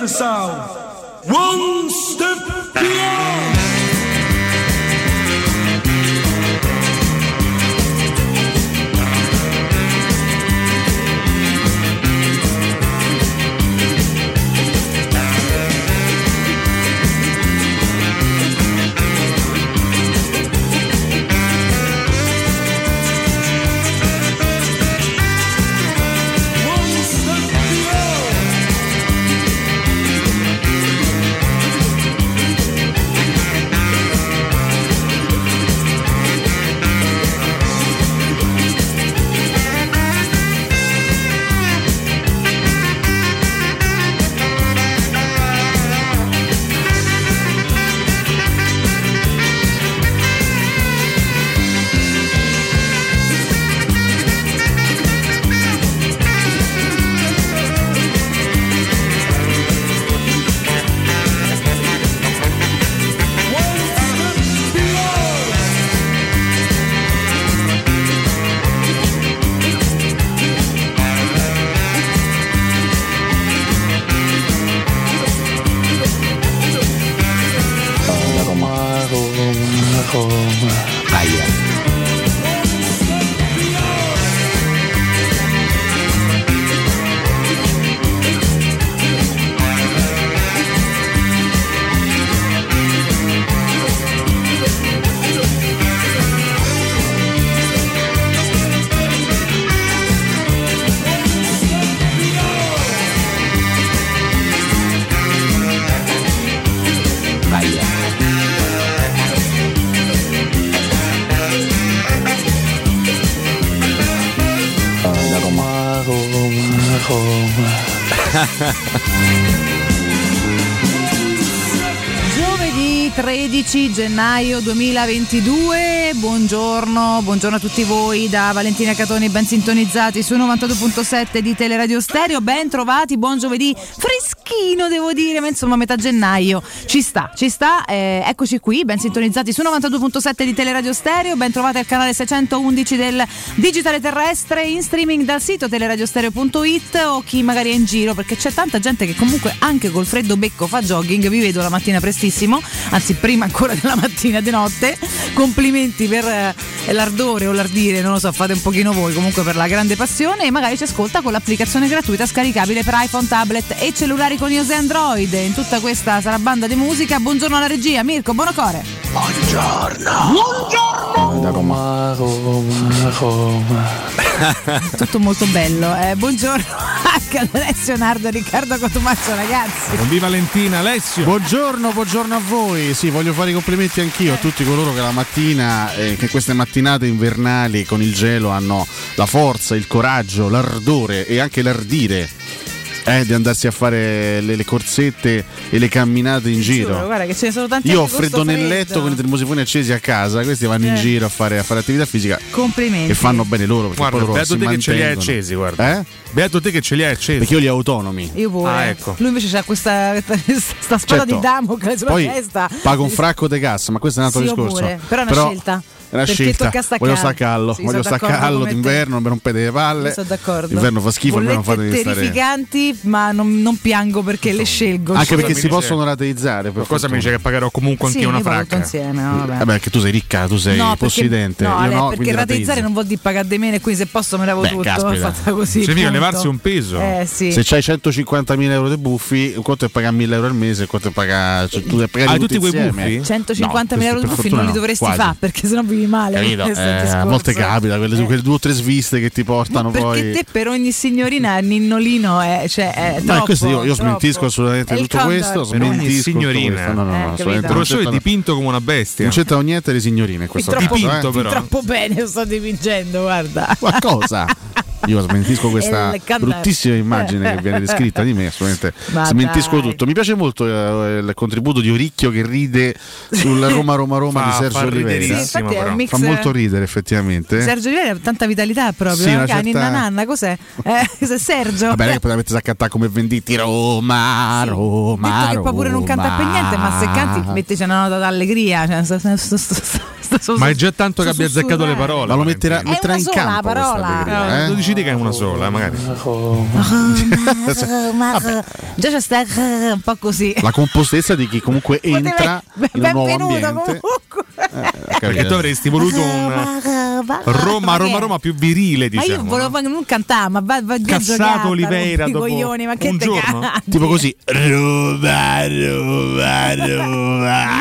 The sound. One step beyond. Giovedì 13 gennaio 2022, buongiorno a tutti voi da Valentina Catoni, ben sintonizzati su 92.7 di Teleradio Stereo, ben trovati, buon giovedì, freschino devo dire, ma insomma metà gennaio ci sta, eccoci qui, ben sintonizzati su 92.7 di Teleradio Stereo, ben trovati al canale 611 del digitale terrestre, in streaming dal sito teleradiostereo.it o chi magari è in giro, perché c'è tanta gente che comunque anche col freddo becco fa jogging, vi vedo la mattina prestissimo, anzi prima ancora della mattina, di notte, complimenti per l'ardore o l'ardire, non lo so, fate un pochino voi, comunque per la grande passione, e magari ci ascolta con l'applicazione gratuita scaricabile per iPhone, tablet e cellulari con iOS e Android. In tutta questa sarabanda di musica, buongiorno alla regia, Mirko Buonocore. Buongiorno da Roma. Tutto molto bello, buongiorno anche ad Alessio Nardo e Riccardo Cotumaccio, ragazzi. Buon Valentina, Alessio. Buongiorno a voi, sì, voglio fare i complimenti anch'io a tutti coloro che la mattina, che queste mattinate invernali con il gelo hanno la forza, il coraggio, l'ardore e anche l'ardire di andarsi a fare le corsette e le camminate in giro. Giuro, guarda che ce ne sono tanti. Io ho freddo nel letto con i termosifoni accesi a casa, questi vanno in giro a fare attività fisica. Complimenti. E fanno bene loro, perché guarda, poi loro beato te che ce li hai accesi, guarda. Beato te che ce li hai accesi. Perché io li ho autonomi. Io pure. Ah, ecco. Lui invece c'ha questa spada, certo, di Damocle sulla testa. Pago un fracco de gas, ma questo è un altro discorso. Pure. Però è una scelta. È una scelta, voglio staccarlo d'inverno, non mi rompete le palle. Sono d'accordo. L'inverno fa schifo, almeno fatevi stare. Terrificanti, ma non piango perché le scelgo. Anche perché si possono rateizzare. Per cosa mi dice che pagherò comunque anche una fracca? Insieme, vabbè, che tu sei ricca, tu sei possidente. No, io no, perché rateizzare non vuol dire pagare di meno, e quindi se posso me lavo tutto. Fatta così. Se mica levarsi un peso. Sì. Se c'hai 150.000 euro di buffi, quanto è pagare 1.000 euro al mese? Quanto è pagare? Hai tutti quei buffi? 150.000 euro di buffi non li dovresti fare, perché sennò vi male. A volte capita quelle due o tre sviste che ti portano, ma poi perché te per ogni signorina Ninnolino è troppo, questo io troppo. Smentisco assolutamente tutto questo, smentisco signorina tutto questo. No, Rossore è dipinto come una bestia, non c'entra niente le signorine, questo dipinto però troppo bene, lo sto dipingendo, guarda qualcosa. Io smentisco questa bruttissima immagine che viene descritta di me, assolutamente. Ma smentisco tutto. Mi piace molto il contributo di Oricchio che ride sulla Roma di Sergio Rivera. Sì, fa molto ridere, effettivamente. Sergio Rivera ha tanta vitalità proprio. Sì, nanna, cos'è? Sergio. Vabbè, che potrebbe cantare come Venditti Roma. Detto che poi pure non canta per niente, ma se canti metteci una nota d'allegria. Ma è già tanto che abbia azzeccato le parole. Ma lo metterà in campo la parola. Che è una sola, magari. Già c'è sta un po' così. La compostezza di chi comunque entra in un nuovo ambiente. Perché tu avresti voluto un Roma più virile, diciamo. Ma io volevo non cantare, ma va Cassato Oliveira dopo coglioni, ma che un giorno. Tipo così. Roma.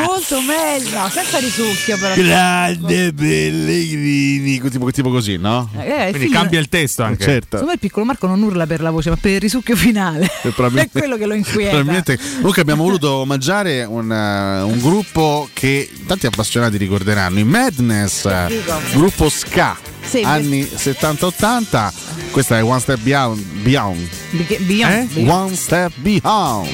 Molto bello, senza risucchio però. Grande Pellegrini, tipo così, no? Quindi cambia il testo. Anche. Certo. Secondo me il piccolo Marco non urla per la voce, ma per il risucchio finale. È quello che lo inquieta. Comunque abbiamo voluto omaggiare un gruppo che tanti appassionati ricorderanno, i Madness, gruppo ska, anni 70-80. Questa è One Step Beyond. One Step Beyond.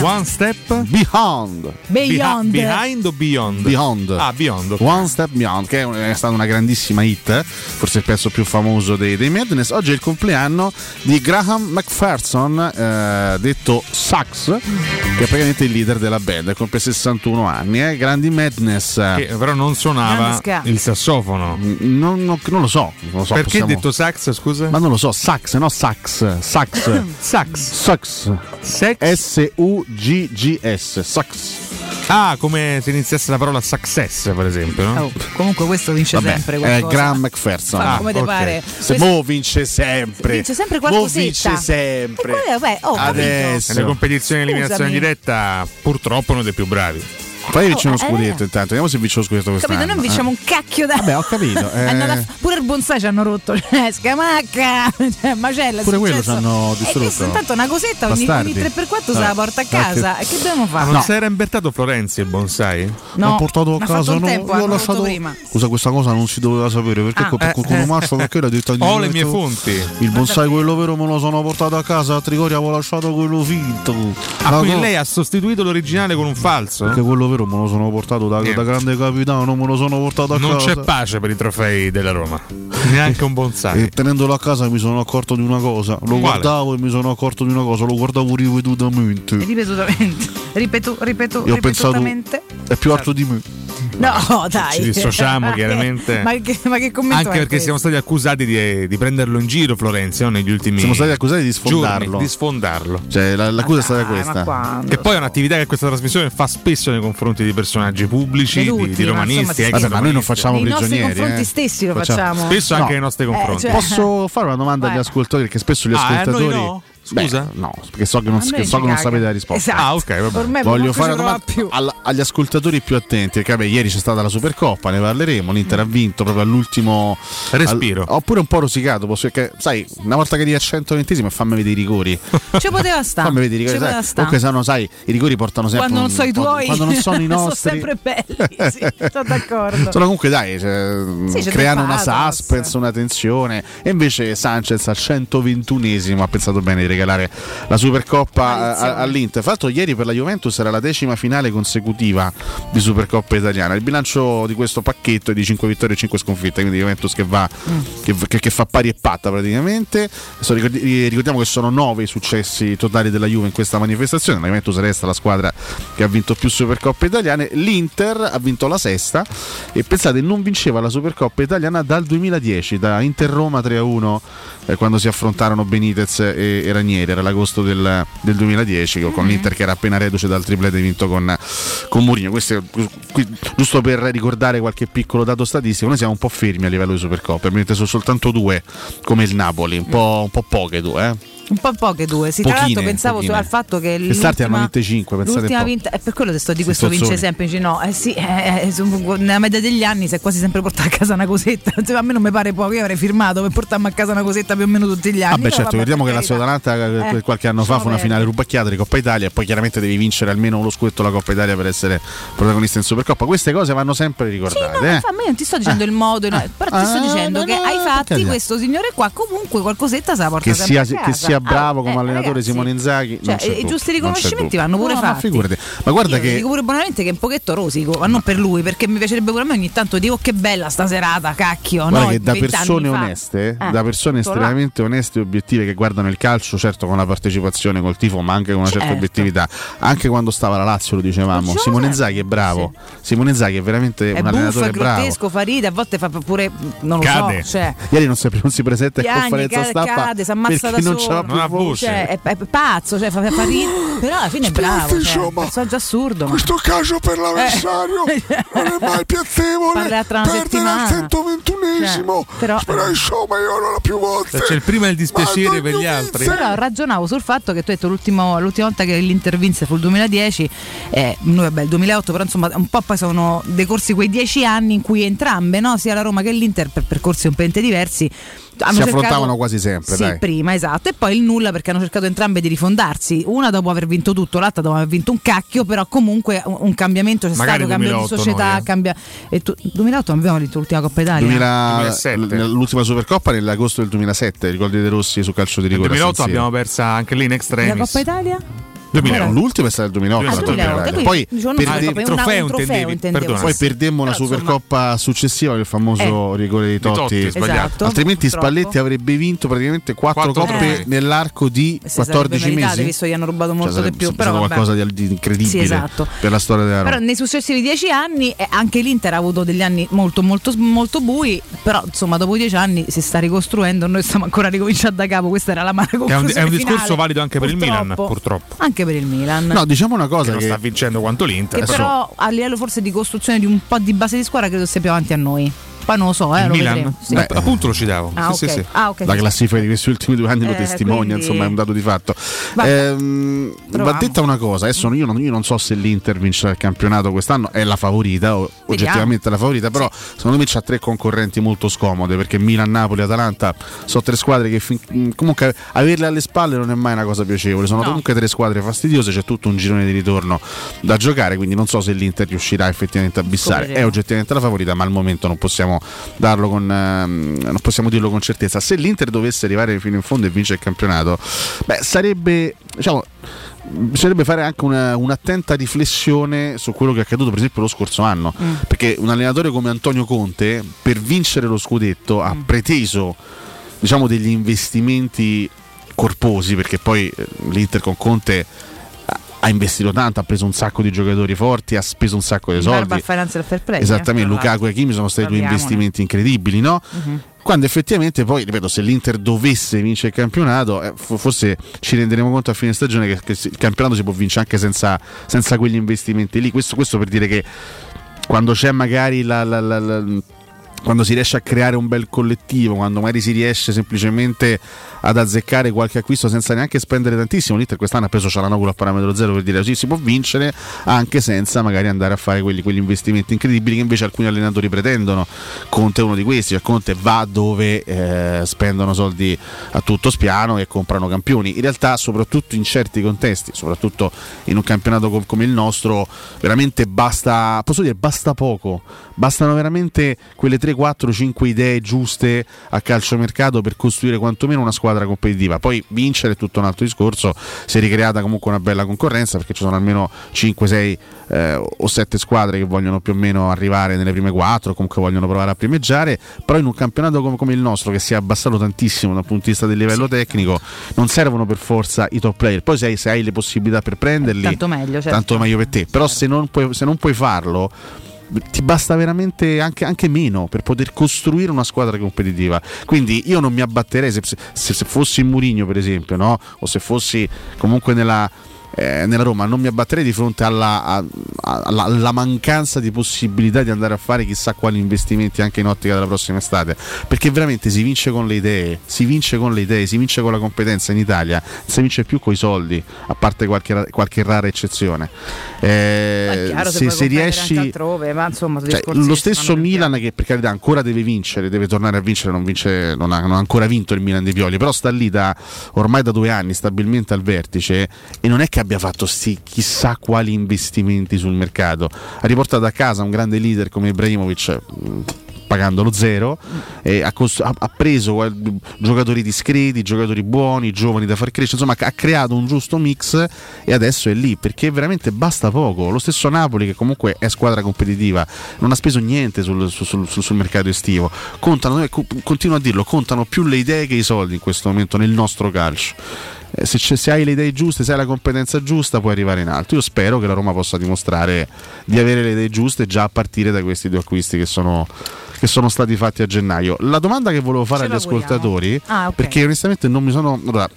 One Step Beyond. Behind o Beyond? Beyond. Ah, Beyond. Okay. One Step Beyond, che è stata una grandissima hit, forse il pezzo più famoso dei Madness. Oggi è il compleanno di Graham McPherson, detto Sax, che è praticamente il leader della band, compie 61 anni, grandi Madness. Che però non suonava il sassofono. Non lo so. Perché detto Sax, scusa? Ma non lo so, Sax, no Sax. Sax. Sax. S-U-G-G-S. Sax. Ah, come se iniziasse la parola success, per esempio, no? Comunque questo vince sempre qualcosa. Graham McPherson. Come te pare? Se Mo vince sempre. Vince sempre qualcosetta. Mo vince sempre. Adesso. Nelle competizioni di eliminazione diretta purtroppo uno dei più bravi. Poi vince uno scudetto intanto. Vediamo se vince lo scudetto quest'anno. Capito, noi vinciamo un cacchio da... Vabbè, ho capito. Pure il bonsai ci hanno rotto, cioè, scamacca, cioè, macella. Pure quello ci hanno distrutto. E questo intanto è una cosetta, ogni 3x4 se la porta a casa. Che dobbiamo fare? Non si era imbertato Florenzi il bonsai? No, l'ho portato a casa, no, tempo, l'ho lasciato prima. Scusa, questa cosa non si doveva sapere, perché con Cotumaccio perché l'ha detto. Ho le mie fonti. Il bonsai quello vero me lo sono portato a casa, a Trigoria avevo lasciato quello finto. Ah, quindi lei ha sostituito l'originale con un falso? Perché quello vero me lo sono portato da grande capitano, non me lo sono portato a casa. Non c'è pace per i trofei della Roma. Neanche un bonsai. E tenendolo a casa mi sono accorto di una cosa. Lo guardavo e mi sono accorto di una cosa, lo guardavo ripetutamente. Ripetutamente. E ho pensato, è più alto di me. No, dai. Ci dissociamo chiaramente. Ma che commento anche perché siamo stati accusati di prenderlo in giro, Florenzio, negli ultimi. Siamo stati accusati di sfondarlo. Giorni, di sfondarlo. Cioè, l'accusa è stata questa. E poi è un'attività che questa trasmissione fa spesso nei confronti di personaggi pubblici, di romanisti. Ma noi non facciamo prigionieri. Nei nostri confronti stessi lo facciamo. Spesso anche nei nostri confronti. Posso fare una domanda agli ascoltatori? Perché spesso gli ascoltatori. No? Scusa? Beh, no, perché so che non sapete la risposta. Esatto. Ah, ok, vabbè. Ormai voglio fare una domanda agli ascoltatori più attenti, perché ieri c'è stata la Supercoppa, ne parleremo. L'Inter ha vinto proprio all'ultimo respiro. Ho pure un po' rosicato, perché sai, una volta che arrivi al 120esimo, fammi vedere i rigori. Ci poteva stare. Fammi vedere i rigori. Comunque sai, i rigori portano sempre quando non so i tuoi. Quando non sono i nostri. Sono sempre belli. Sì, sono d'accordo. Sono comunque dai, creano una suspense, una tensione. E invece Sanchez al 121esimo ha pensato bene di regalare la Supercoppa all'Inter. Tra l'altro ieri per la Juventus era la 10ª finale consecutiva di Supercoppa italiana. Il bilancio di questo pacchetto è di 5 vittorie e 5 sconfitte, quindi Juventus che va che fa pari e patta praticamente. Ricordiamo che sono 9 i successi totali della Juve in questa manifestazione. La Juventus resta la squadra che ha vinto più Supercoppe italiane. L'Inter ha vinto la 6ª e pensate non vinceva la Supercoppa italiana dal 2010, da Inter-Roma 3-1 quando si affrontarono Benitez e Ranieri, era l'agosto del 2010 con l'Inter che era appena reduce dal triplete vinto con Mourinho. Questo giusto per ricordare qualche piccolo dato statistico. Noi siamo un po' fermi a livello di Supercoppa, perché sono soltanto 2 come il Napoli, un po' poche 2 sì, pochine, tra l'altro pensavo al fatto che quest'arte hanno 25, l'ultima vinta per quello che sto di questo vince sempre, dice no, nella media degli anni si è quasi sempre portato a casa una cosetta, a me non mi pare poco, io avrei firmato per portarmi a casa una cosetta più o meno tutti gli anni. Vabbè, certo, ricordiamo che la sua Atalanta qualche anno fa fu una finale rubacchiata di Coppa Italia e poi chiaramente devi vincere almeno lo scudetto alla Coppa Italia per essere protagonista in Supercoppa. Queste cose vanno sempre ricordate. Sì, no, a me non ti sto dicendo il modo, però ti sto dicendo che ai fatti questo signore qua comunque qualcosetta se la porta sempre a casa. Che sia bravo come allenatore, ragazzi, Simone Inzaghi, cioè, i giusti riconoscimenti vanno pure fatti. Ma guarda io dico pure banalmente che è un pochetto rosico, ma non per lui, perché mi piacerebbe pure a me ogni tanto dico che bella sta serata, cacchio, guarda, no? Che da persone oneste, da persone estremamente oneste e obiettive che guardano il calcio, certo con la partecipazione, col tifo, ma anche con una certa obiettività. Anche quando stava la Lazio lo dicevamo, Simone Inzaghi è bravo, sì. Simone Inzaghi è veramente un allenatore bravo. È grottesco, fa ride, a volte fa pure non lo cade. So, cioè ieri non si presenta in conferenza stampa, si ammazza da non ha voce, cioè, è pazzo, cioè, fa ridere, però alla fine è bravo, cioè, è già assurdo. Questo calcio per l'avversario non è mai piacevole, perdere al 121esimo, però insomma io non la più volte c'è il prima e il dispiacere per gli altri. Però ragionavo sul fatto che tu hai detto l'ultima volta che l'Inter vinse fu il 2010, noi vabbè il 2008, però insomma un po' poi sono decorsi quei 10 anni in cui entrambe, no? Sia la Roma che l'Inter per percorsi completamente diversi si affrontavano quasi sempre, sì, dai. Prima, esatto, e poi il nulla perché hanno cercato entrambe di rifondarsi, una dopo aver vinto tutto, l'altra dopo aver vinto un cacchio, però comunque un cambiamento c'è magari stato, cambio di società, cambia. E 2008 non abbiamo vinto l'ultima Coppa Italia, 2007. L'ultima Supercoppa nell'agosto del 2007, ricordi De Rossi su calcio di rigore. 2008 abbiamo persa anche lì in extremis. La Coppa Italia? 2008. No, l'ultima è stata il 2008. Poi perdemmo una Supercoppa successiva del famoso rigore di Totti. Esatto, altrimenti purtroppo. Spalletti avrebbe vinto praticamente 4 coppe nell'arco di 14 mesi. Visto gli hanno rubato molto di più, però è qualcosa di incredibile per la storia della Roma. Però nei successivi 10 anni anche l'Inter ha avuto degli anni molto molto molto bui, però insomma dopo 10 anni si sta ricostruendo, noi stiamo ancora ricominciando da capo. Questa era la mala conclusione. È un discorso valido anche per il Milan, purtroppo. Per il Milan, no, diciamo una cosa che non sta vincendo quanto l'Inter, che però a livello forse di costruzione di un po' di base di squadra credo sia più avanti a noi. Supercoppa non lo so, lo Milan. Vedremo. Sì. Beh, appunto lo citavo. Ah, sì, okay. Sì, sì. Ah, okay, la classifica di questi ultimi 2 anni lo testimonia, quindi... insomma è un dato di fatto. Va detta una cosa, adesso io non so se l'Inter vincerà il campionato quest'anno, è la favorita, oggettivamente la favorita, però secondo me c'ha 3 concorrenti molto scomode, perché Milan, Napoli, Atalanta sono 3 squadre che comunque averle alle spalle non è mai una cosa piacevole, sono comunque 3 squadre fastidiose, c'è tutto un girone di ritorno da giocare, quindi non so se l'Inter riuscirà effettivamente a bissare. È oggettivamente la favorita, ma al momento non possiamo darlo con non possiamo dirlo con certezza. Se l'Inter dovesse arrivare fino in fondo e vince il campionato, beh, sarebbe, diciamo, bisognerebbe fare anche un'attenta riflessione su quello che è accaduto per esempio lo scorso anno, perché un allenatore come Antonio Conte per vincere lo scudetto ha preteso, diciamo, degli investimenti corposi, perché poi l'Inter con Conte ha investito tanto, ha preso un sacco di giocatori forti, ha speso un sacco di soldi. Barba Financial Fair Play. Esattamente, Lukaku e Kimi sono stati 2 investimenti incredibili, no? Uh-huh. Quando effettivamente poi, ripeto, se l'Inter dovesse vincere il campionato, forse ci renderemo conto a fine stagione che il campionato si può vincere anche senza quegli investimenti lì. Questo per dire che quando c'è magari quando si riesce a creare un bel collettivo, quando magari si riesce semplicemente ad azzeccare qualche acquisto senza neanche spendere tantissimo, l'Inter quest'anno ha preso Cialanoglu a parametro zero, per dire, sì, si può vincere anche senza magari andare a fare quegli investimenti incredibili che invece alcuni allenatori pretendono. Conte è uno di questi, cioè Conte va dove spendono soldi a tutto spiano e comprano campioni. In realtà, soprattutto in certi contesti, soprattutto in un campionato come il nostro, veramente basta, posso dire, basta poco, bastano veramente quelle 3, 4, 5 idee giuste a calciomercato per costruire quantomeno una squadra competitiva. Poi vincere è tutto un altro discorso, si è ricreata comunque una bella concorrenza, perché ci sono almeno 5, 6 o 7 squadre che vogliono più o meno arrivare nelle prime 4, comunque vogliono provare a primeggiare. Però in un campionato come il nostro, che si è abbassato tantissimo dal punto di vista del livello tecnico, non servono per forza i top player. Poi se hai le possibilità per prenderli, tanto meglio, certo, tanto meglio per te, però certo, se non puoi farlo ti basta veramente anche meno per poter costruire una squadra competitiva. Quindi io non mi abbatterei se fossi in Mourinho, per esempio, no? O se fossi comunque nella Roma, non mi abbatterei di fronte alla mancanza di possibilità di andare a fare chissà quali investimenti anche in ottica della prossima estate, perché veramente si vince con le idee, si vince con la competenza. In Italia si vince più coi soldi, a parte qualche rara eccezione, chiaro, se riesci altrove, ma insomma, cioè, lo stesso Milan che per carità ancora deve vincere, deve tornare a vincere, non ha ancora vinto il Milan di Pioli, però sta lì ormai da 2 anni stabilmente al vertice, e non è che abbia fatto chissà quali investimenti sul mercato. Ha riportato a casa un grande leader come Ibrahimovic pagando lo zero, e ha preso giocatori discreti, giocatori buoni, giovani da far crescere, insomma ha creato un giusto mix, e adesso è lì, perché veramente basta poco. Lo stesso Napoli, che comunque è squadra competitiva, non ha speso niente sul mercato estivo. Contano, continuo a dirlo, contano più le idee che i soldi in questo momento nel nostro calcio. Se hai le idee giuste, se hai la competenza giusta, puoi arrivare in alto. Io spero che la Roma possa dimostrare di avere le idee giuste già a partire da questi 2 acquisti che sono stati fatti a gennaio. La domanda che volevo fare agli ascoltatori, okay, perché onestamente non mi sono... Allora,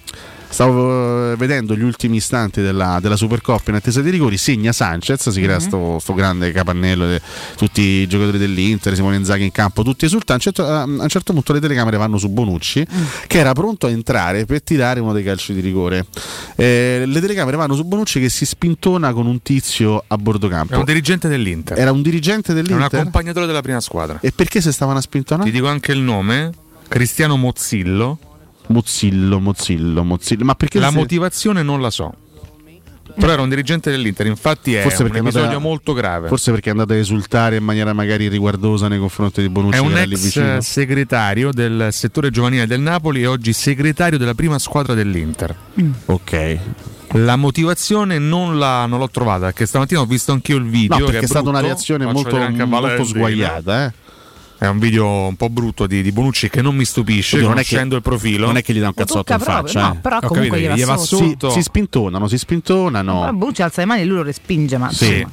stavo vedendo gli ultimi istanti della Supercoppa in attesa dei rigori. Segna Sanchez, si crea sto grande capannello, tutti i giocatori dell'Inter, Simone Inzaghi in campo, tutti esultanti. A un certo punto le telecamere vanno su Bonucci, che era pronto a entrare per tirare uno dei calci di rigore. Le telecamere vanno su Bonucci che si spintona con un tizio a bordo campo. Era un dirigente dell'Inter, un accompagnatore della prima squadra. E perché se stavano a spintonare? Ti dico anche il nome: Cristiano Mozzillo. Ma perché la motivazione non la so, però era un dirigente dell'Inter, infatti è forse un episodio molto grave, forse perché è andato a esultare in maniera magari riguardosa nei confronti di Bonucci. È un ex segretario del settore giovanile del Napoli e oggi segretario della prima squadra dell'Inter. Ok, la motivazione non l'ho trovata, perché stamattina ho visto anch'io il video, perché è stata una reazione molto sguaiata, È un video un po' brutto di Bonucci, che non mi stupisce. Oddio, conoscendo il profilo, non è che gli dà un cazzotto in faccia, no, però comunque gli va sotto. Si spintonano. Ma Bonucci alza le mani e lui lo respinge, ma sì.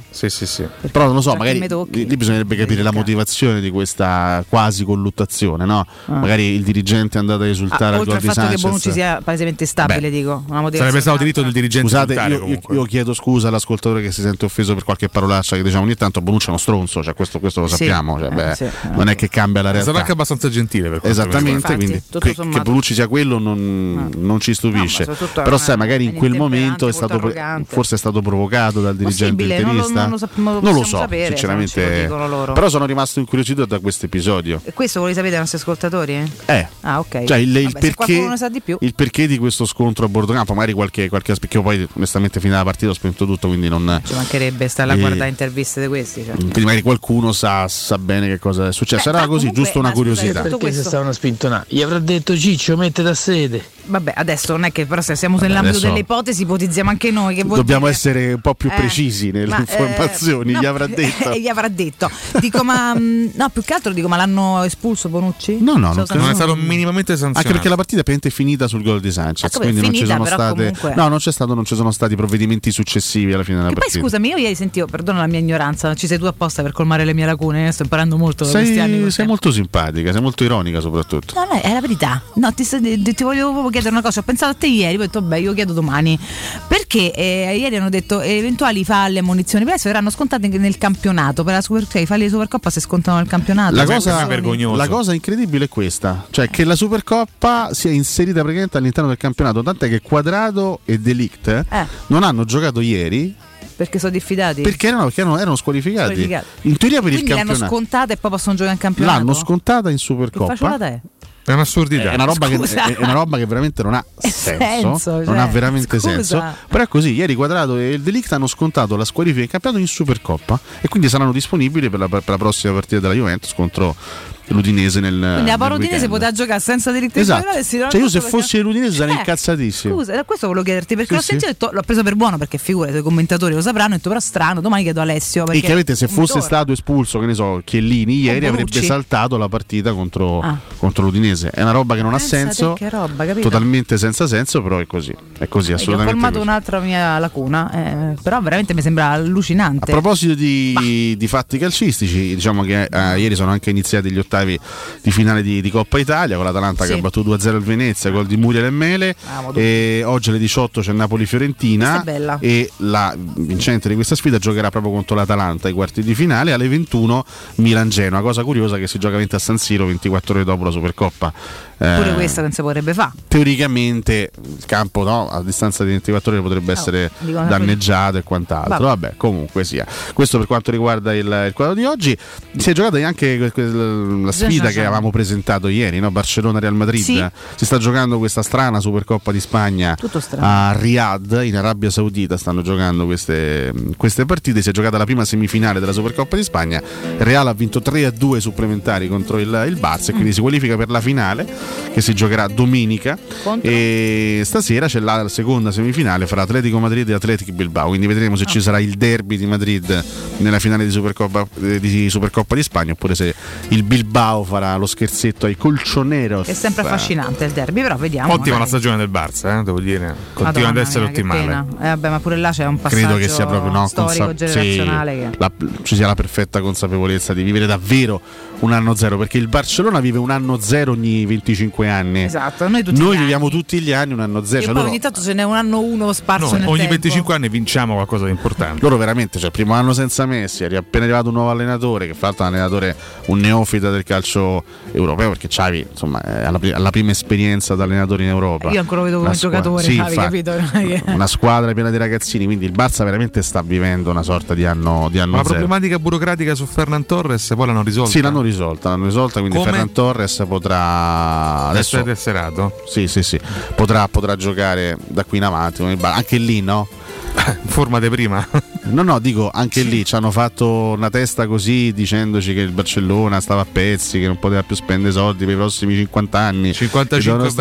Però non lo so, magari lì bisognerebbe capire la motivazione di questa quasi colluttazione, no? Magari il dirigente è andato a esultare al gol di Sanchez. Oltre al fatto che Bonucci sia palesemente stabile, dico, una sarebbe stato diritto del dirigente. Scusate, io chiedo scusa all'ascoltatore che si sente offeso per qualche parolaccia che diciamo ogni tanto. Bonucci è uno stronzo, cioè questo lo sappiamo, non è che cambia la realtà. Sarà anche abbastanza gentile per questo. Esattamente, quindi che Bonucci sia quello non ci stupisce. No, però sai, magari in quel momento è stato forse è stato provocato dal dirigente interista. Non lo so, sapere, sinceramente. Però sono rimasto incuriosito da questo episodio. E questo vuole sapere dai nostri ascoltatori? Ok. Cioè il perché di questo scontro a bordo campo, magari qualche aspetto. Poi onestamente fino alla partita ho spento tutto, quindi non ci mancherebbe stare a guardare interviste di questi. Cioè. Quindi magari qualcuno sa bene che cosa è successo. Sarà così, comunque, giusto una curiosità. Perché questo? Se stavano spintonando, gli avrà detto Ciccio, mette da sede. Vabbè, adesso non è che però se siamo nell'ambito delle ipotesi, ipotizziamo anche noi. Che dobbiamo essere un po' più precisi nelle informazioni. No, gli avrà detto. Gli avrà detto. Dico, più che altro dico, ma l'hanno espulso Bonucci? No, non è stato minimamente sanzionato. Anche perché la partita è finita sul gol di Sanchez, quindi non ci sono state. Comunque... No, non ci sono stati provvedimenti successivi alla fine della partita. Poi scusami, io ieri sentivo, perdona la mia ignoranza, ci sei tu apposta per colmare le mie lacune? Sto imparando molto da questi anni. Sei molto simpatica, sei molto ironica soprattutto. No, è la verità. No, ti voglio proprio chiedere una cosa. Ho pensato a te ieri, poi ho detto io chiedo domani. Perché ieri hanno detto eventuali falle e munizioni per adesso verranno scontate nel campionato. Per la Supercoppa, i falli di Supercoppa si scontano nel campionato. La cosa incredibile è questa, cioè che la Supercoppa sia inserita praticamente all'interno del campionato, tant'è che Quadrado e De Ligt non hanno giocato ieri. Perché sono diffidati? Perché erano squalificati. In teoria per quindi il campionato. L'hanno scontata e poi possono giocare in campionato? L'hanno scontata in Supercoppa. Che facciata è? È un'assurdità, è una roba che veramente non ha senso cioè, non ha veramente senso, però è così. Ieri Quadrado e il De Ligt hanno scontato la squalifica in campionato in Supercoppa e quindi saranno disponibili per la prossima partita della Juventus contro l'Udinese quindi la Parudinese potrà giocare senza De Ligt. Esatto. Cioè io se fossi l'Udinese sarei incazzatissimo. Scusa, da questo volevo chiederti perché l'ho preso per buono, perché figurati i commentatori lo sapranno, ho detto però strano, domani chiedo a Alessio perché. E chiaramente se fosse stato espulso, che ne so, Chiellini ieri avrebbe saltato la partita contro l'Udinese. È una roba che non ha senso, totalmente senza senso, però è così assolutamente. Ho formato un'altra mia lacuna, però veramente mi sembra allucinante. A proposito di fatti calcistici, diciamo che ieri sono anche iniziati gli ottavi di finale di Coppa Italia con l'Atalanta che ha battuto 2-0 il Venezia, gol di Muriel e Mele, e oggi alle 18 c'è Napoli-Fiorentina e la vincente di questa sfida giocherà proprio contro l'Atalanta ai quarti di finale, alle 21 Milan-Genoa, cosa curiosa che si gioca a San Siro 24 ore dopo la Supercoppa. Pure questa non si potrebbe fare. Teoricamente il campo a distanza di 24 ore potrebbe essere danneggiato e quant'altro. Vabbè, comunque sia. Questo per quanto riguarda il quadro di oggi. Si è giocata anche la sfida che avevamo presentato ieri, no? Barcellona-Real Madrid. Sì. Si sta giocando questa strana Supercoppa di Spagna a Riyadh, in Arabia Saudita stanno giocando queste partite. Si è giocata la prima semifinale della Supercoppa di Spagna. Real ha vinto 3-2 supplementari contro il Barça e quindi si qualifica per la finale che si giocherà domenica e stasera c'è la seconda semifinale fra Atletico Madrid e Athletic Bilbao, quindi vedremo se ci sarà il derby di Madrid nella finale di Supercoppa di Spagna oppure se il Bilbao farà lo scherzetto ai colchoneros. È sempre affascinante il derby, però vediamo. Ottima la stagione del Barça, devo dire, continua ad essere ottimale. Ma pure là c'è un passaggio, credo che sia proprio storico, generazionale che... ci sia la perfetta consapevolezza di vivere davvero un anno zero, perché il Barcellona vive un anno zero ogni 25 anni. Esatto, noi viviamo tutti gli anni un anno zero. Cioè, ogni tanto ce n'è un anno uno sparso nel ogni tempo. 25 anni vinciamo qualcosa di importante. Loro veramente, cioè primo anno senza Messi, è appena arrivato un nuovo allenatore, che fra l'altro è un allenatore, un neofita del calcio europeo, perché Xavi insomma è alla prima esperienza da allenatore in Europa. Io ancora lo vedo come giocatore, Xavi, capito? Una squadra piena di ragazzini, quindi il Barça veramente sta vivendo una sorta di anno zero. Ma la problematica burocratica su Ferran Torres poi l'hanno risolta? Sì, l'hanno risolta, quindi come? Ferran Torres potrà adesso è tesserato? Sì, potrà giocare da qui in avanti anche lì, no? Forma di prima. No, dico anche lì ci hanno fatto una testa così dicendoci che il Barcellona stava a pezzi, che non poteva più spendere soldi per i prossimi 50 anni. 55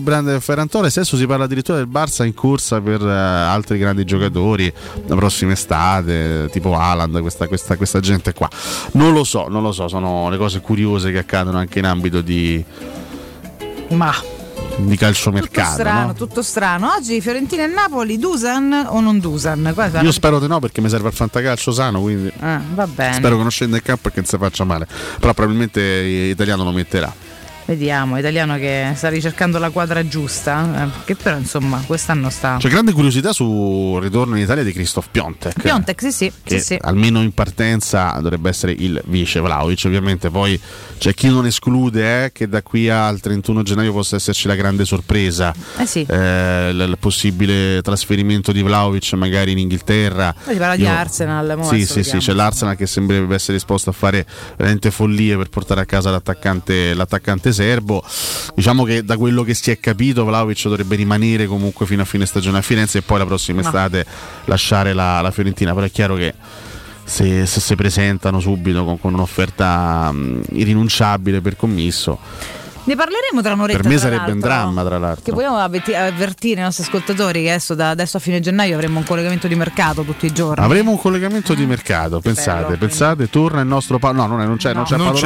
brande per Ferran Torres. Adesso si parla addirittura del Barça in corsa per altri grandi giocatori la prossima estate, tipo Haaland, questa gente qua. Non lo so, sono le cose curiose che accadono anche in ambito di calciomercato. Tutto strano. Oggi Fiorentina e Napoli, Dusan o non Dusan? Io spero di no, perché mi serve il fantacalcio sano, quindi va bene. Spero che non scenda in campo e che non si faccia male, però probabilmente l'italiano lo metterà. Vediamo, italiano che sta ricercando la quadra giusta, che però insomma quest'anno sta... C'è grande curiosità sul ritorno in Italia di Krzysztof Piontek. Piontek, sì, che sì, almeno in partenza dovrebbe essere il vice Vlahovic. Ovviamente poi c'è chi non esclude che da qui al 31 gennaio possa esserci la grande sorpresa, il possibile trasferimento di Vlahovic magari in Inghilterra. Si parla di Arsenal. Sì, c'è l'Arsenal che sembrerebbe essere disposto a fare veramente follie per portare a casa l'attaccante serbo. Diciamo che da quello che si è capito Vlahovic dovrebbe rimanere comunque fino a fine stagione a Firenze e poi la prossima estate lasciare la Fiorentina. Però è chiaro che se si presentano subito con un'offerta irrinunciabile per commisso, ne parleremo tra un'oretta. Per me sarebbe un dramma, tra l'altro. Che vogliamo avvertire i nostri ascoltatori che adesso, da adesso a fine gennaio, avremo un collegamento di mercato tutti i giorni. Avremo un collegamento di mercato, pensate, torna il nostro Paolo. No, non c'è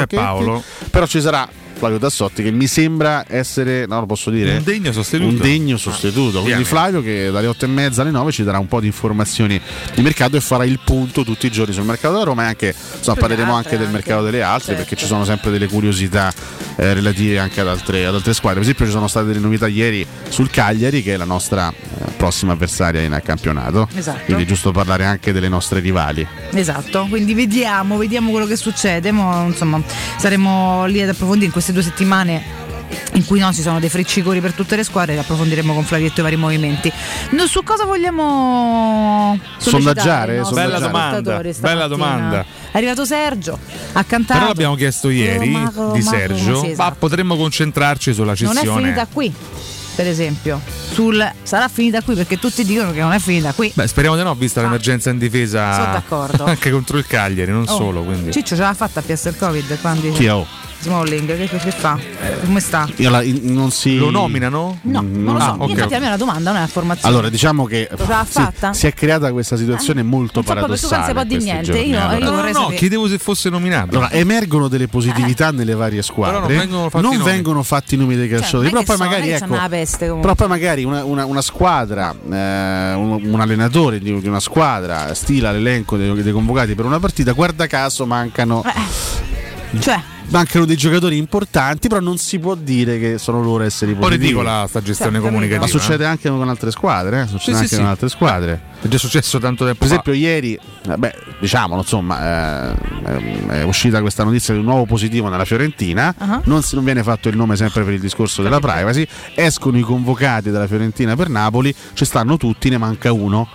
Paolo. Però ci sarà Flavio Tassotti, che mi sembra essere, no, lo posso dire, un degno sostituto. Quindi Flavio, che dalle 8:30 alle 9 ci darà un po' di informazioni di mercato e farà il punto tutti i giorni sul mercato della Roma e anche, insomma, parleremo anche del mercato delle altre, certo, perché ci sono sempre delle curiosità relative anche ad altre squadre. Per esempio ci sono state delle novità ieri sul Cagliari, che è la nostra prossima avversaria in campionato, esatto. Quindi è giusto parlare anche delle nostre rivali, esatto, quindi vediamo quello che succede. Insomma, saremo lì ad approfondire in queste 2 settimane in cui non ci sono dei freccicori per tutte le squadre, e approfondiremo con Flavietto i vari movimenti. Su cosa vogliamo sondaggiare? Bella domanda. È arrivato Sergio, ha cantato. Però l'abbiamo chiesto ieri di Sergio, sì, esatto. Ma potremmo concentrarci sulla cessione. Non è finita qui, per esempio. Sarà finita qui, perché tutti dicono che non è finita qui. Beh, speriamo di no, vista l'emergenza in difesa. Sono d'accordo. Anche contro il Cagliari, non solo, quindi. Ciccio ce l'ha fatta a piazza il Covid, quando Smalling che fa? Come sta? Lo nominano? No, non lo so. Okay. Infatti la mia è una domanda, non è una formazione. Allora, diciamo che si è creata questa situazione molto paradossale. Non so, tu pensi a di niente. Chiedevo se fosse nominato. Allora, emergono delle positività nelle varie squadre. Però non vengono fatti nomi dei calciatori. Però poi magari una squadra, un allenatore di una squadra stila l'elenco dei convocati per una partita. Guarda caso mancano dei giocatori importanti, però non si può dire che sono loro esseri positivi. Poi ridicola sta gestione comunicativa. Ma succede anche con altre squadre, con altre squadre. È già successo tanto tempo. Per esempio ieri, è uscita questa notizia di un nuovo positivo nella Fiorentina. Non viene fatto il nome, sempre per il discorso della privacy. Escono i convocati dalla Fiorentina per Napoli, ci stanno tutti, ne manca uno,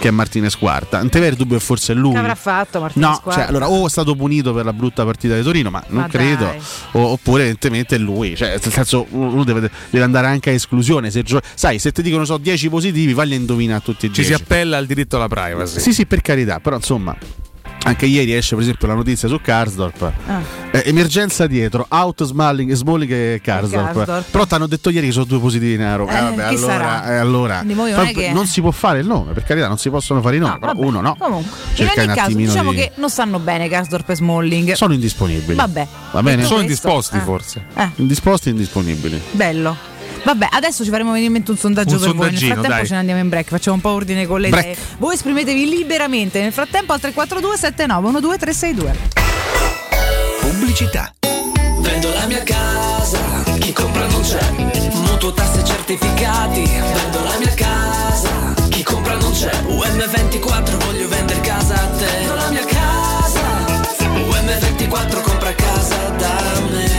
che è Martinez Quarta. Il dubbio è forse lui. Che avrà fatto Martinez Quarta? Allora, o è stato punito per la brutta partita di Torino, ma non credo, oppure evidentemente è lui. Nel senso, uno deve andare anche a esclusione. Se ti dicono 10 positivi, vai a indovinare tutti e 10. Ci si appella al diritto alla privacy. Sì, per carità, però insomma. Anche ieri esce per esempio la notizia su Karsdorp, emergenza dietro, out Smalling e Karsdorp. Però ti hanno detto ieri che sono 2 positivi in Roma. Allora non si può fare il nome, per carità, non si possono fare i nomi, però uno no. Comunque, cerca in ogni caso diciamo che non stanno bene Karsdorp e Smalling. Sono indisponibili. Va bene? Sono indisposti forse. Indisposti e indisponibili. Bello. Vabbè, adesso ci faremo venire in mente un sondaggio per voi. Nel frattempo ce ne andiamo in break, facciamo un po' ordine con le idee. Voi esprimetevi liberamente nel frattempo al 342-79-12362. Pubblicità. Vendo la mia casa, chi compra non c'è. Mutuo, tasse, certificati. Vendo la mia casa, chi compra non c'è. UM24, voglio vendere casa a te. Vendo la mia casa, UM24, compra casa da me.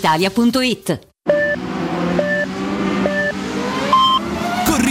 Italia.it.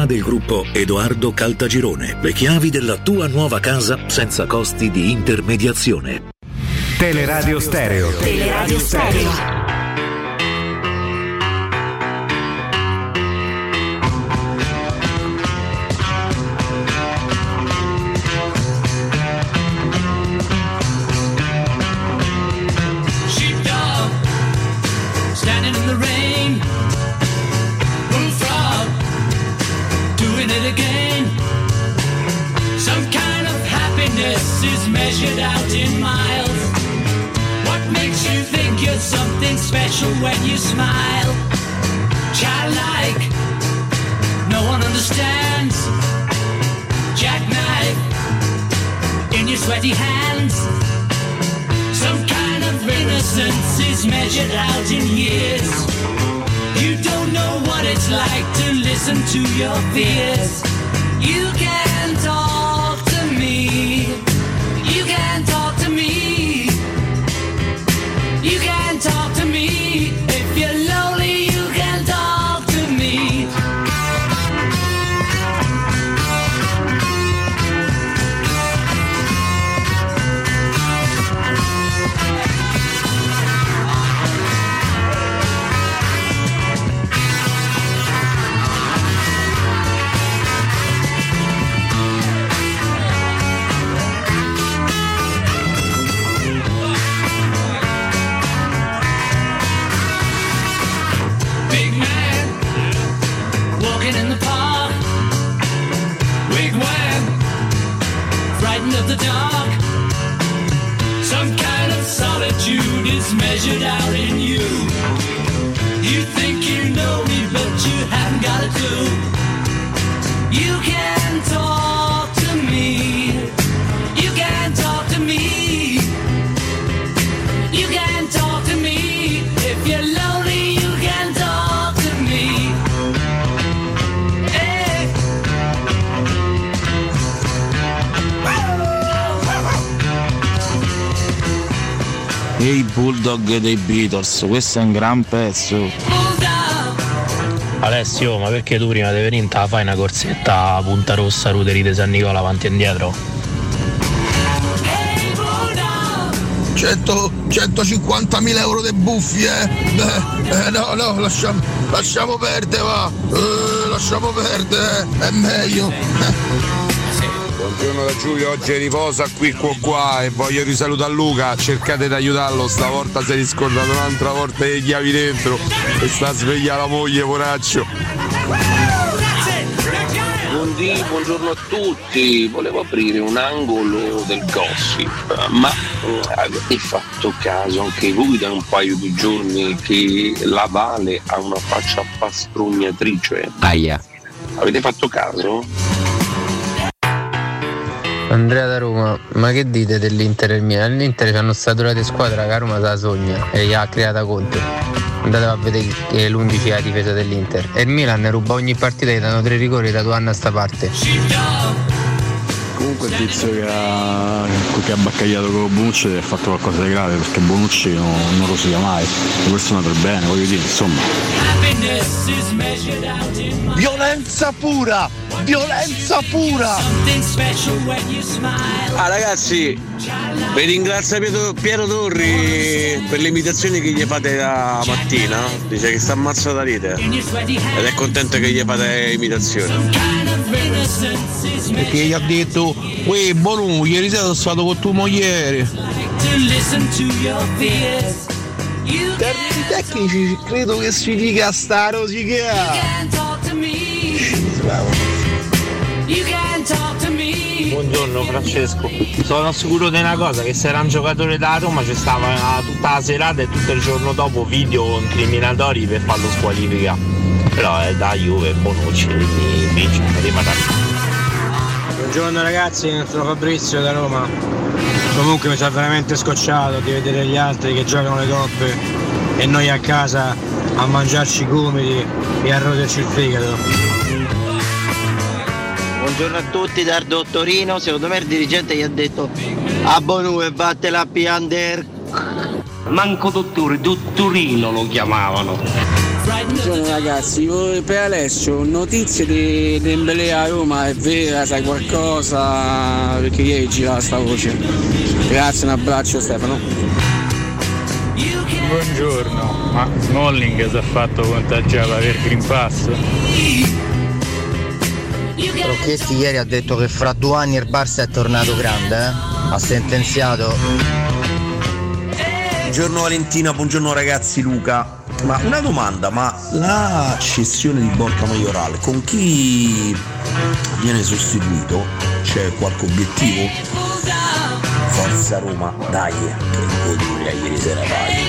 del gruppo Edoardo Caltagirone. Le chiavi della tua nuova casa senza costi di intermediazione. Teleradio Stereo. Teleradio Stereo. Sheepdog, standing in the rain. It again. Some kind of happiness is measured out in miles. What makes you think you're something special when you smile? Childlike, no one understands. Jackknife in your sweaty hands. Some kind of innocence is measured out in years. You don't know what it's like to listen to your fears. You can talk to me. You can talk to me. You can talk to me. If you're lonely, you can talk to me. Of the dark, some kind of solitude is measured out in you. You think you know me, but you haven't got a clue. You can talk to me. You can talk to me. You can talk to me. If you're lonely, you can talk to me. Hey Bulldog dei Beatles, questo è un gran pezzo. Alessio, ma perché tu prima di venire te la fai una corsetta a Punta Rossa, Ruderite San Nicola, avanti e indietro? 150.000 euro di buffi, no, lasciamo perdere, va. Lasciamo perdere, è meglio. Buongiorno da Giulio, oggi riposa qui qua e voglio risalutare Luca, cercate di aiutarlo, stavolta si è riscordato un'altra volta le chiavi dentro e sta a svegliare la moglie, poraccio. lunedì, buongiorno a tutti. Volevo aprire un angolo del gossip, ma avete fatto caso anche voi da un paio di giorni che la Vale ha una faccia pastrugnatrice? Aia. Avete fatto caso? Andrea da Roma, ma che dite dell'Inter e il Milan? L'Inter ci hanno saturato squadra che a Roma se la sogna e gli ha creata Conte. Andate a vedere l'11 a difesa dell'Inter. E il Milan ruba ogni partita, gli danno 3 rigori da 2 anni a sta parte. Comunque il tizio che ha baccagliato con Bonucci ha fatto qualcosa di grave, perché Bonucci non lo si mai, e questo non è per bene, voglio dire, insomma. Violenza pura! Violenza pura! Ah ragazzi, vi ringrazio Piero Torri per le imitazioni che gli fate la mattina. Dice che sta ammazzato da ridere ed è contento che gli fate imitazioni. Perché gli ha detto: uè Bonu, ieri sera sono stato con tua moglie. In termini tecnici credo che si dica sta rosica. Buongiorno Francesco, sono sicuro di una cosa, che se era un giocatore da Roma ci stava tutta la serata e tutto il giorno dopo video incriminatori per farlo squalificare. Però è da Juve, Bonucci, quindi buongiorno ragazzi, sono Fabrizio da Roma. Comunque mi sono veramente scocciato di vedere gli altri che giocano le coppe e noi a casa a mangiarci i gomiti e a roderci il fegato. Buongiorno a tutti da Ardo Torino, secondo me il dirigente gli ha detto a Bonu e vattela a piander. Manco dottore, dottorino lo chiamavano. Buongiorno ragazzi, per Alessio, notizie di Ndombele a Roma, è vera, sai qualcosa? Perché ieri girava sta voce. Grazie, un abbraccio Stefano. Buongiorno, ma Smalling si è fatto contagiare per Green Pass? Rocchetti ieri ha detto che fra 2 anni il Barça è tornato grande, ha sentenziato. Buongiorno Valentina, buongiorno ragazzi, Luca. Ma una domanda, ma la cessione di Borca Maioral con chi viene sostituito? C'è qualche obiettivo? Forza Roma, dai, che goduria ieri sera, dai.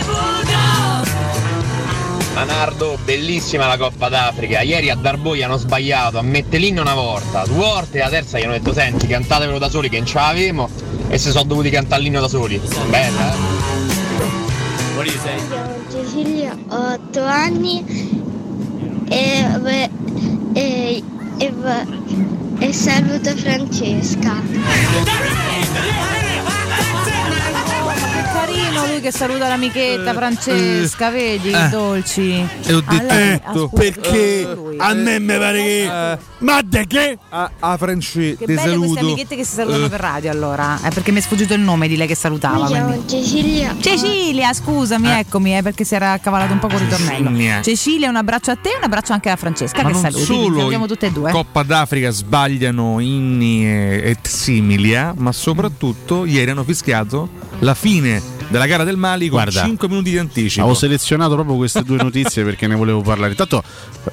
Nardo, bellissima la Coppa d'Africa, ieri a Darboia hanno sbagliato, a Mettelino una volta, due volte la terza gli hanno detto senti cantatevelo da soli che non ce l'avemo e se sono dovuti cantarlino da soli, bella Cecilia, ho 8 anni e saluto Francesca. Che carino lui che saluta l'amichetta Francesca, vedi dolci. E ho detto perché lui, a me mi pare che ma de che a Francesca ti saluto. Queste amichette che si salutano per radio allora, perché mi è sfuggito il nome di lei che salutava. Cecilia. Cecilia, scusami, eccomi, perché si era accavallata un po' con il ritornello. Cecilia, un abbraccio a te e un abbraccio anche a Francesca, ma che saluti. Salutiamo tutte e due. Coppa d'Africa sbagliano inni et similia, ma soprattutto ieri hanno fischiato la fine della gara del Mali con 5 minuti di anticipo. Ho selezionato proprio queste due notizie perché ne volevo parlare. Intanto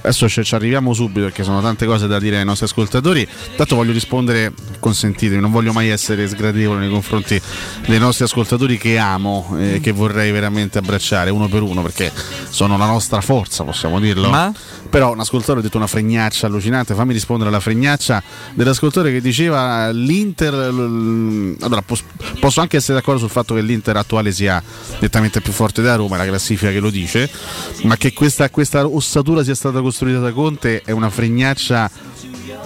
adesso ci arriviamo subito perché sono tante cose da dire ai nostri ascoltatori. Intanto voglio rispondere, consentitemi, non voglio mai essere sgradevole nei confronti dei nostri ascoltatori che amo e che vorrei veramente abbracciare uno per uno perché sono la nostra forza, possiamo dirlo. Ma? Però un ascoltatore ha detto una fregnaccia allucinante, fammi rispondere alla fregnaccia dell'ascoltatore che diceva l'Inter. Allora posso anche essere d'accordo sul fatto che l'Inter attuale sia nettamente più forte da Roma, la classifica che lo dice, ma che questa ossatura sia stata costruita da Conte è una fregnaccia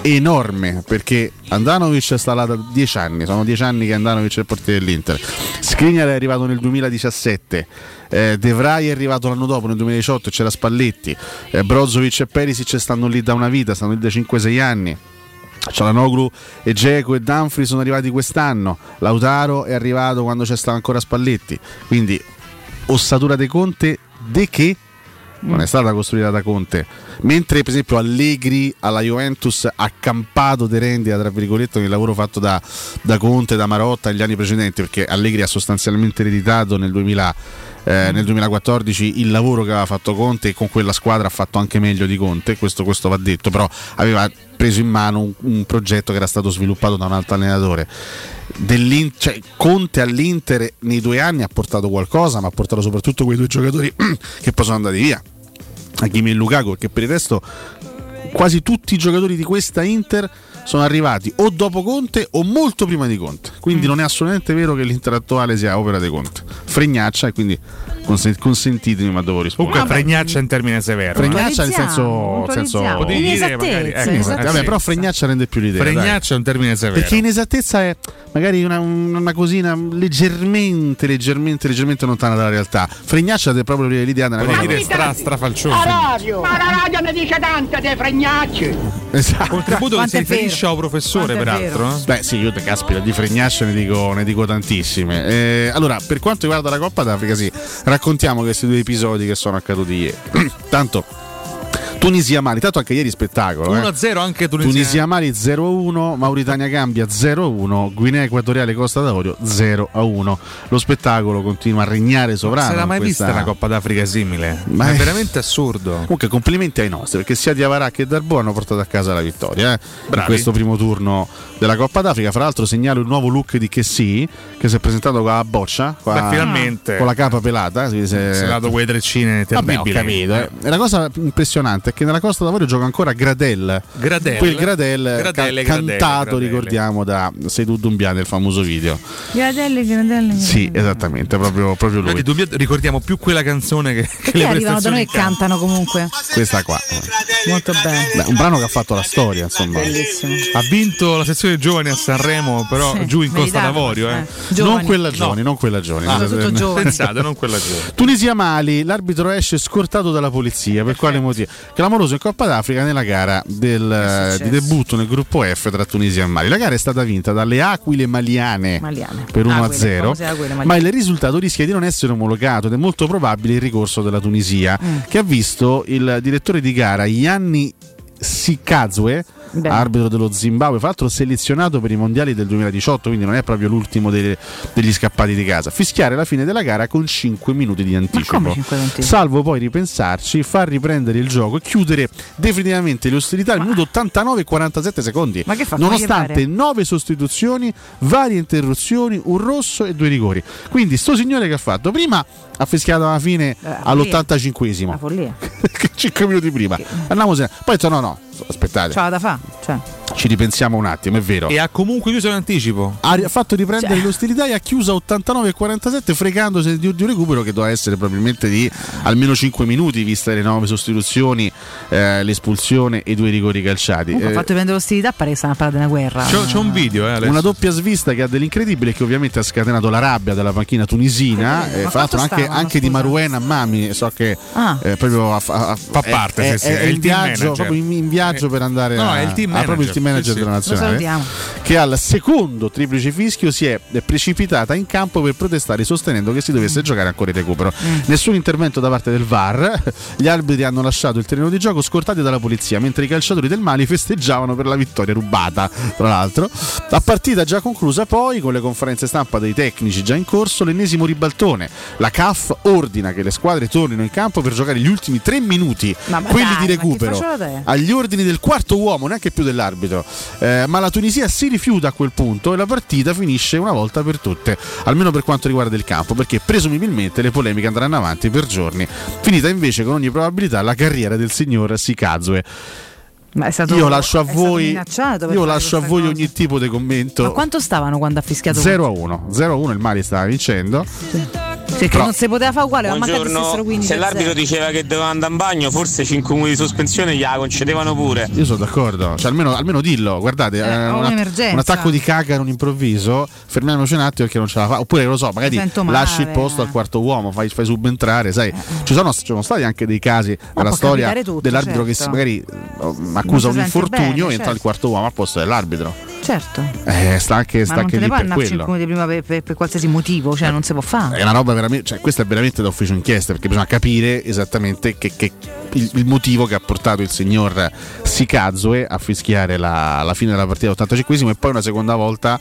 enorme, perché Andanovic sta là da 10 anni, sono 10 anni che Andanovic è il portiere dell'Inter, Skriniar è arrivato nel 2017, De Vrij è arrivato l'anno dopo, nel 2018 c'era Spalletti, Brozovic e Perisic stanno lì da una vita, stanno lì da 5-6 anni. Çalhanoğlu e Dzeko e Dumfries sono arrivati quest'anno, Lautaro è arrivato quando c'è stato ancora Spalletti, quindi ossatura de Conte de che non è stata costruita da Conte, mentre per esempio Allegri alla Juventus ha campato de rendita tra virgolette nel lavoro fatto da Conte, da Marotta negli anni precedenti, perché Allegri ha sostanzialmente ereditato nel 2014 il lavoro che aveva fatto Conte e con quella squadra ha fatto anche meglio di Conte, questo va detto, però aveva preso in mano un progetto che era stato sviluppato da un altro allenatore. Cioè, Conte all'Inter nei 2 anni ha portato qualcosa, ma ha portato soprattutto quei 2 giocatori che poi sono andati via, Hakimi e Lukaku, che per il resto quasi tutti i giocatori di questa Inter sono arrivati o dopo Conte o molto prima di Conte, quindi non è assolutamente vero che l'Inter attuale sia opera di Conte. Fregnaccia, e quindi consentitemi, ma devo rispondere. Comunque fregnaccia è un termine severo. Fregnaccia nel senso dire, però fregnaccia rende più l'idea. Fregnaccia è un termine severo, perché inesattezza è magari una cosina leggermente lontana dalla realtà. Fregnaccia è proprio l'idea della cosa. Dire strafalcione. Ma la radio ne dice tante dei fregnacci. Esatto. Contributo che si riferisce a un professore, peraltro. Beh sì, io caspita, di fregnaccia ne dico tantissime. Allora, per quanto riguarda la Coppa d'Africa, sì, raccontiamo questi 2 episodi che sono accaduti ieri. Tanto Tunisia Mali, tanto anche ieri spettacolo, 1-0 anche Tunisia Mali 0-1, Mauritania Gambia 0-1, Guinea Equatoriale Costa d'Avorio 0-1. Lo spettacolo continua a regnare sovrano. Non si era mai vista una Coppa d'Africa simile. Ma è veramente assurdo. Comunque complimenti ai nostri, perché sia Diawara che Darbo hanno portato a casa la vittoria, in questo primo turno della Coppa d'Africa. Fra l'altro segnalo il nuovo look di Kessi, che si è presentato con la boccia, finalmente, con la capa pelata, si è dato quelle treccine terribili. Vabbè, ho capito, È una cosa impressionante che nella Costa d'Avorio gioca ancora Gradel, quel Gradel cantato, ricordiamo, da Seydou Doumbia del famoso video. Gradel. Sì, esattamente, proprio lui. Guardi, Doumbia, ricordiamo più quella canzone che le arrivano da noi e cantano comunque. Questa qua. Molto bene. Beh, un brano che ha fatto la storia, insomma. Bellissimo. Ha vinto la sezione giovani a Sanremo, però sì, giù in Costa d'Avorio, Non quella giovani. Non quella giovani. Tunisia Mali, l'arbitro esce scortato dalla polizia, per quale motivo? Clamoroso in Coppa d'Africa nella gara di debutto nel gruppo F tra Tunisia e Mali. La gara è stata vinta dalle aquile maliane. Per 1-0, ma il risultato rischia di non essere omologato ed è molto probabile il ricorso della Tunisia, che ha visto il direttore di gara Gianni Sikazwe, arbitro dello Zimbabwe, fra l'altro selezionato per i mondiali del 2018, quindi non è proprio l'ultimo degli scappati di casa, fischiare la fine della gara con 5 minuti di anticipo, salvo poi ripensarci, far riprendere il gioco e chiudere definitivamente le ostilità al minuto 89 e 47 secondi, nonostante 9 sostituzioni, varie interruzioni, un rosso e 2 rigori. Quindi sto signore che ha fatto? Prima ha fischiato alla fine all'85esimo, 5 minuti prima, poi detto no, aspettate, c'ha da fa, ci ripensiamo un attimo, è vero, e ha comunque chiuso l'anticipo, ha fatto riprendere l'ostilità e ha chiuso 89 e 47, fregandosi di un recupero che doveva essere probabilmente di almeno 5 minuti viste le 9 sostituzioni, l'espulsione e 2 rigori calciati. Ha fatto riprendere l'ostilità, pare che stanno parlando di una guerra. C'è un video, una doppia svista che ha dell'incredibile, che ovviamente ha scatenato la rabbia della panchina tunisina, fra l'altro anche di Marouane Ammami, so che proprio fa parte, è il viaggio, proprio in viaggio per andare proprio il team manager della nazionale, che al secondo triplice fischio si è precipitata in campo per protestare, sostenendo che si dovesse giocare ancora il recupero. Nessun intervento da parte del VAR, gli arbitri hanno lasciato il terreno di gioco scortati dalla polizia, mentre i calciatori del Mali festeggiavano per la vittoria rubata, tra l'altro. La partita già conclusa, poi, con le conferenze stampa dei tecnici già in corso, l'ennesimo ribaltone. La CAF ordina che le squadre tornino in campo per giocare gli ultimi 3 minuti, quelli di recupero, agli ordini del quarto uomo, neanche più dell'arbitro, ma la Tunisia si rifiuta a quel punto e la partita finisce una volta per tutte, almeno per quanto riguarda il campo, perché presumibilmente le polemiche andranno avanti per giorni, finita invece con ogni probabilità la carriera del signor Sikazwe. Io lascio a voi ogni tipo di commento. Ma quanto stavano quando ha fischiato? 0-1 il Mali stava vincendo, perché non si poteva fare uguale. Se l'arbitro diceva che doveva andare in bagno, forse 5 minuti di sospensione gliela concedevano pure. Io sono d'accordo, cioè, almeno dillo. Guardate, un attacco di caca, un improvviso, fermiamoci un attimo perché non ce la fa. Oppure lo so, magari lasci il posto al quarto uomo, fai subentrare, sai. Ci sono stati anche dei casi nella storia dell'arbitro, che magari accusa un infortunio, entra al quarto uomo al posto dell'arbitro. Certo. Sta anche lì per quello. Prima per qualsiasi motivo, cioè non si può fare. È una roba veramente, questa è veramente da ufficio inchiesta, perché bisogna capire esattamente che il motivo che ha portato il signor Sicazzoe a fischiare la fine della partita all'85esimo e poi una seconda volta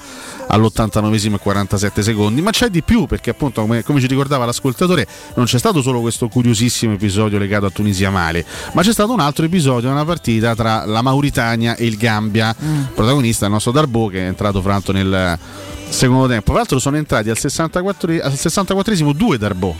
all'89esimo e 47 secondi. Ma c'è di più, perché appunto come ci ricordava l'ascoltatore non c'è stato solo questo curiosissimo episodio legato a Tunisia-Mali, ma c'è stato un altro episodio, una partita tra la Mauritania e il Gambia, protagonista il nostro Darbo, che è entrato fra l'altro nel secondo tempo. Tra l'altro sono entrati al 64esimo due Darbo,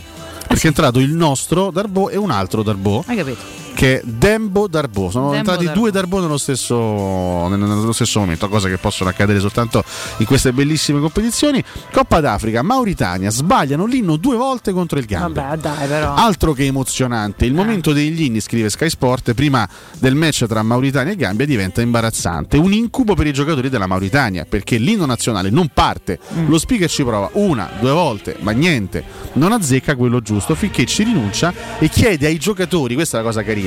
perché è entrato il nostro Darbo e un altro Darbo. Hai capito? Che è Dembo Darbo. Sono Dembo entrati Darbo. Due Darbo nello stesso momento, cosa che possono accadere soltanto in queste bellissime competizioni. Coppa d'Africa, Mauritania, sbagliano l'inno due volte contro il Gambia. Vabbè, dai, però. Altro che emozionante. Il momento degli inni, scrive Sky Sport, prima del match tra Mauritania e Gambia diventa imbarazzante. Un incubo per i giocatori della Mauritania, perché l'inno nazionale non parte. Lo speaker ci prova una, due volte, ma niente. Non azzecca quello giusto, finché ci rinuncia e chiede ai giocatori, questa è la cosa carina,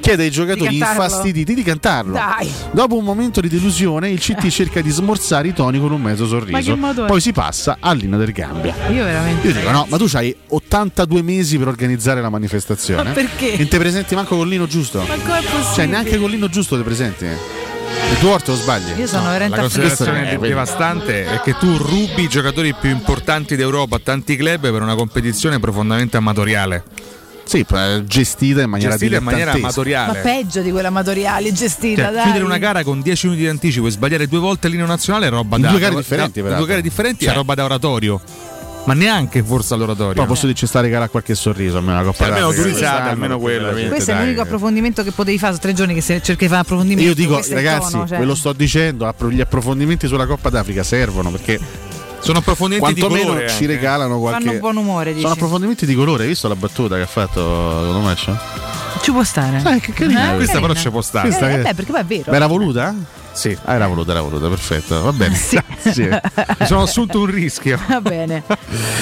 chiede ai giocatori infastiditi di cantarlo. Dai. Dopo un momento di delusione, il CT cerca di smorzare i toni con un mezzo sorriso. Poi si passa all'inno del Gambia. Io dico: no, ma tu c'hai 82 mesi per organizzare la manifestazione. Ma perché? Non ti presenti manco con l'inno giusto? Ma come è possibile? Cioè, neanche con l'inno giusto ti presenti. Il tuo orto sbagli. Io sono veramente. La considerazione devastante è che tu rubi i giocatori più importanti d'Europa a tanti club per una competizione profondamente amatoriale. Sì, gestita in maniera amatoriale. Ma peggio di quella amatoriale gestita, dai. Chiudere una gara con 10 minuti di anticipo e sbagliare due volte l'inno nazionale è roba da due gare differenti è roba da oratorio. Ma neanche forse all'oratorio. Però posso dirci stare cara a qualche sorriso, almeno la Coppa d'Africa. Almeno utilizzata, almeno quella. Questo è l'unico approfondimento che potevi fare. 3 giorni che cerchi di fare un approfondimento. Io dico, ragazzi, ve lo sto dicendo, gli approfondimenti sulla Coppa d'Africa servono, perché sono approfondimenti di colore. Quantomeno ci regalano qualche. Fanno buon umore, dici. Sono approfondimenti di colore. Hai visto la battuta che ha fatto Cotumaccio? Ci può stare. Che carina. Questa però ci può stare. Perché poi è vero. Ma era voluta? Sì. Era voluta, perfetto. Va bene. Sì. Mi sono assunto un rischio. Va bene.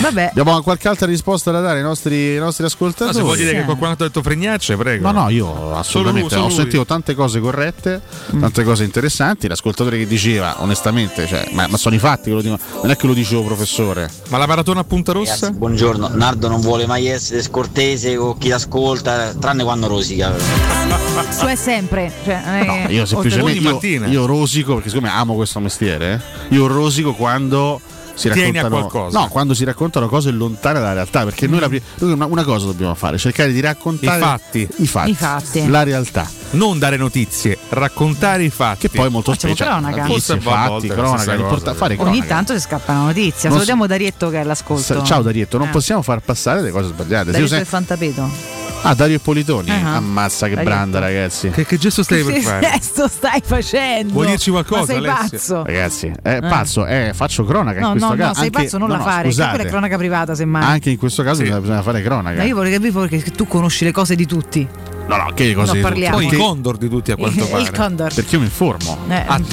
Vabbè. Abbiamo qualche altra risposta da dare ai nostri ascoltatori? No, se vuoi dire che qualcuno ha detto fregnacce, prego. No, io assolutamente solo lui. Sentito tante cose corrette, tante cose interessanti. L'ascoltatore che diceva, onestamente, cioè, ma sono i fatti che lo dico, non è che lo dicevo professore. Ma la maratona a Punta Rossa? Ragazzi, buongiorno, Nardo non vuole mai essere scortese con chi l'ascolta, tranne quando rosica. Su è sempre. Cioè, no, io semplicemente io rosico, perché siccome amo questo mestiere, io rosico quando si raccontano qualcosa. No, quando si raccontano cose lontane dalla realtà, perché noi una cosa dobbiamo fare, cercare di raccontare i fatti, la realtà, non dare notizie, raccontare i fatti, che poi molto spesso cronaca, forse fatti, cronaca, fare cronaca. Ogni tanto si scappa una notizia. Salutiamo Darietto che è all'ascolto. Ciao Darietto, non possiamo far passare le cose sbagliate. Darietto e Fantapeto. Ah, Dario e Politoni, ammazza che Dario. Branda, ragazzi. Che gesto stai per fare? Che gesto stai facendo? Vuoi dirci qualcosa, sei Alessio? Pazzo. Ragazzi, pazzo, faccio cronaca in questo caso. No, sei pazzo, non la fare, quella è cronaca privata, semmai. Anche in questo caso bisogna fare cronaca. Ma io vorrei capire perché tu conosci le cose di tutti. No, che cose parliamo. Poi il Condor di tutti a quanto pare. Il Condor. Perché io mi informo.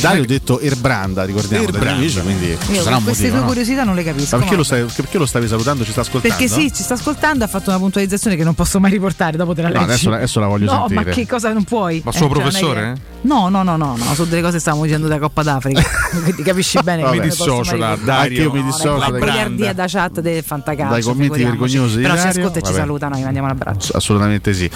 Dario ho detto Erbranda, ricordiamo. Quindi queste tue curiosità non le capisco. Ma perché lo stavi salutando? Ci sta ascoltando? Perché sì, ci sta ascoltando, ha fatto una puntualizzazione che non posso mai riportare, dopo te la leggi. Adesso la voglio sentire. Ma che cosa non puoi? Ma suo professore? No, sono delle cose che stavamo dicendo della Coppa d'Africa. Quindi capisci bene. Mi dissocio da Dario. Io mi dissocio da chat del Fantacalcio. Dai commenti vergognosi. Però ci ascolta e ci saluta, noi mandiamo un abbraccio. Assolutamente sì.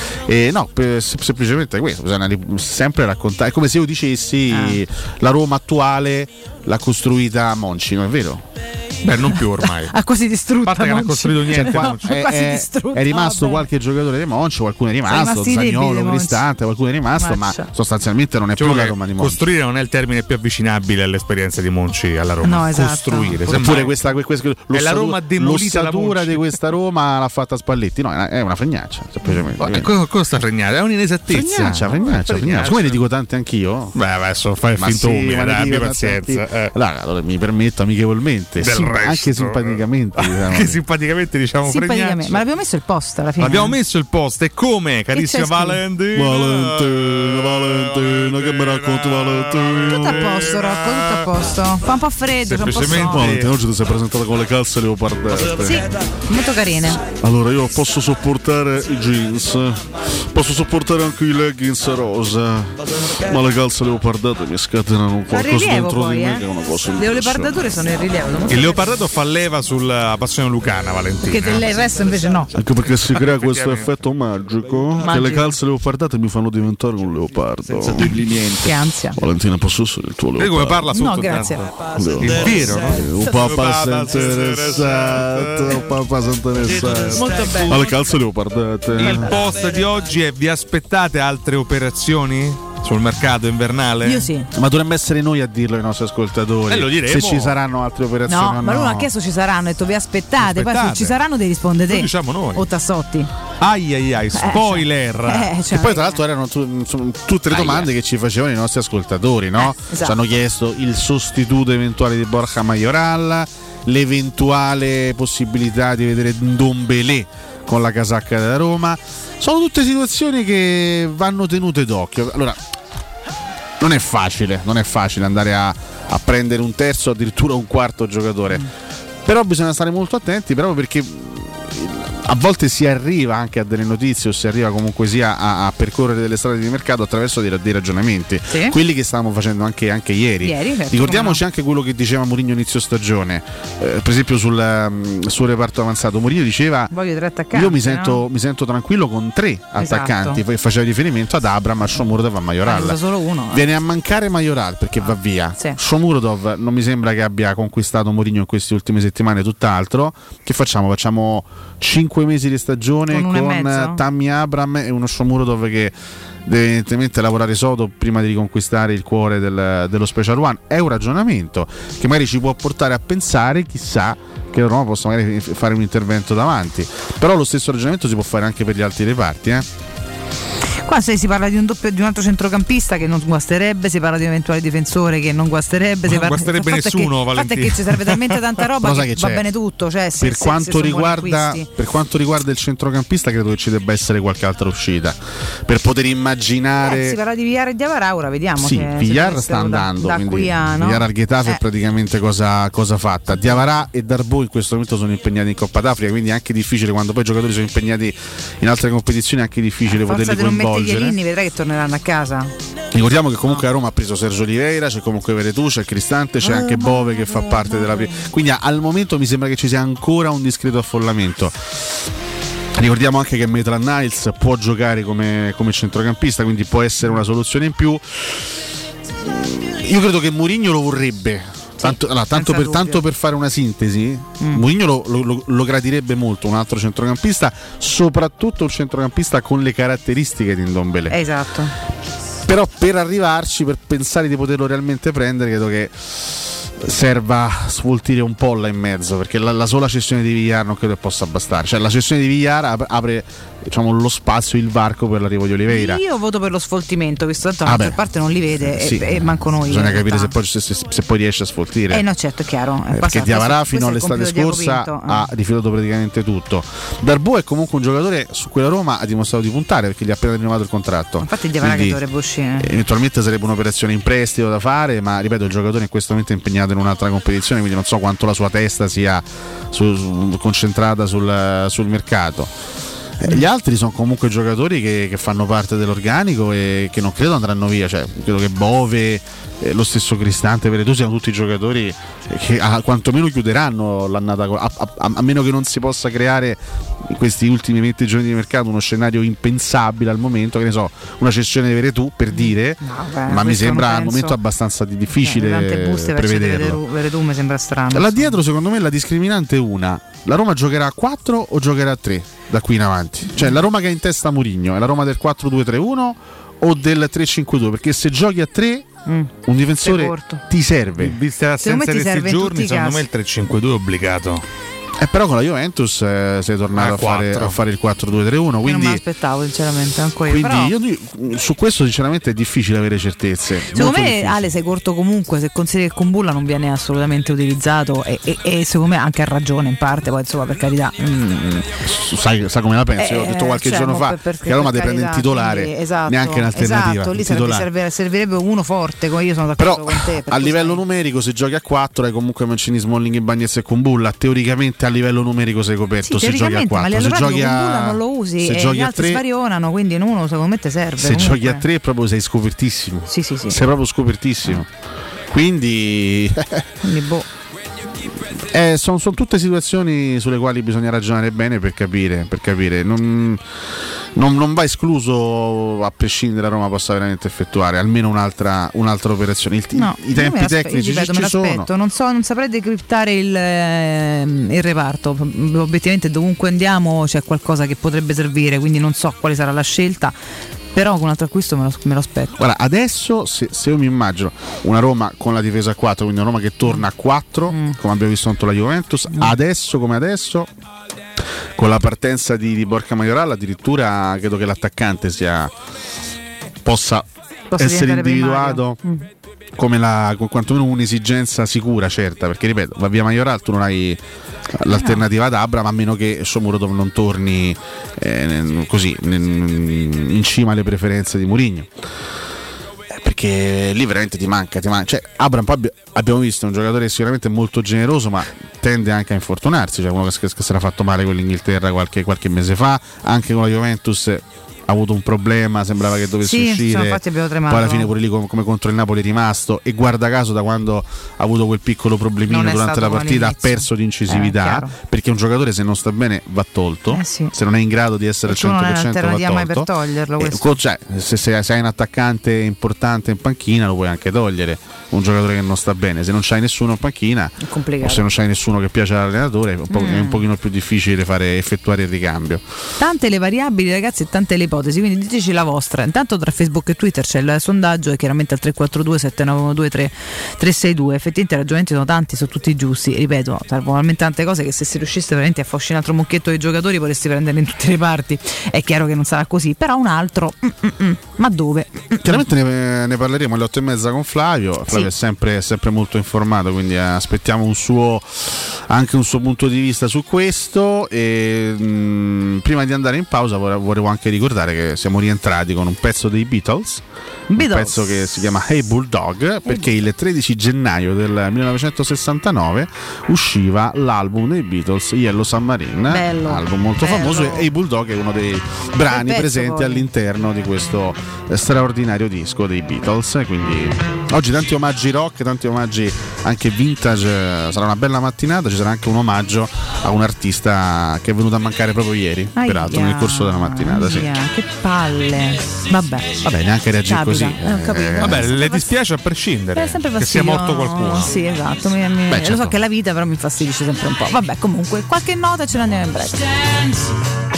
Semplicemente questo, bisogna sempre raccontare. È come se io dicessi la Roma attuale l'ha costruita Monchi, non è vero? Beh, non più ormai. Ha quasi distrutto. Che non ha costruito niente. È rimasto qualche giocatore di Monchi, qualcuno è rimasto, Zaniolo, Cristante, qualcuno è rimasto, ma sostanzialmente non è più la Roma di Monchi. Costruire non è il termine più avvicinabile all'esperienza di Monchi alla Roma. No, esatto. Costruire. Oppure è la Roma demolita, l'ossatura di questa Roma l'ha fatta Spalletti. No, è una fregnaccia, semplicemente. Cosa fregnare? È un'inesattezza. Fregnaccia. Come ne dico tante anch'io? Beh, adesso fai il finto umile, abbi pazienza. Allora, mi permetto amichevolmente, anche simpaticamente, diciamo. Ma l'abbiamo messo il post alla fine. L'abbiamo messo il post e come, carissima Valentina, che mi racconti Valentina? Tutto a posto, Rocco, tutto a posto. Fa un po' freddo, Valentina, oggi ti sei presentata con le calze leopardette. Sì, molto carine. Allora, io posso sopportare i jeans, posso sopportare anche i leggings rosa, ma le calze leopardate mi scatenano qualcosa dentro di me. Le leopardature sono in rilievo. Guardato fa leva sulla passione lucana, Valentina. Perché il resto invece no. Anche perché si crea questo effetto magico. Che le calze leopardate mi fanno diventare un leopardo. Senza dirgli niente. Che ansia. Valentina, posso essere il tuo leopardo? Come parla sotto? No, grazie. Il vero, no? Un papà s'interessato. Un papà s'interessato. Molto bello. Alle calze leopardate. Il post di oggi è: vi aspettate altre operazioni sul mercato invernale? Io sì. Ma dovremmo essere noi a dirlo ai nostri ascoltatori, lo diremo, se ci saranno altre operazioni. No, ma lui ha chiesto ci saranno, ha detto vi aspettate, poi se ci saranno devi rispondere te, lo diciamo noi o Tassotti. Spoiler. E poi tra l'altro erano tutte le domande che ci facevano i nostri ascoltatori, no? Esatto. Ci hanno chiesto il sostituto eventuale di Borja Maioral, l'eventuale possibilità di vedere Ndombele con la casacca della Roma. Sono tutte situazioni che vanno tenute d'occhio. Allora, non è facile andare a prendere un terzo, addirittura un quarto giocatore. Però bisogna stare molto attenti, proprio perché a volte si arriva anche a delle notizie o si arriva comunque sia a percorrere delle strade di mercato attraverso dei ragionamenti, sì, quelli che stavamo facendo anche ieri, certo, ricordiamoci anche quello che diceva Mourinho inizio stagione, per esempio sul reparto avanzato. Mourinho diceva: voglio tre attaccanti, mi sento tranquillo con tre, esatto, attaccanti. Poi faceva riferimento ad Abraham, a Shomurodov, a Maioral. Solo uno, viene a mancare Maioral perché va via, sì. Shomurodov non mi sembra che abbia conquistato Mourinho in queste ultime settimane, tutt'altro. Che facciamo 5 mesi di stagione con Tammy Abraham e uno Shomurodov che deve evidentemente lavorare sodo prima di riconquistare il cuore dello Special One. È un ragionamento che magari ci può portare a pensare, chissà, che la Roma possa magari fare un intervento davanti. Però lo stesso ragionamento si può fare anche per gli altri reparti, Qua si parla di un altro centrocampista che non guasterebbe, si parla di un eventuale difensore che non guasterebbe, guasterebbe nessuno, Valentina. Il fatto è che ci serve talmente tanta roba che va bene tutto, per quanto riguarda il centrocampista credo che ci debba essere qualche altra uscita per poter immaginare. Si parla di Villar e Diawara, ora vediamo. Sì, Villar sta andando da qui a, no? Villar al Getafe è praticamente cosa fatta. Diawara e Darbo in questo momento sono impegnati in Coppa d'Africa, quindi è anche difficile quando poi i giocatori sono impegnati in altre competizioni, è anche difficile poterli coinvolgere. I Chiellini vedrai che torneranno a casa. Ricordiamo che comunque a Roma ha preso Sergio Oliveira, c'è comunque Veretù, c'è Cristante, c'è anche Bove che fa parte della prima. Quindi al momento mi sembra che ci sia ancora un discreto affollamento. Ricordiamo anche che Maitland Niles può giocare come centrocampista, quindi può essere una soluzione in più. Io credo che Mourinho lo vorrebbe. Tanto per fare una sintesi, Mourinho lo gradirebbe molto un altro centrocampista, soprattutto un centrocampista con le caratteristiche di Ndombele. Esatto. Però per arrivarci, per pensare di poterlo realmente prendere, credo che serva svoltire un po' là in mezzo, perché la sola cessione di Villar non credo che possa bastare. Cioè la cessione di Villar apre, diciamo, lo spazio, il varco per l'arrivo di Oliveira. Io voto per lo sfoltimento, visto che la maggior parte non li vede, sì, e manco noi. Bisogna capire se poi riesce a sfoltire. No, certo, è chiaro. Perché Diawara fino all'estate scorsa ha rifiutato praticamente tutto. Darbo è comunque un giocatore su cui la Roma ha dimostrato di puntare, perché gli ha appena rinnovato il contratto. Infatti Diawara che dovrebbe uscire. Eventualmente sarebbe un'operazione in prestito da fare, ma ripeto, il giocatore in questo momento è impegnato in un'altra competizione, quindi non so quanto la sua testa sia concentrata sul mercato. Gli altri sono comunque giocatori che fanno parte dell'organico e che non credo andranno via. Cioè, credo che Bove, lo stesso Cristante, Veretù siano tutti giocatori che quantomeno chiuderanno l'annata, a meno che non si possa creare in questi ultimi 20 giorni di mercato uno scenario impensabile al momento, che ne so, una cessione di Veretù per dire, ma mi sembra al momento abbastanza difficile prevederlo. Veretù mi sembra strano. Là dietro secondo me la discriminante è una: la Roma giocherà a 4 o giocherà a 3 da qui in avanti? Cioè la Roma che ha in testa Mourinho è la Roma del 4-2-3-1 o del 3-5-2? Perché se giochi a 3 un difensore ti serve. Vista l'assenza di questi giorni, secondo me il 3-5-2 è obbligato. Però con la Juventus sei tornato a fare il 4-2-3-1, quindi non me l'aspettavo sinceramente ancora. Quindi io su questo sinceramente è difficile avere certezze. Secondo me Ale sei corto comunque, se consideri che Kumbulla non viene assolutamente utilizzato e secondo me anche a ragione in parte, poi insomma per carità. Sai come la penso, io ho detto qualche giorno fa che la Roma dipende il titolare, quindi, esatto, neanche un'alternativa. Esatto, lì servirebbe uno forte, io sono d'accordo con te. Però a livello numerico se giochi a 4 hai comunque Mancini, Smalling, Bagnez e Kumbulla, teoricamente a livello numerico sei coperto, sì, se giochi a 4, se giochi a non lo usi, se giochi a 3 sparionano, quindi in uno secondo me te serve. Se comunque giochi a 3 proprio sei scopertissimo. Sì. Sei proprio scopertissimo. Quindi Sono tutte situazioni sulle quali bisogna ragionare bene per capire. Non va escluso, a prescindere, la Roma possa veramente effettuare almeno un'altra operazione. I tempi tecnici ci sono. Non saprei decriptare il reparto. Obiettivamente dovunque andiamo c'è qualcosa che potrebbe servire, quindi non so quale sarà la scelta, però con un altro acquisto me lo aspetto. Guarda, adesso se io mi immagino una Roma con la difesa a 4, quindi una Roma che torna a 4, come abbiamo visto contro la Juventus, adesso come adesso, con la partenza di Borca Maioral, addirittura credo che l'attaccante possa essere individuato come quantomeno un'esigenza sicura, certa, perché ripeto, va via Maioral, tu non hai l'alternativa ad Abra, ma a meno che Shomurodov non torni così in cima alle preferenze di Mourinho, perché lì veramente ti manca. Cioè, Abra abbiamo visto, è un giocatore sicuramente molto generoso, ma tende anche a infortunarsi, cioè uno che si era fatto male con l'Inghilterra qualche mese fa, anche con la Juventus ha avuto un problema, sembrava che dovesse uscire, poi alla fine pure lì come contro il Napoli è rimasto, e guarda caso da quando ha avuto quel piccolo problemino durante la partita ha perso di incisività, perché un giocatore se non sta bene va tolto, se non è in grado di essere al 100% va tolto, cioè, se hai un attaccante importante in panchina lo puoi anche togliere, un giocatore che non sta bene, se non c'hai nessuno in panchina o se non c'hai nessuno che piace all'allenatore è un pochino più difficile effettuare il ricambio. Tante le variabili, ragazzi, tante le ipotesi, quindi diteci la vostra. Intanto tra Facebook e Twitter c'è il sondaggio, e chiaramente al 342 792 362. Effettivamente i ragionamenti sono tanti, sono tutti giusti, ripeto, servono veramente tante cose che se si riuscisse veramente a farci un altro mucchietto dei giocatori vorresti prenderli in tutte le parti, è chiaro che non sarà così, però un altro ma dove? Chiaramente ne parleremo alle 8:30 con Flavio. È sempre molto informato, quindi aspettiamo un suo punto di vista su questo, e prima di andare in pausa volevo anche ricordare che siamo rientrati con un pezzo dei Beatles. Un pezzo che si chiama Hey Bulldog, perché il 13 gennaio del 1969 usciva l'album dei Beatles Yellow Submarine, album molto famoso, e Hey Bulldog è uno dei brani presenti all'interno di questo straordinario disco dei Beatles. Quindi oggi tanti omaggi rock, tanti omaggi anche vintage, sarà una bella mattinata, ci sarà anche un omaggio a un artista che è venuto a mancare proprio ieri, peraltro nel corso della mattinata. Che palle, vabbè, neanche reagire così. Vabbè, le dispiace a prescindere che sia morto qualcuno. Sì, esatto. Certo. Lo so che è la vita, però mi fastidisce sempre un po'. Vabbè, comunque qualche nota ce l'andiamo in breve.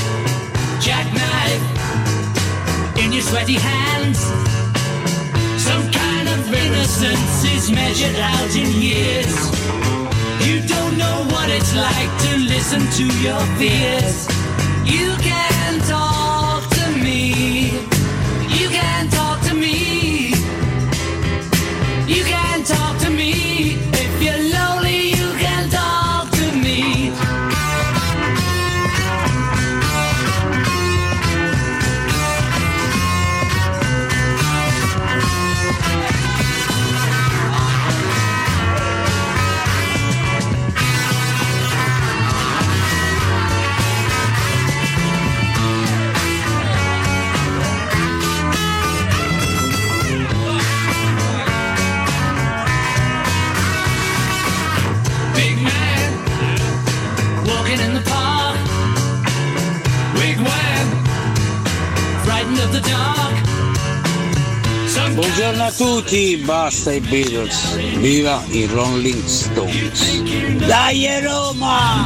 Buongiorno a tutti, basta i Beatles, viva i Rolling Stones. Dai Roma!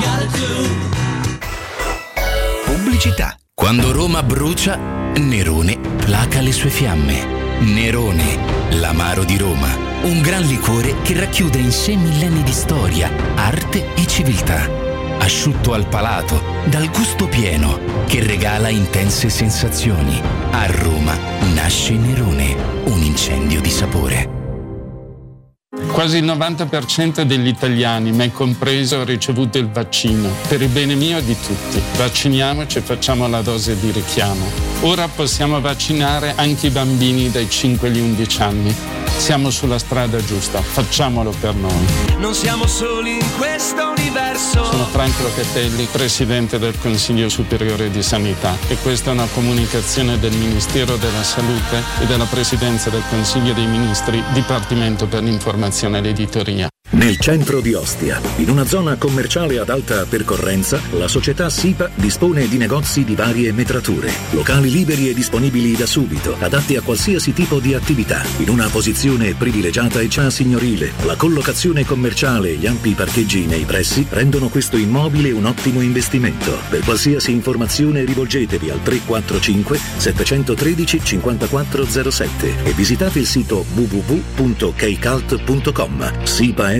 Pubblicità. Quando Roma brucia, Nerone placa le sue fiamme. Nerone, l'amaro di Roma, un gran liquore che racchiude in sé millenni di storia, arte e civiltà. Asciutto al palato, dal gusto pieno, che regala intense sensazioni. A Roma nasce Nerone, un incendio di sapore. Quasi il 90% degli italiani, me compreso, ha ricevuto il vaccino. Per il bene mio e di tutti, vacciniamoci e facciamo la dose di richiamo. Ora possiamo vaccinare anche i bambini dai 5 agli 11 anni. Siamo sulla strada giusta, facciamolo per noi. Non siamo soli in questo universo. Sono Franco Locatelli, presidente del Consiglio Superiore di Sanità, e questa è una comunicazione del Ministero della Salute e della Presidenza del Consiglio dei Ministri, Dipartimento per l'Informazione e l'Editoria. Nel centro di Ostia, in una zona commerciale ad alta percorrenza, la società SIPA dispone di negozi di varie metrature, locali liberi e disponibili da subito, adatti a qualsiasi tipo di attività, in una posizione privilegiata e già signorile. La collocazione commerciale e gli ampi parcheggi nei pressi rendono questo immobile un ottimo investimento. Per qualsiasi informazione rivolgetevi al 345 713 5407 e visitate il sito www.keycult.com. SIPA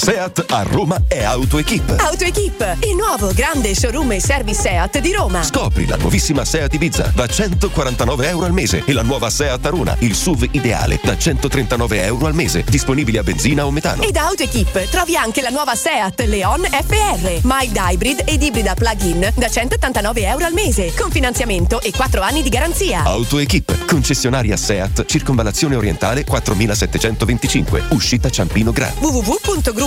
Seat a Roma è AutoEquip. AutoEquip, il nuovo grande showroom e service Seat di Roma. Scopri la nuovissima Seat Ibiza da €149 al mese e la nuova Seat Arona, il SUV ideale, da €139 al mese, disponibili a benzina o metano. E da AutoEquip trovi anche la nuova Seat Leon FR, mild hybrid ed ibrida plug-in da €189 al mese, con finanziamento e 4 anni di garanzia. AutoEquip, concessionaria Seat, circonvallazione orientale 4725, uscita Ciampino Gran. www.gruppo.com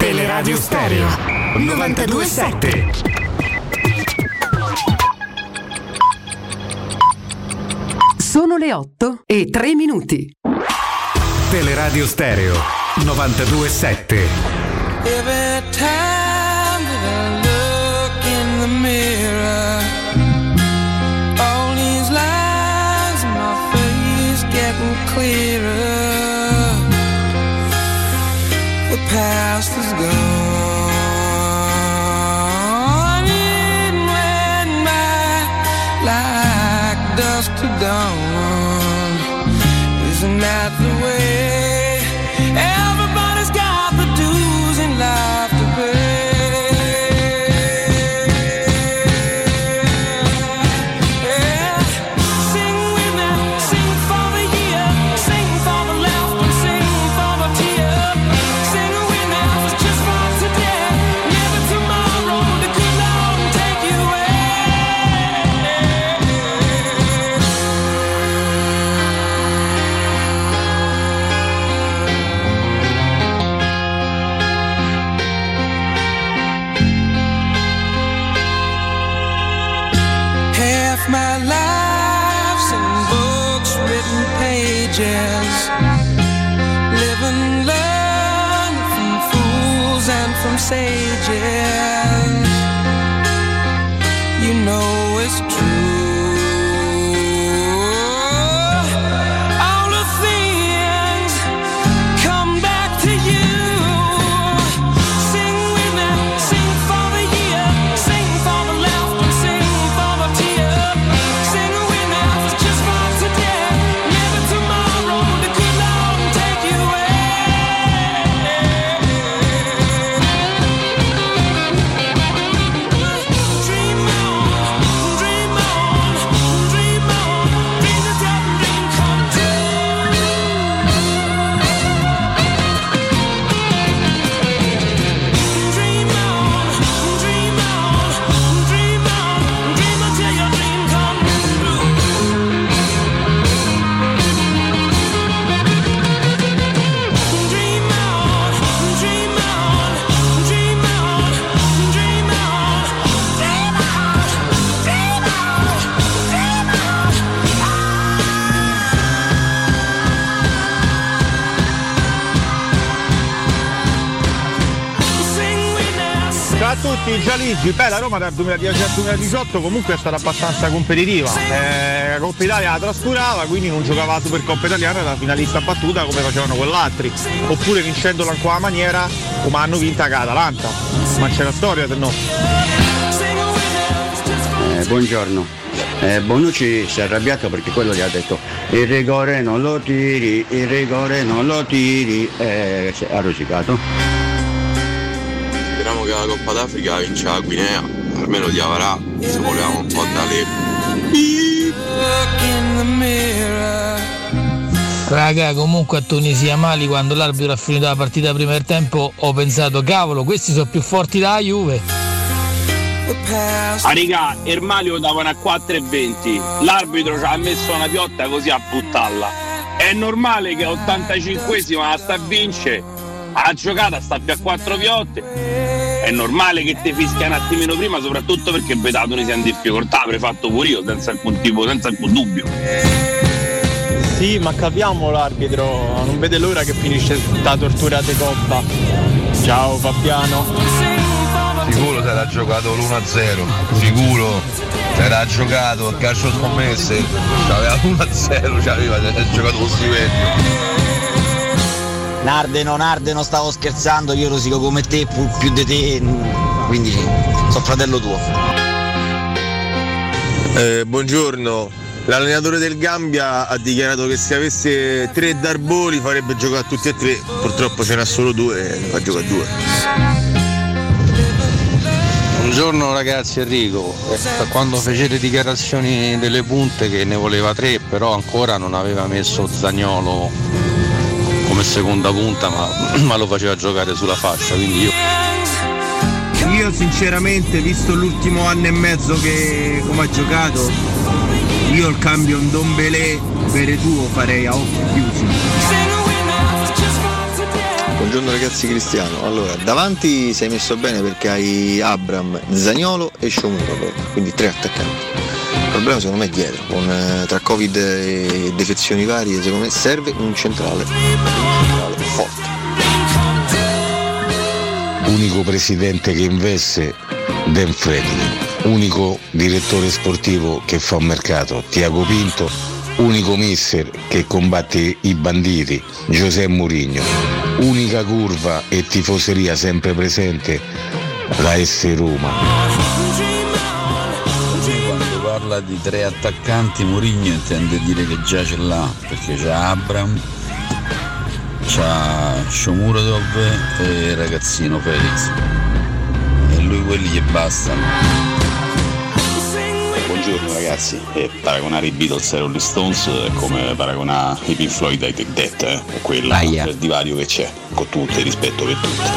Teleradio Stereo 92.7. Sono le 8:03. Teleradio Stereo 92.7. Every time that I look in the mirror, all these lines in my face getting clearer. The past is gone. It went by like dust to dawn. Isn't that the way? Everybody's got the dues in life to pay. Yeah. Sing with me, sing for the year, sing for the laughter, sing for the tears. My life's in books, written pages, live and learn from fools and from sages. You know it's true. All the things come back to you. Sing for the year, sing for the laughter, sing for the tears. Sing away now, it's just for today. Never tutti, Gialigi. Beh, la Roma dal 2010 al 2018 comunque è stata abbastanza competitiva. La Coppa Italia la trascurava, quindi non giocava la Supercoppa italiana, la finalista battuta come facevano quell'altri, oppure vincendola in quella maniera come hanno vinta con l'Atalanta. Ma c'è la storia, se no. Buongiorno. Bonucci si è arrabbiato perché quello gli ha detto il rigore non lo tiri, ha rosicato. Speriamo che la Coppa d'Africa vincia la Guinea, almeno Diawara, se volevamo un po' dalle. Raga, comunque a Tunisia Mali, quando l'arbitro ha finito la partita prima del tempo, ho pensato cavolo, questi sono più forti della Juve. Ah raga, il Mali lo davano a 4,20, l'arbitro ci ha messo una piotta così a buttarla. È normale che all'85esima la sta a vince, a giocata sta più a 4 piotte, è normale che te fischia un attimino prima, soprattutto perché Betatone sia in difficoltà, avrei fatto pure io senza alcun dubbio. Sì, ma capiamo l'arbitro, non vede l'ora che finisce la tortura di Coppa. Ciao Fabiano. Sicuro te l'ha giocato l'1-0, sicuro te l'ha giocato a calcio scommesse, c'aveva l'1-0, c'aveva giocato lo stipendio. Narde non stavo scherzando, io rosico come te, più di te, quindi sono fratello tuo. Buongiorno, l'allenatore del Gambia ha dichiarato che se avesse 3 Darboli farebbe giocare tutti e 3, purtroppo ce n'ha solo 2 e fa giocare 2. Buongiorno ragazzi, Enrico, quando facete dichiarazioni delle punte che ne voleva 3, però ancora non aveva messo Zaniolo come seconda punta, ma lo faceva giocare sulla fascia, quindi io sinceramente, visto l'ultimo anno e mezzo che come ha giocato, io il cambio Ndombele per tuo farei a occhi chiusi. Buongiorno ragazzi, Cristiano. Allora, davanti sei messo bene perché hai Abram, Zaniolo e Shomuro, quindi 3 attaccanti. Il problema secondo me è dietro, tra Covid e defezioni varie, secondo me serve un centrale forte. Unico presidente che investe, Dan Fredlin. Unico direttore sportivo che fa un mercato, Tiago Pinto. Unico mister che combatte i banditi, José Mourinho. Unica curva e tifoseria sempre presente, la S Roma. Quando parla di 3 attaccanti, Mourinho intende dire che già ce l'ha, perché c'ha Abraham, c'ha Shomurodov e ragazzino Felix, e lui quelli che bastano. Buongiorno ragazzi, paragonare i Beatles ai Rolling Stones è come paragonare i Pink Floyd ai Tech Death, è quello il divario che c'è, con tutto il rispetto per tutti.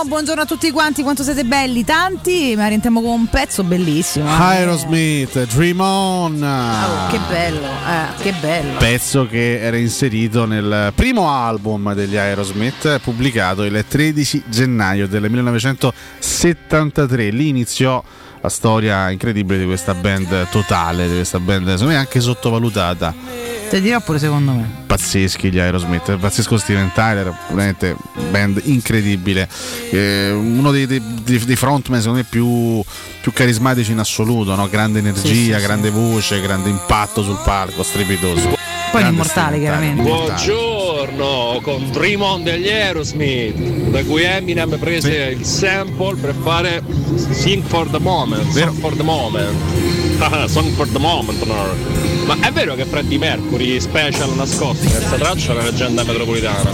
Buongiorno a tutti quanti, quanto siete belli, tanti, ma rientriamo con un pezzo bellissimo. Aerosmith, Dream On. Oh, che bello. Pezzo che era inserito nel primo album degli Aerosmith, pubblicato il 13 gennaio del 1973. Lì iniziò la storia incredibile di questa band totale, di questa band secondo me anche sottovalutata. Te dirò pure secondo me. Pazzeschi gli Aerosmith, pazzesco Steven Tyler, veramente band incredibile. Uno dei frontman secondo me più carismatici in assoluto, no? Grande energia, sì. Grande voce, grande impatto sul palco, strepitoso. Poi l'immortale chiaramente. Buongiorno, con Dream On degli Aerosmith, da cui Eminem prese il sample per fare Song for the Moment. Ma è vero che Freddie Mercury special nascosta in questa traccia la leggenda metropolitana?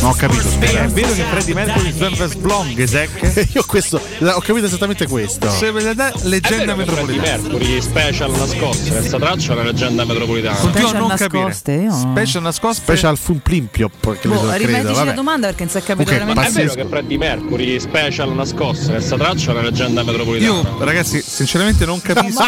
Non ho capito. È vero che Freddie Mercury Svenves Blong, Zach? Io questo ho capito esattamente questo. Se leggenda è vero metropolitana. Freddie Mercury special nascosta in questa traccia la leggenda metropolitana. Continuo a non capire. Special nascosta. Special fun plimpio. Ripetici la domanda perché non si è capito veramente. È vero che Freddie Mercury special nascosta in questa traccia la leggenda metropolitana. Io ragazzi sinceramente non capisco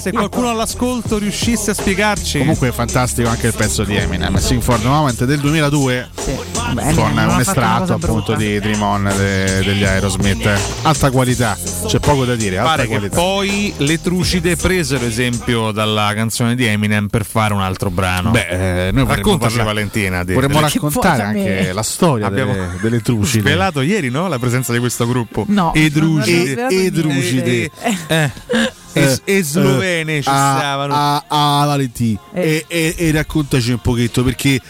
se qualcuno all'ascolto riuscì riuscisse a spiegarci. Comunque è fantastico anche il pezzo di Eminem, Sing for the Moment del 2002, sì, bene, con un estratto appunto di Dream On degli Aerosmith. Alta qualità, c'è poco da dire, alta pare qualità. Che poi le Trucide presero esempio dalla canzone di Eminem per fare un altro brano. Beh, noi vorremmo Valentina, vorremmo raccontare anche la storia delle Trucide. Abbiamo svelato ieri, no? La presenza di questo gruppo. No, e Trucide slovene ci stavano a Valentì e raccontaci un pochetto, perché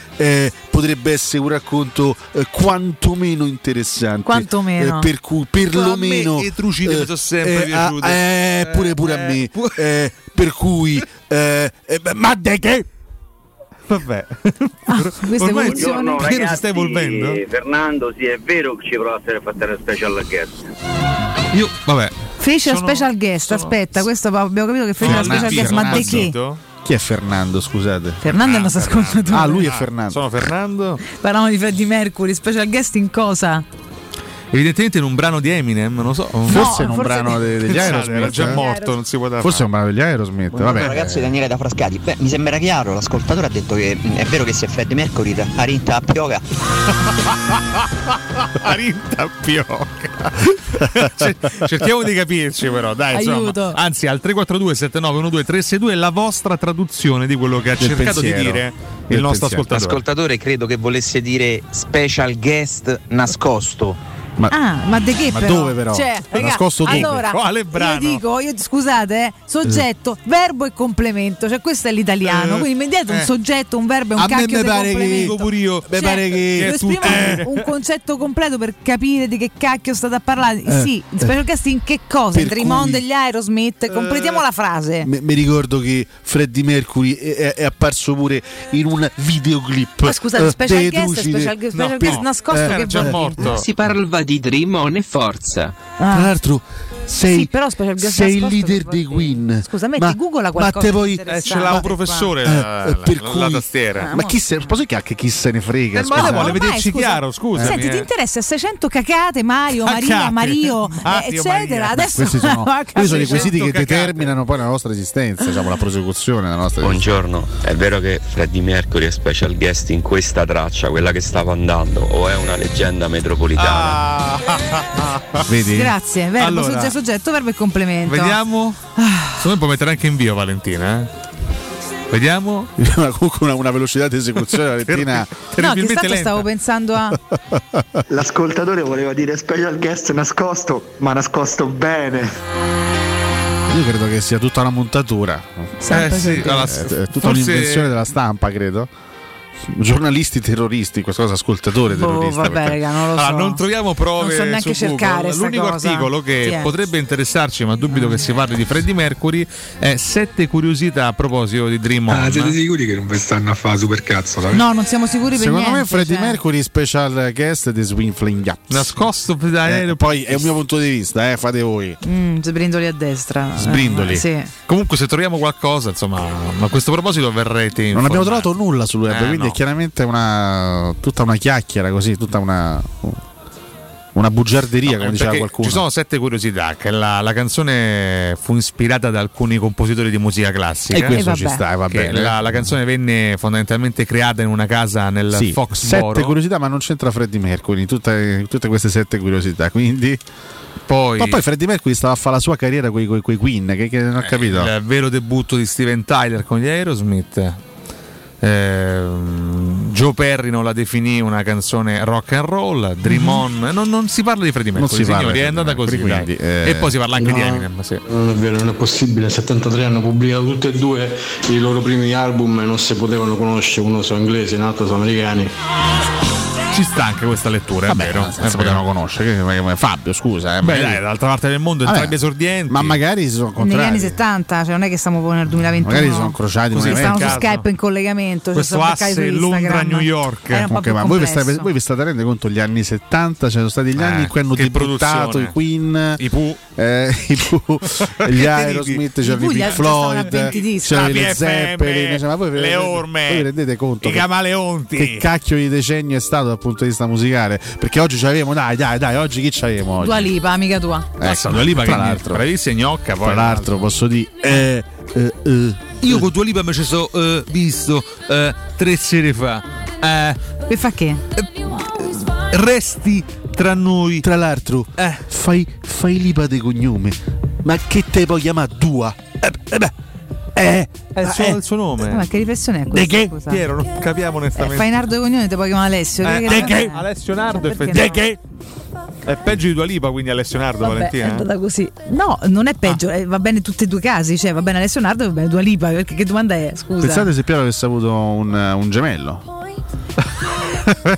potrebbe essere un racconto quantomeno interessante, quantomeno per cui perlomeno e Trucide mi sono sempre piaciute, pure a me per cui ma de che vabbè, ormai buongiorno, ragazzi, si sta evolvendo. Fernando, sì, è vero che ci prova a fare una special guest. Io, vabbè, fece la special guest, aspetta, questo abbiamo capito che fece la special guest, ma di chi? Chi è Fernando, scusate? Fernando è il nostro ascoltatore. Ah, lui è Fernando. Sono Fernando. Parliamo di Freddie Mercury, special guest in cosa? Evidentemente in un brano di Eminem, non lo so, forse in un brano degli Aerosmith, era già morto, non si poteva. Forse è un brano degli Aerosmith. Vabbè, ragazzi, Daniele da Frascati. Beh, mi sembra chiaro, l'ascoltatore ha detto che è vero che se Freddie Mercury arinta a pioca. Arinta a pioca. Cerchiamo di capirci però, dai, insomma. Aiuto. Anzi, al 342 7912 362 la vostra traduzione di quello che ha cercato pensiero di dire il nostro ascoltatore. Credo che volesse dire special guest nascosto. Ma di che però? Dove però? Cioè, nascosto dove? Allora, quale brano? Io dico, scusate, soggetto, verbo e complemento. Cioè questo è l'italiano. Quindi immediato un soggetto, un verbo e un cacchio di complemento. A me dico pure io. Cioè, pare che esprimo un concetto completo per capire di che cacchio state a parlare. Sì, special guest in che cosa? Il Dream On degli Aerosmith. Completiamo la frase. Mi ricordo che Freddie Mercury è apparso pure in un videoclip. Ma scusate, special guest, special guest nascosto che già morto. Si parla di Dream On e forza. Tra l'altro sei il leader dei Queen. Scusa, metti Google qualcosa. Ma ce l'ha un professore la tastiera. Ma chi se posso dire che chi se ne frega? Ma vuole vederci chiaro, scusa. Senti, ti interessa 600 cacate, Mario, Maria, eccetera. Adesso questi sono i quesiti che determinano poi la nostra esistenza, diciamo la prosecuzione della nostra esistenza. Buongiorno, è vero che Freddie Mercury è special guest in questa traccia, quella che stava andando, o è una leggenda metropolitana? Vedi? Grazie, verbo, allora, soggetto, verbo e complemento. Vediamo. Secondo me può mettere anche in bio Valentina, Vediamo. Comunque una velocità di esecuzione Valentina. No, che stavo pensando a l'ascoltatore voleva dire special guest nascosto, ma nascosto bene. Io credo che sia tutta una montatura. Sì, tutta un'invenzione della stampa, credo. Giornalisti terroristi, qualcosa, ascoltatore terrorista. Vabbè, raga, non lo so. Non troviamo prove. Non so neanche cercare. L'unico articolo che potrebbe interessarci, ma dubito che si parli di Freddie Mercury, è 7 curiosità a proposito di Dream On. Siete sicuri che non vi stanno a fare supercazzola? No, non siamo sicuri per niente. Secondo me Freddie Mercury special guest di Swinfling Yachts. Nascosto poi è un mio punto di vista, fate voi. Sbrindoli a destra. Sbrindoli. Sì. Comunque se troviamo qualcosa, insomma, a questo proposito verrete informati. Non abbiamo trovato nulla sul web, quindi no. Chiaramente tutta una chiacchiera così, tutta una bugiarderia, come diceva qualcuno. Ci sono 7 curiosità, che la canzone fu ispirata da alcuni compositori di musica classica. E questo ci sta, va bene. La canzone venne fondamentalmente creata in una casa nel Foxboro. 7 curiosità, ma non c'entra Freddie Mercury, tutte queste 7 curiosità, quindi... Ma poi Freddie Mercury stava a fare la sua carriera con quei Queen, che non ho capito. Il vero debutto di Steven Tyler con gli Aerosmith. Joe Perry non la definì una canzone rock and roll. Dream On, non si parla di Freddie Mercury, signori, è andata così, quindi, e poi si parla anche di Eminem, sì. Non è vero, non è possibile, 73 hanno pubblicato tutti e due i loro primi album e non si potevano conoscere, uno sono inglesi, l'altro sono americani. Ci sta anche questa lettura, è vero, si potevano conoscere. Fabio, scusa, beh, dai, dall'altra parte del mondo entrambi esordienti. Ma magari si sono incontrati negli anni 70, cioè non è che stiamo nel 2021. Magari si sono incrociati, stavano su Skype in collegamento. Questo asse Londra-New York. Ma voi vi state rendendo conto, gli anni 70, cioè sono stati gli anni in cui hanno debuttato i Queen, i Pooh, gli Aerosmith, c'era i Pink Floyd, c'era le Zeppelin, ma voi vi rendete conto che cacchio di decennio è stato punto di vista musicale, perché oggi c'avevamo dai oggi chi c'avevamo oggi? Dua Lipa, amica tua, Dua Lipa, che tra l'altro bravissima gnocca, poi tra l'altro posso dire Io con Dua Lipa mi ci sono visto 3 sere fa. E fa che? Resti tra noi. Tra l'altro, fai Lipa di cognome. Ma che te puoi chiamare Dua? È il suo nome. Ma che riflessione è questa? De che? Piero, non capiamo onestamente. Fai Nardo di cognome, te puoi chiamare Alessio. De che? Alessio Nardo, effettivamente. È peggio di Dua Lipa, quindi Alessio Nardo. Vabbè, Valentina è andata così. No, non è peggio, va bene tutti e due i casi, cioè va bene Alessio Nardo, va bene Dua Lipa, perché che domanda è? Scusa. Pensate se Piero avesse avuto un gemello.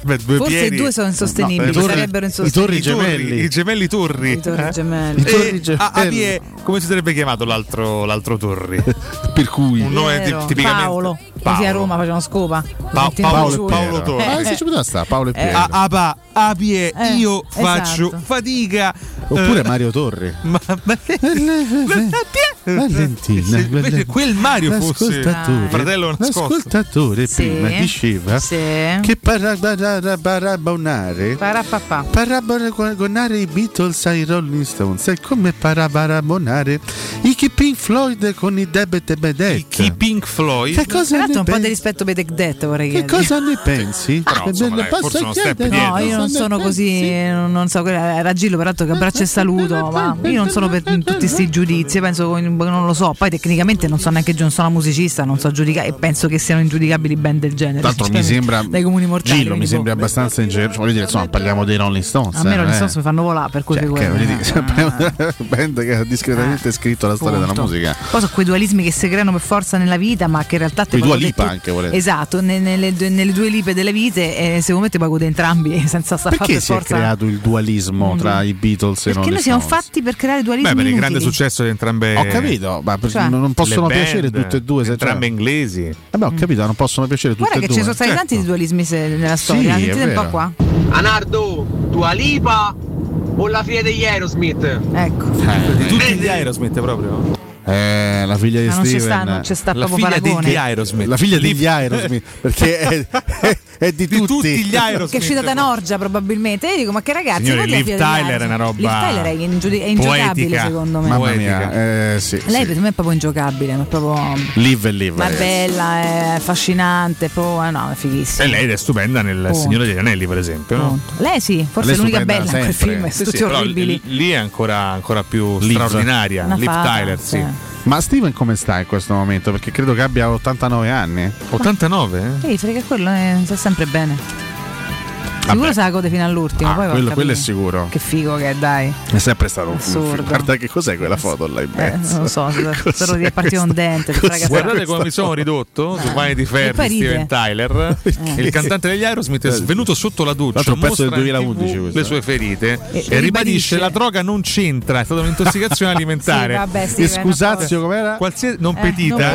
Beh, forse due sono insostenibili, no, sarebbero insostenibili. I torri gemelli. Come si sarebbe chiamato l'altro Torri? Per cui un nome tipicamente Paolo. Così a Roma facevano scopa. Paolo Torri. Paolo e Piero. Io faccio fatica. Oppure Mario Torri. Valentina, invece quel Mario fosse fratello nascosto. L'ascoltatore prima diceva che parabbonare i Beatles ai Rolling Stones è come parabbonare i Pink Floyd con i Debedette. I Pink Floyd. Che cosa ne pensi? Un po' di rispetto per Debedette vorrei chiedere. Che cosa ne pensi? Però, forse uno step dietro. No, io non sono così, non so, Raggillo peraltro che abbraccio e saluto, ma io non sono per tutti questi giudizi, penso non lo so, poi tecnicamente non so neanche, non sono una musicista, non so giudicare e penso che siano ingiudicabili band del genere. Tanto mi sembra dai comuni mortali. Gillo mi sembra abbastanza voglio dire, insomma, parliamo dei Rolling Stones. A me Rolling Stones mi fanno volare, per cui band che ha discretamente scritto la storia della musica. Poi sono quei dualismi che si creano per forza nella vita, ma che in realtà te Dua Lipa anche volete. Esatto, nelle due lipe delle vite secondo me te pago entrambi senza sapere perché si è creato il dualismo tra i Beatles e Rolling Stones. Perché noi siamo fatti per creare dualismi. Beh, per il grande successo di entrambe. Ho capito, ma non possono piacere tutte e due, entrambe inglesi. Vabbè, ho capito, non possono piacere tutte e due. Guarda che ci sono stati tanti dualismi nella storia, mettete un po' qua. Anardo, Dua Lipa o la figlia degli Aerosmith? Ecco. Tutti gli Aerosmith proprio. La figlia di Steven, non c'è sta proprio paragone. La figlia degli Aerosmith, perché è di tutti gli Aerosmith, che è uscita da Norgia probabilmente. E dico, ma che ragazzi, signori, Liv Tyler è una roba. Liv Tyler è ingiocabile secondo me. Mamma mia, sì, lei per me è proprio ingiocabile, ma proprio Liv. Ma è bella, è affascinante, no, è fighissima. E lei è stupenda nel Signore degli Anelli, per esempio, no? Lei sì, forse lei è l'unica bella sempre in quel film. Sì, però lì è ancora più straordinaria. Liv Tyler, sì. Ma Steven come sta in questo momento? Perché credo che abbia 89 anni. 89? Ehi, frega, quello sta sempre bene. Sicuro se la gode fino all'ultimo. Poi quello è sicuro. Che figo che è, dai. È sempre stato assurdo. Guarda che cos'è quella foto là in mezzo. Non lo so, spero di partire un dente. Guardate come mi sono ridotto su Vanity Fair di Steven Tyler. Il cantante degli Aerosmith è venuto sotto la doccia, mostra del 2011 le sue ferite e ribadisce: la droga non c'entra, è stata un'intossicazione alimentare. Sì, vabbè, Steven, scusazio, com'era? Non petita.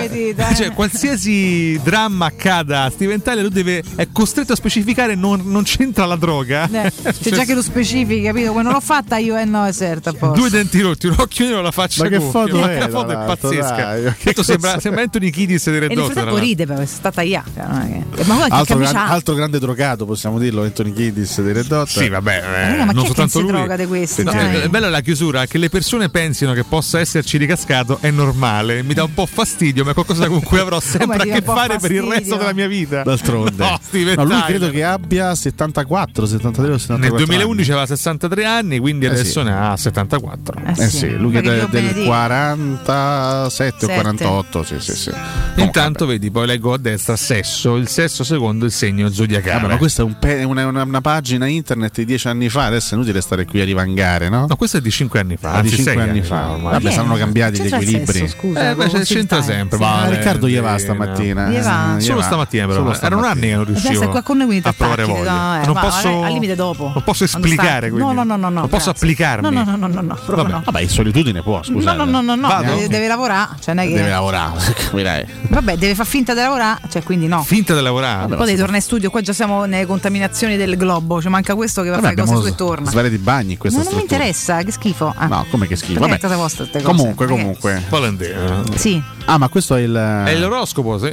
Cioè, qualsiasi dramma accada a Steven Tyler è costretto a specificare non c'entra la droga. C'è già che lo specifichi, capito? Quando l'ho fatta io è certo. 2 denti rotti, un occhio nero, la faccia. Ma che foto è? La foto è pazzesca. Sembra Anthony Kiedis sedere addosso. E ride perché è stata iaca. Altro grande drogato, possiamo dirlo, Anthony Kiedis sedere addosso. Sì, vabbè, non soltanto lui. Droga di questo. È bella la chiusura, che le persone pensino che possa esserci ricascato è normale. Mi dà un po' fastidio, ma è qualcosa con cui avrò sempre a che fare per il resto della mia vita. D'altronde. Ma lui credo che abbia 73 o 74 nel 2011 anni. Aveva 63 anni, quindi adesso ne ha 74. Lui che è del 47 o 48. Sì. Intanto vedi, poi leggo a destra il sesso secondo il segno zodiacale. Ma questa è una pagina internet di 10 anni fa, adesso è inutile stare qui a rivangare, no? No, questa è di 5 anni fa. Di 5 anni fa, vabbè, saranno cambiati gli equilibri. Sesso, scusa, c'entra sempre. Riccardo gli va stamattina. Solo stamattina, però. Erano anni che non riuscivo a provare voglia. Non posso, al limite dopo. Non posso esplicare, quindi. No. Non posso applicarmi. No. Vabbè, in solitudine può, scusa. No. Deve lavorare, cioè non è che deve lavorare, capirai. Vabbè, deve far finta di lavorare, cioè quindi no. Finta di lavorare. Poi devi tornare in studio, qua già siamo nelle contaminazioni del globo, cioè manca questo che va a fare cose e torna. Svare di bagni questa struttura. Non mi interessa, che schifo. No, come che schifo? Vabbè. Comunque. Valentina. Sì. Ma questo è è l'oroscopo, sì.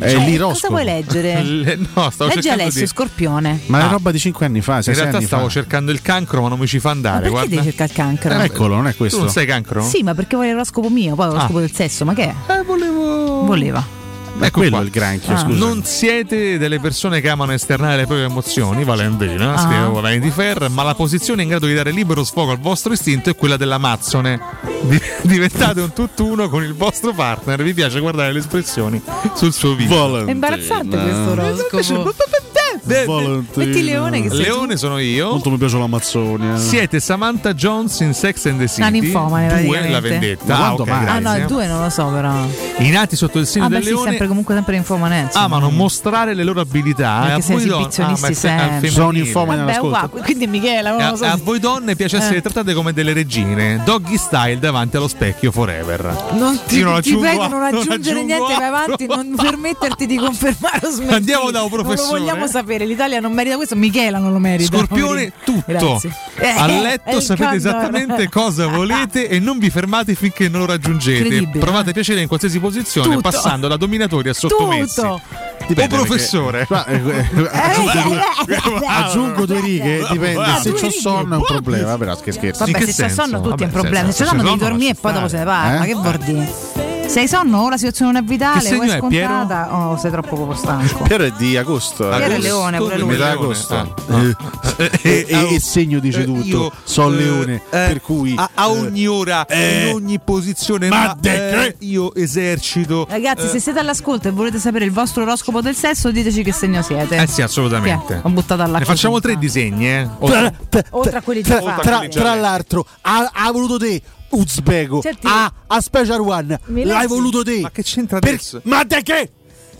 È l'iroscopo. Cosa vuoi leggere? No, stavo leggi Alessio Scorpione. Ma è roba di 5 anni fa. In realtà stavo cercando il cancro, ma non mi ci fa andare. Ma perché devi cercare il cancro? Eccolo, non è questo. Tu non sei cancro? Sì, ma perché vuoi l'oroscopo mio? Poi l'oroscopo del sesso, ma che è? Volevo voleva. Ecco quello qua. Il granchio, scusa. Non siete delle persone che amano esternare le proprie emozioni, Valentina, scrivevo Valenti Fer, ma la posizione in grado di dare libero sfogo al vostro istinto è quella dell'amazzone. Diventate un tutt'uno con il vostro partner. Vi piace guardare le espressioni sul suo viso. Valentina. È imbarazzante questo oroscopo. Metti Leone, che sei Leone tu. Sono io. Molto mi piace l'Amazzonia. Siete Samantha Jones in Sex and the City. Una ninfomane, due la vendetta. No, due non lo so, però. I nati sotto il segno del Leone sempre infomanenza. Amano mostrare le loro abilità. Anche se esibizionisti sempre. Sono infomane all'ascolto. Quindi Michela, a voi donne piace essere trattate come delle regine. Doggy style davanti allo specchio forever. Ti prego, non aggiungere niente, vai avanti, non permetterti di confermare o smentire. Andiamo da un professore. Non vogliamo sapere, l'Italia non merita questo, Michela non lo merita. Scorpione, tutto. A letto sapete esattamente cosa volete e non vi fermate finché non lo raggiungete. Provate piacere in qualsiasi posizione, passando da dominatori a sottomessi. Un professore, aggiungo due righe, dipende se c'ho sonno è un problema, però scherzo. Vabbè, se c'ho sonno tutti è un problema, se c'ho sonno devi dormire e poi dopo se ne parla, ma che vuol dire? Sei sonno, ora la situazione non è vitale, che è scontata. Oh, sei troppo poco stanco. Piero è di agosto. Piero è Leone, pure lui. Metà agosto. E il segno dice tutto. Io sono Leone, per cui a ogni ora, in ogni posizione, io esercito. Ragazzi, se siete all'ascolto e volete sapere il vostro oroscopo del sesso, diteci che segno siete. Eh sì, assolutamente. Ho buttato alla. Ne facciamo 3 disegni, oltre a quelli di tra l'altro, ha voluto te. Uzbeko a Special One Milano. L'hai voluto te. Ma che c'entra adesso? Ma te che?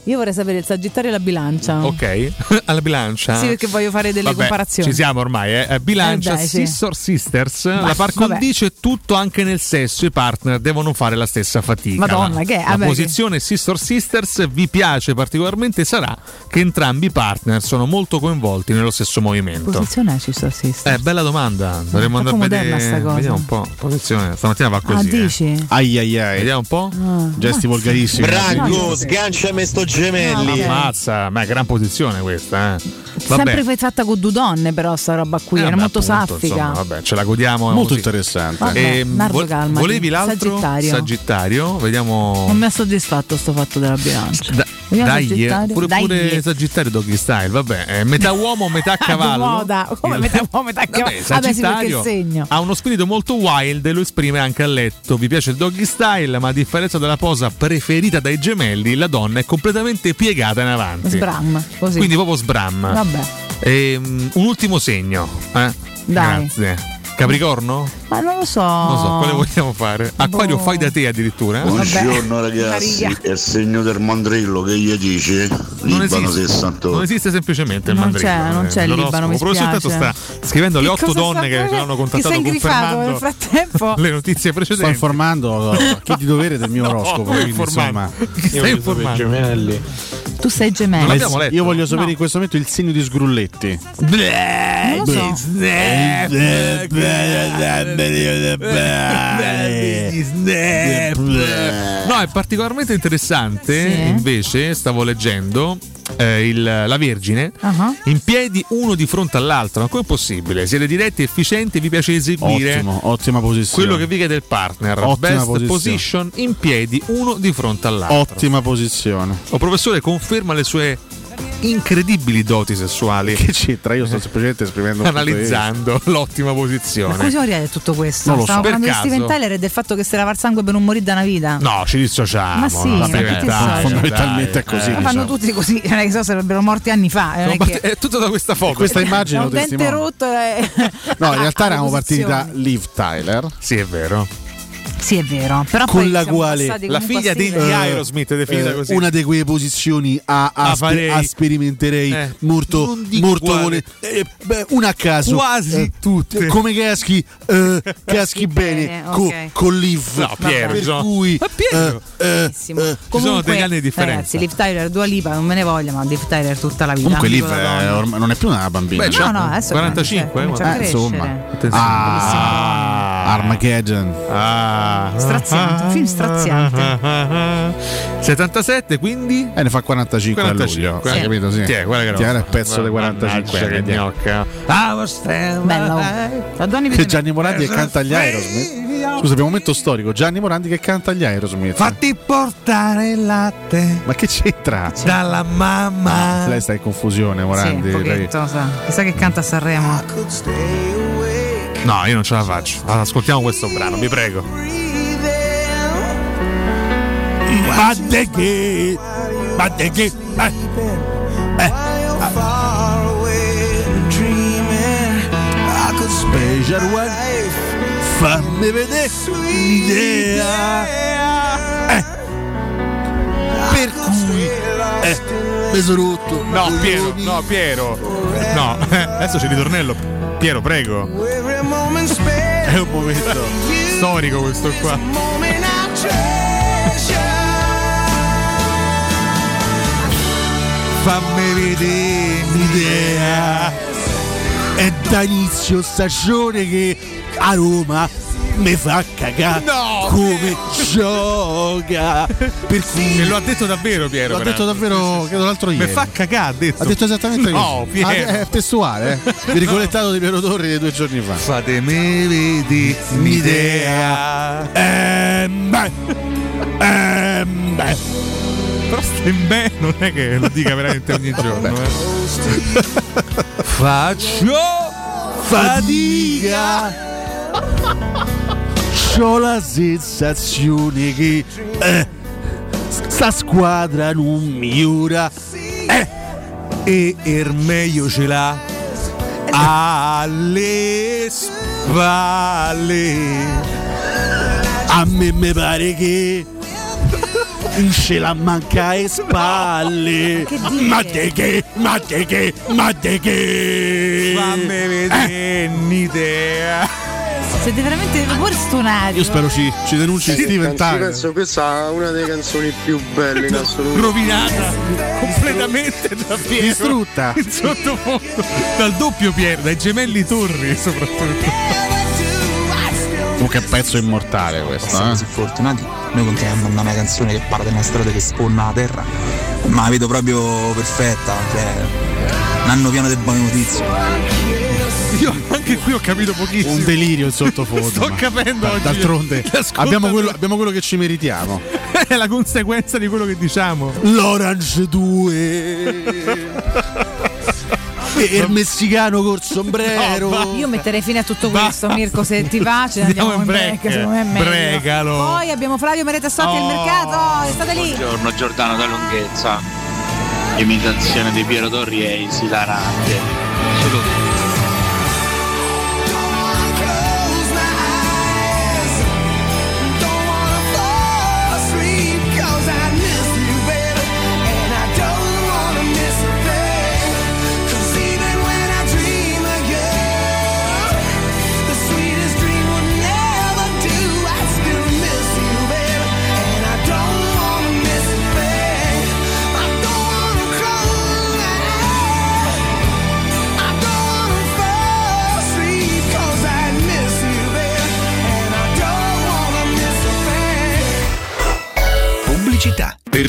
Io vorrei sapere il Sagittario e la Bilancia. Ok, alla Bilancia. Sì, perché voglio fare delle comparazioni. Ci siamo ormai, Bilancia, dai, Sister sì. Sisters. Ma, la par condicio è tutto anche nel sesso. I partner devono fare la stessa fatica. Madonna, che è? La posizione che... Sister Sisters vi piace particolarmente sarà che entrambi i partner sono molto coinvolti nello stesso movimento. Posizione è Sister Sisters? Bella domanda. Dovremmo andare a vedere. Vediamo un po'. Posizione. Stamattina va così. Dici? Ai. Vediamo un po'. Gesti volgarissimi. Branco, sganciami sto gemelli. Ammazza, ma è gran posizione questa, eh. Vabbè. Sempre poi tratta con due donne, però sta roba qui era molto saffica. Insomma, vabbè, ce la godiamo. Molto interessante. Vabbè, Nardo, calma. Volevi l'altro Sagittario? Vediamo. Non mi ha soddisfatto sto fatto della Bilancia. Pure Sagittario doggy style, vabbè, metà uomo, metà cavallo. Moda. Come metà uomo, metà cavallo. Sagittario ha uno spirito molto wild e lo esprime anche a letto. Vi piace il doggy style, ma a differenza della posa preferita dai gemelli, la donna è completamente piegata in avanti. Sbram, così. Quindi proprio sbram. Vabbè. Un ultimo segno, dai. Grazie. Capricorno? Ma non lo so. Non so, quale vogliamo fare? Acquario fai da te addirittura. Buongiorno ragazzi, è il segno del mandrillo, che gli dice? Libano 68. Non esiste semplicemente il mandrillo. Non c'è il Libano, mi spiace. Però sta scrivendo che le 8 donne che ci hanno contattato confermando nel frattempo le notizie precedenti. Sto informando chi di dovere del mio oroscopo, insomma. Stai informando. Gemelli. Tu sei gemello. Io voglio sapere in questo momento il segno di Sgrulletti. No, è particolarmente interessante. Sì. Invece, stavo leggendo la Vergine in piedi uno di fronte all'altro. Ma come è possibile? Siete diretti, efficienti, vi piace eseguire. Ottima posizione. Quello che vi chiede il partner. Best position in piedi uno di fronte all'altro. Ottima posizione. Oh, professore, conferma le sue incredibili doti sessuali. Che c'entra? Io sto semplicemente esprimendo, analizzando l'ottima posizione. Ma cosa è tutto questo? Non lo so. Stavo parlando di Steven Tyler e del fatto che se lava il sangue per non morire da una vita. No, ci dissociamo. Ma sì, fondamentalmente è così. Ma fanno tutti così. Non è che so, sarebbero morti anni fa. È tutto da questa foto. Questa immagine. Un dente rotto. No, in realtà eravamo partiti da Liv Tyler. Sì, è vero. Sì, è vero, però con la quale la figlia di Aerosmith è definita così. Una di quelle posizioni sperimenterei una a caso. Quasi tutte. Come caschi bene, okay. Con Liv. No, Piero. Per cui, ci sono degli anni di differenza. Ragazzi, Liv Tyler, Dua Lipa, non me ne voglia, ma Liv Tyler tutta la vita. Comunque Liv non è più una bambina. Beh, no, adesso 45, insomma. Armageddon. Straziante, un film straziante. 77, quindi ne fa 45 a luglio. Sì. Capito? Sì. Tiè, il pezzo dei 45 che gnocca. Bello. C'è Gianni Morandi che canta gli Aerosmith. Scusa, abbiamo un momento storico. Gianni Morandi che canta gli Aerosmith. Fatti portare il latte. Ma che c'entra? Dalla mamma. Lei sta in confusione, Morandi. Sì, un pochetto, sa. Chissà che canta a Sanremo. No, io non ce la faccio. Ascoltiamo questo brano, vi prego. Ma de che? Special One, fammi vedere l'idea. Per cui mi sono rotto. No, Piero. Adesso c'è il ritornello. Piero, prego. È un momento storico questo qua. Fammi vedere l'idea. È da inizio stagione che a Roma me fa cagare, no, come gioca. Per cui... E lo ha detto davvero Piero. L'ha detto davvero, credo l'altro ieri. Me fa cagare, ha detto. Ha detto esattamente così. È testuale, virgolettato di Piero Torri di 2 giorni fa. Fatemi vedi un'idea. Però beh, non è che lo dica veramente ogni giorno. Faccio fatica. C'ho la sensazione che sta squadra non migliora. E il meglio ce l'ha alle spalle. A me mi pare che ce la manca e spalle. Ma de che? Fammi vedere un'idea. Siete veramente stonati. Io spero ci denunci Steven Tyler. Penso questa è una delle canzoni più belle in assoluto. Rovinata completamente da Piero. Distrutta in sottofondo dal doppio Piero, dai gemelli Torri soprattutto. Che pezzo immortale questo. Siamo così fortunati, noi continuiamo a mandare una canzone che parla di una strada che sponda la terra, ma la vedo proprio perfetta, cioè l'hanno pieno di buone notizie. Io anche qui ho capito pochissimo. Un delirio in sottofondo. Sto capendo oggi. D'altronde abbiamo quello che ci meritiamo. È la conseguenza di quello che diciamo. L'Orange 2. E il messicano col sombrero. No, io metterei fine a tutto questo, Mirko, se ti va ce ne andiamo in break, secondo me è meglio. Bregalo. Poi abbiamo Flavio Meretta Sotti al mercato, è stato lì. Buongiorno Giordano da Lunghezza. L'imitazione di Piero Torri è esilarante. Saluto. Per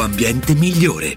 ambiente migliore.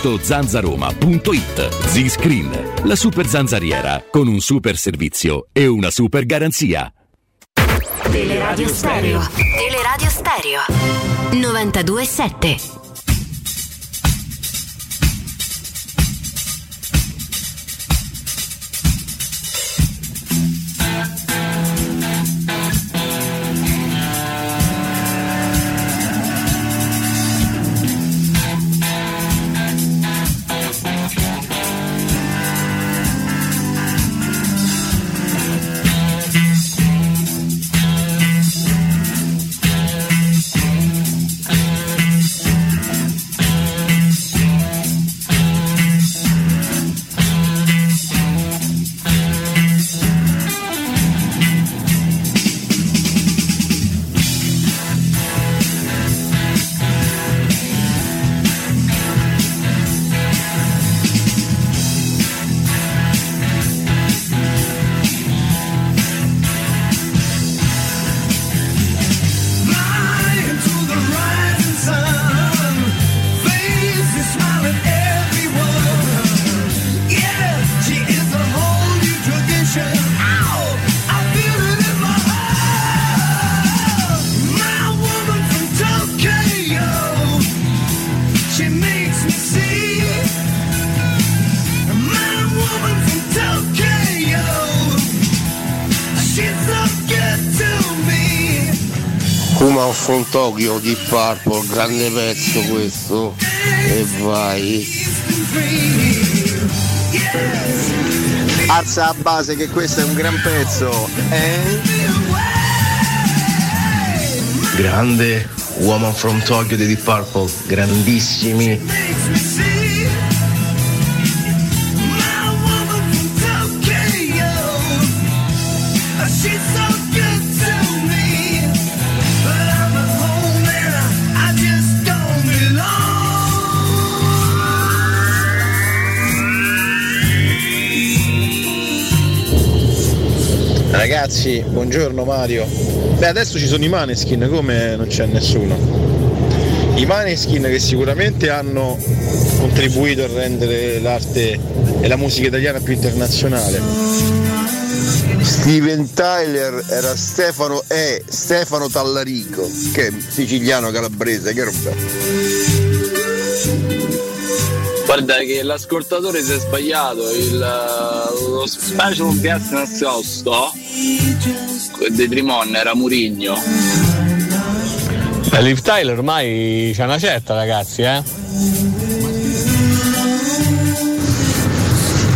zanzaroma.it. Z-Screen, la super zanzariera con un super servizio e una super garanzia. Teleradio Stereo. Teleradio Stereo 92.7. Con Tokyo di Purple, grande pezzo questo, e vai. Alza a base che questo è un gran pezzo, eh? Grande Woman from Tokyo dei Deep Purple, grandissimi. Ragazzi, buongiorno Mario. Beh, adesso ci sono i Maneskin, come non c'è nessuno. I Maneskin che sicuramente hanno contribuito a rendere l'arte e la musica italiana più internazionale. Steven Tyler era Stefano Tallarico, che è siciliano calabrese, che roba. Guarda che l'ascoltatore si è sbagliato, lo special guest nascosto De Trimon era Murigno. Liv Tyler ormai c'è una certa, ragazzi, eh?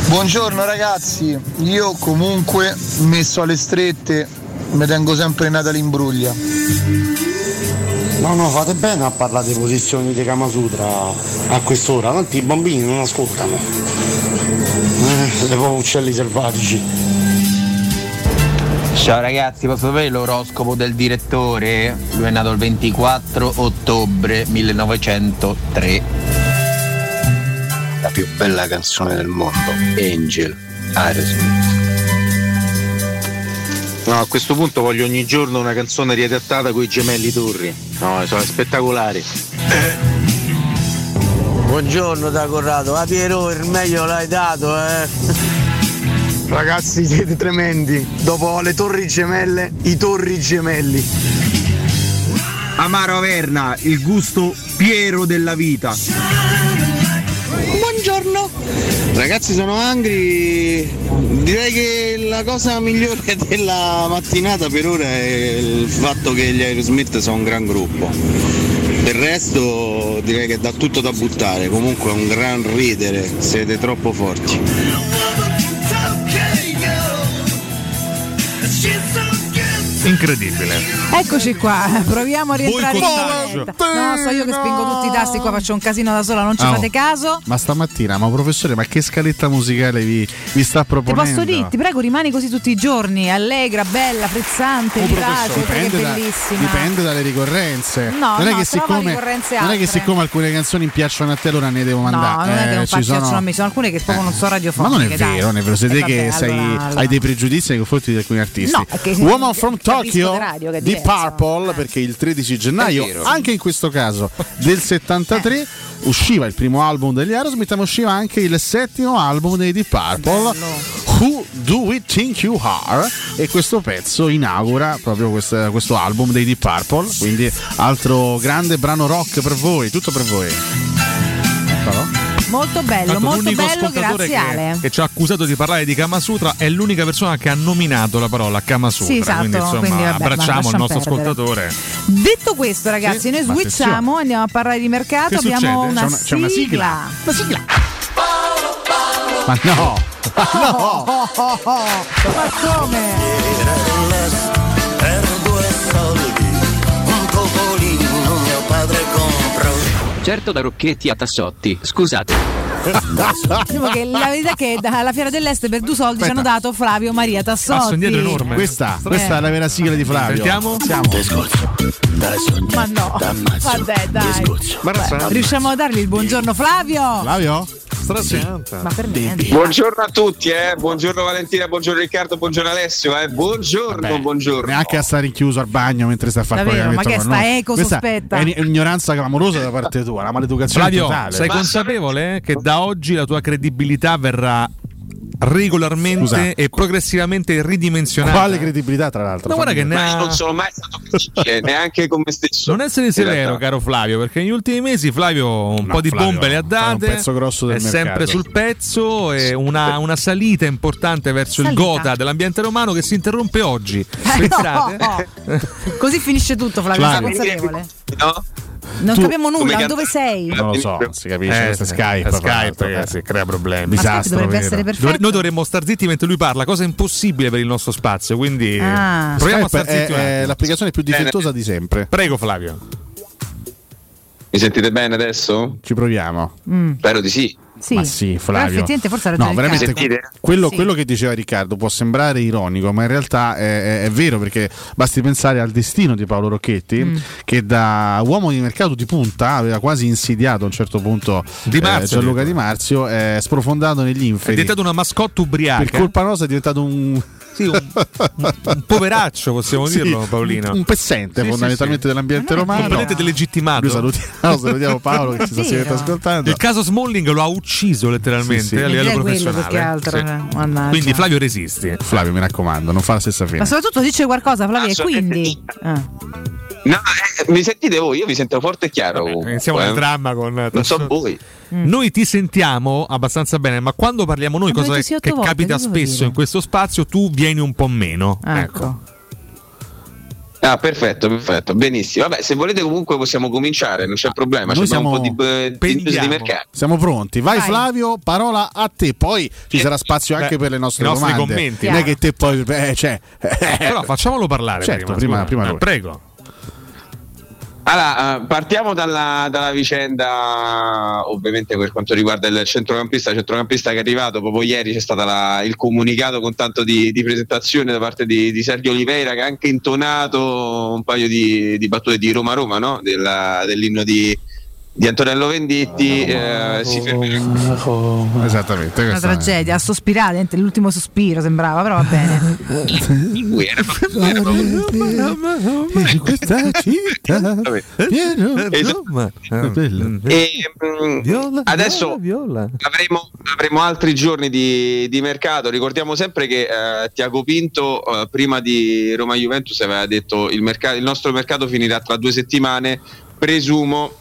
Buongiorno ragazzi, io comunque messo alle strette mi tengo sempre Natalie Imbruglia. No, fate bene a parlare delle posizioni di Kama Sutra a quest'ora, tanti i bambini non ascoltano, le uccelli selvatici. Ciao ragazzi, posso sapere l'oroscopo del direttore? Lui è nato il 24 ottobre 1903. La più bella canzone del mondo, Angel, Aerosmith. No, a questo punto voglio ogni giorno una canzone riadattata coi gemelli Torri. No, sono spettacolari. Buongiorno da Corrado. A Piero il meglio l'hai dato, eh? Ragazzi, siete tremendi. Dopo le torri gemelle, i torri gemelli. Amaro Verna, il gusto Piero della vita. Buongiorno. Ragazzi, sono angry. Direi che la cosa migliore della mattinata per ora è il fatto che gli Aerosmith sono un gran gruppo. Del resto direi che dà tutto da buttare. Comunque è un gran ridere, siete troppo forti. Incredibile. Eccoci qua, proviamo a rientrare in diretta. No, so io che spingo tutti i tasti qua, faccio un casino da sola, non ci fate caso. Ma stamattina, professore, ma che scaletta musicale vi sta proponendo? Ti posso dire, ti prego, rimani così tutti i giorni, allegra, bella, frizzante, vivace, perché è bellissima. Dipende dalle ricorrenze. Non è che siccome alcune canzoni mi piacciono a te, allora ne devo mandare. No, non è che non piacciono a me, sono alcune che proprio non sono radiofoniche. Ma non è vero, se te che hai dei pregiudizi nei confronti di alcuni artisti. Woman from Tokyo di Purple, perché il 13 gennaio, anche in questo caso del 73, usciva il primo album degli Aerosmith, ma usciva anche il settimo album dei Deep Purple, Who Do We Think You Are, e questo pezzo inaugura proprio questo album dei Deep Purple, quindi altro grande brano rock per voi, tutto per voi. Però? Molto bello, tanto molto bello, grazie Ale. Che ci ha accusato di parlare di Kama Sutra è l'unica persona che ha nominato la parola Kama Sutra. Sì, esatto, quindi vabbè, abbracciamo il nostro ascoltatore. Detto questo, ragazzi, noi switchiamo, andiamo a parlare di mercato. Abbiamo una sigla. Una sigla. Ma no! Ma come? Per due soldi, un topolino mio padre comprò. Certo, da Rocchetti a Tassotti, scusate. Diciamo che la verità è che dalla Fiera dell'Est per due soldi ci hanno dato Flavio Maria Tassotti. Passo indietro enorme. Questa è la vera sigla di Flavio. Sentiamo? Ma no, vabbè dai. Riusciamo a dargli il buongiorno Flavio? Flavio? Ma per niente. Buongiorno a tutti, buongiorno Valentina, buongiorno Riccardo, buongiorno Alessio, buongiorno. Neanche a stare rinchiuso al bagno mentre sta a fare quello. Ma che sta eco sospetta. È ignoranza clamorosa da parte tua, la maleducazione Flavio, totale. Sei consapevole che da oggi la tua credibilità verrà regolarmente e progressivamente ridimensionata? Quale credibilità, tra l'altro? Ma guarda che non sono mai stato criticabile neanche con me stesso. Non essere severo, caro Flavio, perché negli ultimi mesi Flavio un po' di bombe le ha date. Un pezzo grosso del mercato. Sempre sul pezzo, e una salita importante verso il gotha dell'ambiente romano che si interrompe oggi. Pensate? No. Così finisce tutto, Flavio. Consapevole. No? Non capiamo nulla, dove sei? Non lo so, si capisce, Skype ragazzi, crea problemi. Disastro, dovrebbe essere perfetto. Noi dovremmo star zitti mentre lui parla, cosa impossibile per il nostro spazio, quindi proviamo a star zitti. È l'applicazione più difettosa di sempre. Prego Flavio. Mi sentite bene adesso? Ci proviamo. Spero di sì. Sì. Ma sì, Flavio. Forse no, veramente quello che diceva Riccardo può sembrare ironico, ma in realtà è vero, perché basti pensare al destino di Paolo Rocchetti, che da uomo di mercato di punta aveva quasi insidiato a un certo punto Gianluca Di Marzio, è sprofondato negli inferi. È diventato una mascotte ubriaca. Per colpa nostra è diventato un poveraccio, possiamo dirlo, Paolino. Un pezzente fondamentalmente dell'ambiente romano. Completamente delegittimato. Salutiamo Paolo che ci sta ascoltando. Il caso Smalling lo ha ucciso letteralmente a livello professionale. Altro, quindi Flavio resisti. Flavio, mi raccomando, non fa la stessa fine. Ma soprattutto dice qualcosa, Flavio, quindi. No, mi sentite voi? Io vi sento forte e chiaro. Vabbè, iniziamo il dramma con. Non so voi. Noi ti sentiamo abbastanza bene, ma quando parliamo noi, cosa che volte, capita spesso in questo spazio, tu vieni un po' meno. Ecco. Ah, perfetto, benissimo. Vabbè, se volete comunque possiamo cominciare, non c'è problema. Noi siamo un po' di mercato. Siamo pronti. Vai Flavio, parola a te. Poi ci sarà spazio anche per le nostre domande. Commenti. Non è che te poi Però facciamolo parlare. Certo, prima lui. Prego. Allora, partiamo dalla vicenda, ovviamente per quanto riguarda il centrocampista che è arrivato proprio ieri. C'è stato il comunicato con tanto di presentazione da parte di Sergio Oliveira, che ha anche intonato un paio di battute di Roma, no? Dell'inno di Antonello Venditti. Si fermerà. Esattamente. Una tragedia, a sospirare, l'ultimo sospiro sembrava, però va bene. Adesso avremo altri giorni di mercato. Ricordiamo sempre che Tiago Pinto, prima di Roma Juventus, aveva detto il nostro mercato finirà tra 2 settimane. Presumo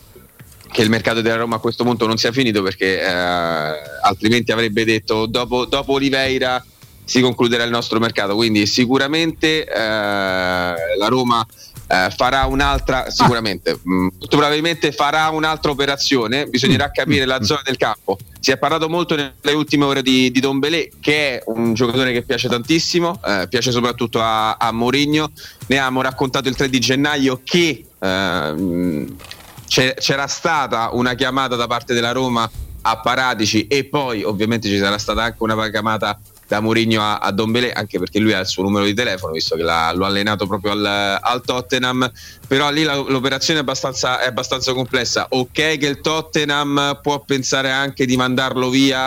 che il mercato della Roma a questo punto non sia finito, perché altrimenti avrebbe detto dopo Oliveira si concluderà il nostro mercato. Quindi sicuramente la Roma farà un'altra, sicuramente molto probabilmente farà un'altra operazione. Bisognerà capire la zona del campo. Si è parlato molto nelle ultime ore di Ndombele, che è un giocatore che piace tantissimo, piace soprattutto a Mourinho. Ne abbiamo raccontato il 3 di gennaio che c'era stata una chiamata da parte della Roma a Paratici, e poi ovviamente ci sarà stata anche una chiamata da Mourinho a Ndombele, anche perché lui ha il suo numero di telefono, visto che l'ho allenato proprio al Tottenham. Però lì l'operazione è abbastanza complessa. Ok, che il Tottenham può pensare anche di mandarlo via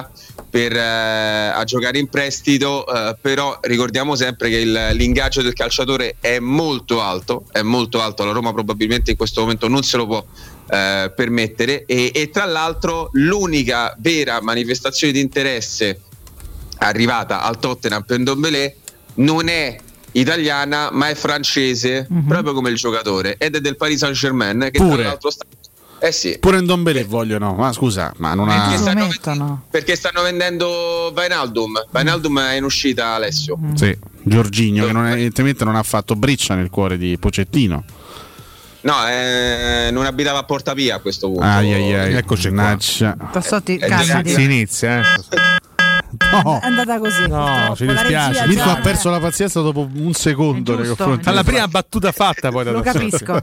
a giocare in prestito, però ricordiamo sempre che l'ingaggio del calciatore è molto alto. La Roma probabilmente in questo momento non se lo può permettere, e tra l'altro l'unica vera manifestazione di interesse arrivata al Tottenham per Ndombele non è italiana, ma è francese, proprio come il giocatore, ed è del Paris Saint-Germain, che tra l'altro sta. Pure Ndombele vogliono, ma scusa, ma non ha. Perché stanno vendendo Wijnaldum è in uscita, Alessio. Sì, Jorginho, che evidentemente non ha fatto briccia nel cuore di Pochettino. No, non abitava a Porta Pia a questo punto. Eccoci qua. Tassotti, si inizia. No. È andata così. No, ci dispiace. Mirko ha perso la pazienza dopo un secondo nei confronti alla prima battuta fatta. Poi lo capisco.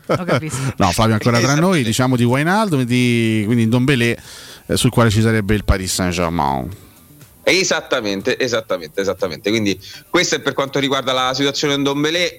No, Flavio ancora tra noi, diciamo di Wijnaldum e quindi Ndombele, sul quale ci sarebbe il Paris Saint-Germain. Esattamente. Quindi questo è per quanto riguarda la situazione Ndombele.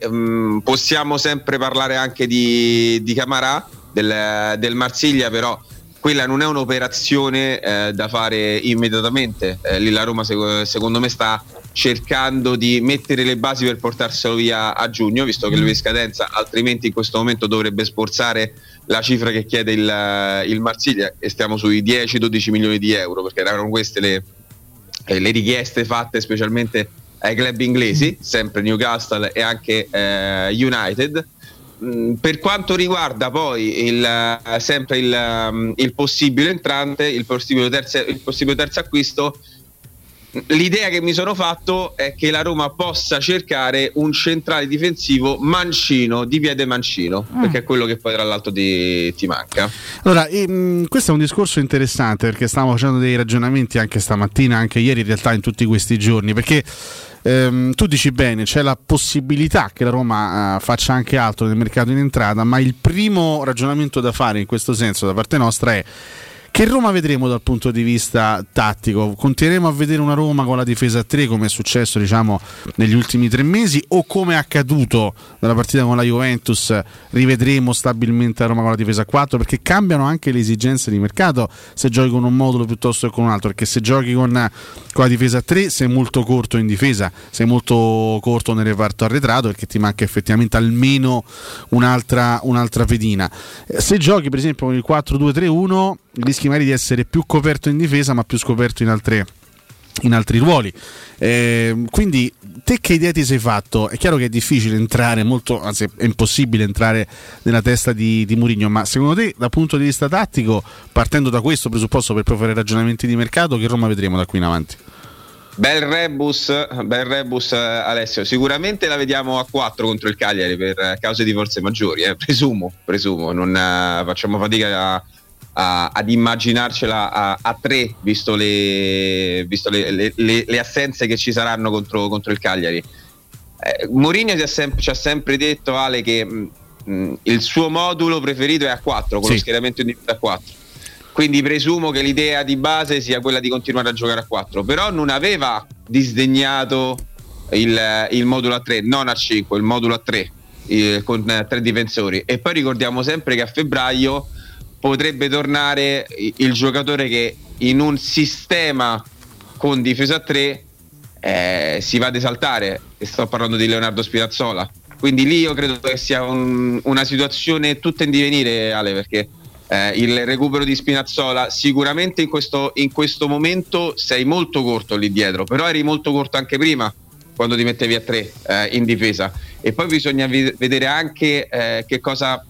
Possiamo sempre parlare anche di Camara del Marsiglia, però quella non è un'operazione da fare immediatamente. Lì la Roma secondo me sta cercando di mettere le basi per portarselo via a giugno, visto che lui è in scadenza, altrimenti in questo momento dovrebbe sforzare la cifra che chiede il Marsiglia, e stiamo sui 10-12 milioni di euro, perché erano queste le richieste fatte specialmente ai club inglesi, sempre Newcastle e anche United. Per quanto riguarda poi il possibile entrante, il possibile terzo acquisto, l'idea che mi sono fatto è che la Roma possa cercare un centrale difensivo mancino, di piede mancino, perché è quello che poi tra l'altro ti manca. Allora, questo è un discorso interessante, perché stavamo facendo dei ragionamenti anche stamattina, anche ieri, in realtà in tutti questi giorni, perché tu dici bene, c'è la possibilità che la Roma faccia anche altro nel mercato in entrata, ma il primo ragionamento da fare in questo senso da parte nostra è: che Roma vedremo dal punto di vista tattico? Continueremo a vedere una Roma con la difesa a 3 come è successo, diciamo, negli ultimi 3 mesi, o come è accaduto nella partita con la Juventus rivedremo stabilmente la Roma con la difesa a 4? Perché cambiano anche le esigenze di mercato se giochi con un modulo piuttosto che con un altro, perché se giochi con la difesa a 3 sei molto corto in difesa, sei molto corto nel reparto arretrato, perché ti manca effettivamente almeno un'altra pedina. Se giochi per esempio con il 4-2-3-1 rischi magari di essere più coperto in difesa ma più scoperto in altri ruoli, quindi te che idea ti sei fatto? È chiaro che è difficile entrare, molto, anzi è impossibile entrare nella testa di Mourinho, ma secondo te dal punto di vista tattico, partendo da questo presupposto per provare ragionamenti di mercato, che Roma vedremo da qui in avanti? Bel rebus Alessio, sicuramente la vediamo a 4 contro il Cagliari per cause di forze maggiori, presumo, non facciamo fatica ad immaginarcela a 3, visto le assenze che ci saranno contro il Cagliari. Mourinho ci ha sempre detto, Ale, che il suo modulo preferito è a 4, con lo schieramento in difesa a 4, quindi presumo che l'idea di base sia quella di continuare a giocare a 4, però non aveva disdegnato il modulo a 3, non a 5, il modulo a 3 con 3 difensori. E poi ricordiamo sempre che a febbraio potrebbe tornare il giocatore che in un sistema con difesa a 3 si va ad esaltare, e sto parlando di Leonardo Spinazzola. Quindi lì io credo che sia una situazione tutta in divenire, Ale, perché il recupero di Spinazzola sicuramente in questo momento sei molto corto lì dietro, però eri molto corto anche prima quando ti mettevi a 3 in difesa. E poi bisogna vedere anche che cosa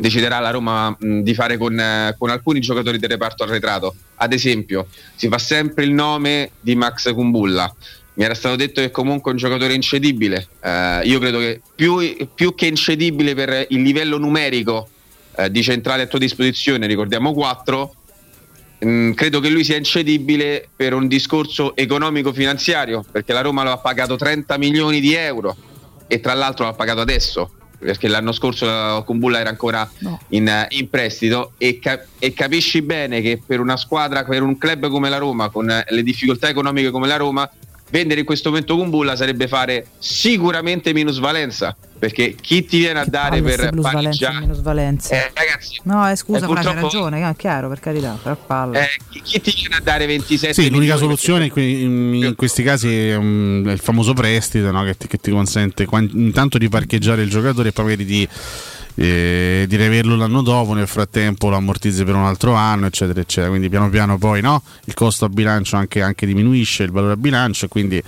deciderà la Roma di fare con alcuni giocatori del reparto arretrato. Ad esempio, si fa sempre il nome di Max Kumbulla, mi era stato detto che comunque è un giocatore incedibile, io credo che più che incedibile per il livello numerico di centrale a tua disposizione, ricordiamo 4, credo che lui sia incedibile per un discorso economico-finanziario, perché la Roma lo ha pagato 30 milioni di euro, e tra l'altro l'ha pagato adesso, perché l'anno scorso Kumbulla era ancora in prestito, e capisci bene che per una squadra, per un club come la Roma, con le difficoltà economiche come la Roma, vendere in questo momento Kumbulla sarebbe fare sicuramente minusvalenza, perché chi ti viene a dare per pareggiare minusvalenza, ragazzi, no, scusa, ma hai ragione, è chiaro, per carità, per palla, chi ti viene a dare 27 sì, l'unica soluzione in questi casi è il famoso prestito, no? che ti consente intanto di parcheggiare il giocatore e poi di riaverlo l'anno dopo, nel frattempo lo ammortizzi per un altro anno, eccetera eccetera, quindi piano piano poi il costo a bilancio anche diminuisce, il valore a bilancio, e quindi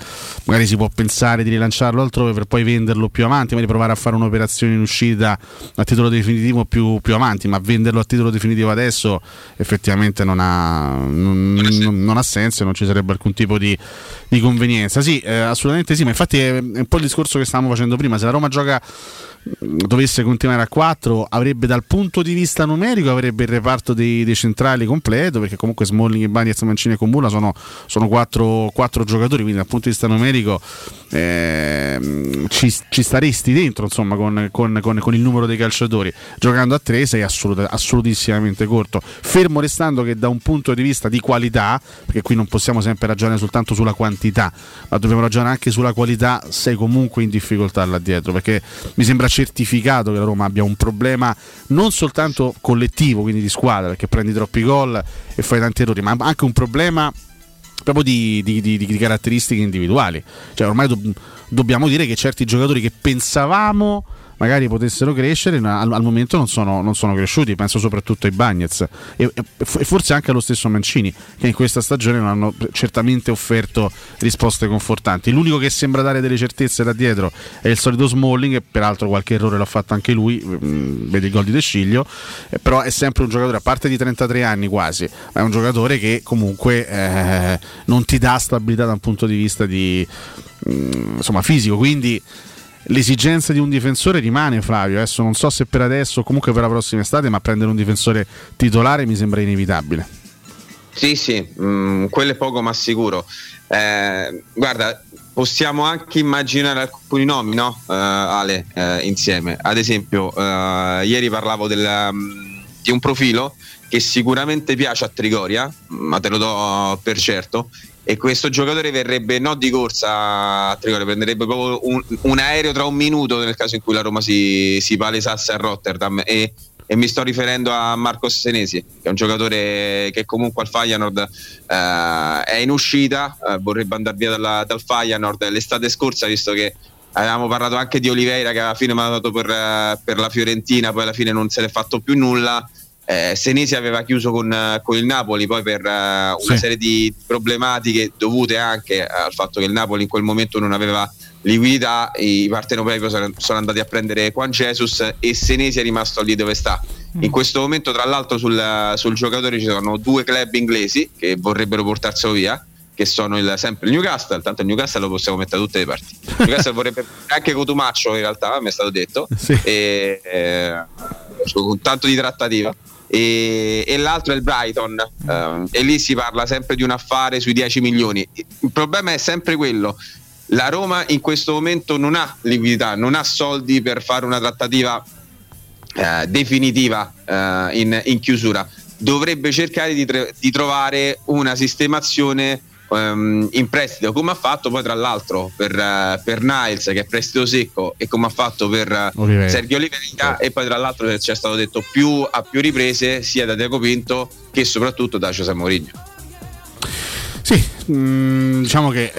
magari si può pensare di rilanciarlo altrove per poi venderlo più avanti, magari provare a fare un'operazione in uscita a titolo definitivo più avanti, ma venderlo a titolo definitivo adesso effettivamente non ha senso, non ci sarebbe alcun tipo di convenienza. Sì, assolutamente sì, ma infatti è un po' il discorso che stavamo facendo prima. Se la Roma dovesse continuare a 4, avrebbe dal punto di vista numerico il reparto dei centrali completo, perché comunque Smalling, Bagnez, Mancini e Kumbulla sono 4 giocatori, quindi dal punto di vista numerico ci staresti dentro, insomma, con il numero dei calciatori. Giocando a 3 sei assolutissimamente corto, fermo restando che da un punto di vista di qualità, perché qui non possiamo sempre ragionare soltanto sulla quantità, ma dobbiamo ragionare anche sulla qualità, sei comunque in difficoltà là dietro, perché mi sembra certificato che la Roma abbia un problema non soltanto collettivo, quindi di squadra, perché prendi troppi gol e fai tanti errori, ma anche un problema proprio di caratteristiche individuali. Cioè ormai dobbiamo dire che certi giocatori che pensavamo magari potessero crescere, al momento non sono cresciuti, penso soprattutto ai Bagnez e forse anche allo stesso Mancini, che in questa stagione non hanno certamente offerto risposte confortanti. L'unico che sembra dare delle certezze da dietro è il solito Smalling, e peraltro qualche errore l'ha fatto anche lui, vedi il gol di De Sciglio, però è sempre un giocatore, a parte di 33 anni quasi, ma è un giocatore che comunque non ti dà stabilità da un punto di vista di insomma fisico, quindi l'esigenza di un difensore rimane, Flavio. Adesso non so se per adesso o comunque per la prossima estate, ma prendere un difensore titolare mi sembra inevitabile. Sì, quello è poco ma sicuro. Guarda, possiamo anche immaginare alcuni nomi, no? Ale, insieme. Ad esempio, ieri parlavo di un profilo che sicuramente piace a Trigoria, ma te lo do per certo. E questo giocatore verrebbe non di corsa a Trigoria, prenderebbe proprio un aereo tra un minuto nel caso in cui la Roma si palesasse a Rotterdam, e mi sto riferendo a Marcos Senesi, che è un giocatore che comunque al Feyenoord è in uscita, vorrebbe andare via dal Feyenoord l'estate scorsa, visto che avevamo parlato anche di Oliveira, che alla fine mandato per la Fiorentina, poi alla fine non se ne è fatto più nulla. Senesi aveva chiuso con il Napoli, poi per una serie di problematiche dovute anche al fatto che il Napoli in quel momento non aveva liquidità, i partenopei sono andati a prendere Juan Jesus e Senesi è rimasto lì dove sta. In questo momento, tra l'altro, sul giocatore ci sono due club inglesi che vorrebbero portarselo via, che sono sempre il Newcastle, tanto il Newcastle lo possiamo mettere da tutte le parti. Il Newcastle vorrebbe anche Cotumaccio, in realtà mi è stato detto, con tanto di trattativa. E l'altro è il Brighton, e lì si parla sempre di un affare sui 10 milioni. Il problema è sempre quello: la Roma in questo momento non ha liquidità, non ha soldi per fare una trattativa definitiva in chiusura. Dovrebbe cercare di trovare una sistemazione in prestito, come ha fatto poi tra l'altro per Niles, che è prestito secco, e come ha fatto per Oliveira. Sergio Oliveira, e poi tra l'altro ci è stato detto a più riprese sia da Diego Pinto che soprattutto da José Mourinho. Sì, diciamo che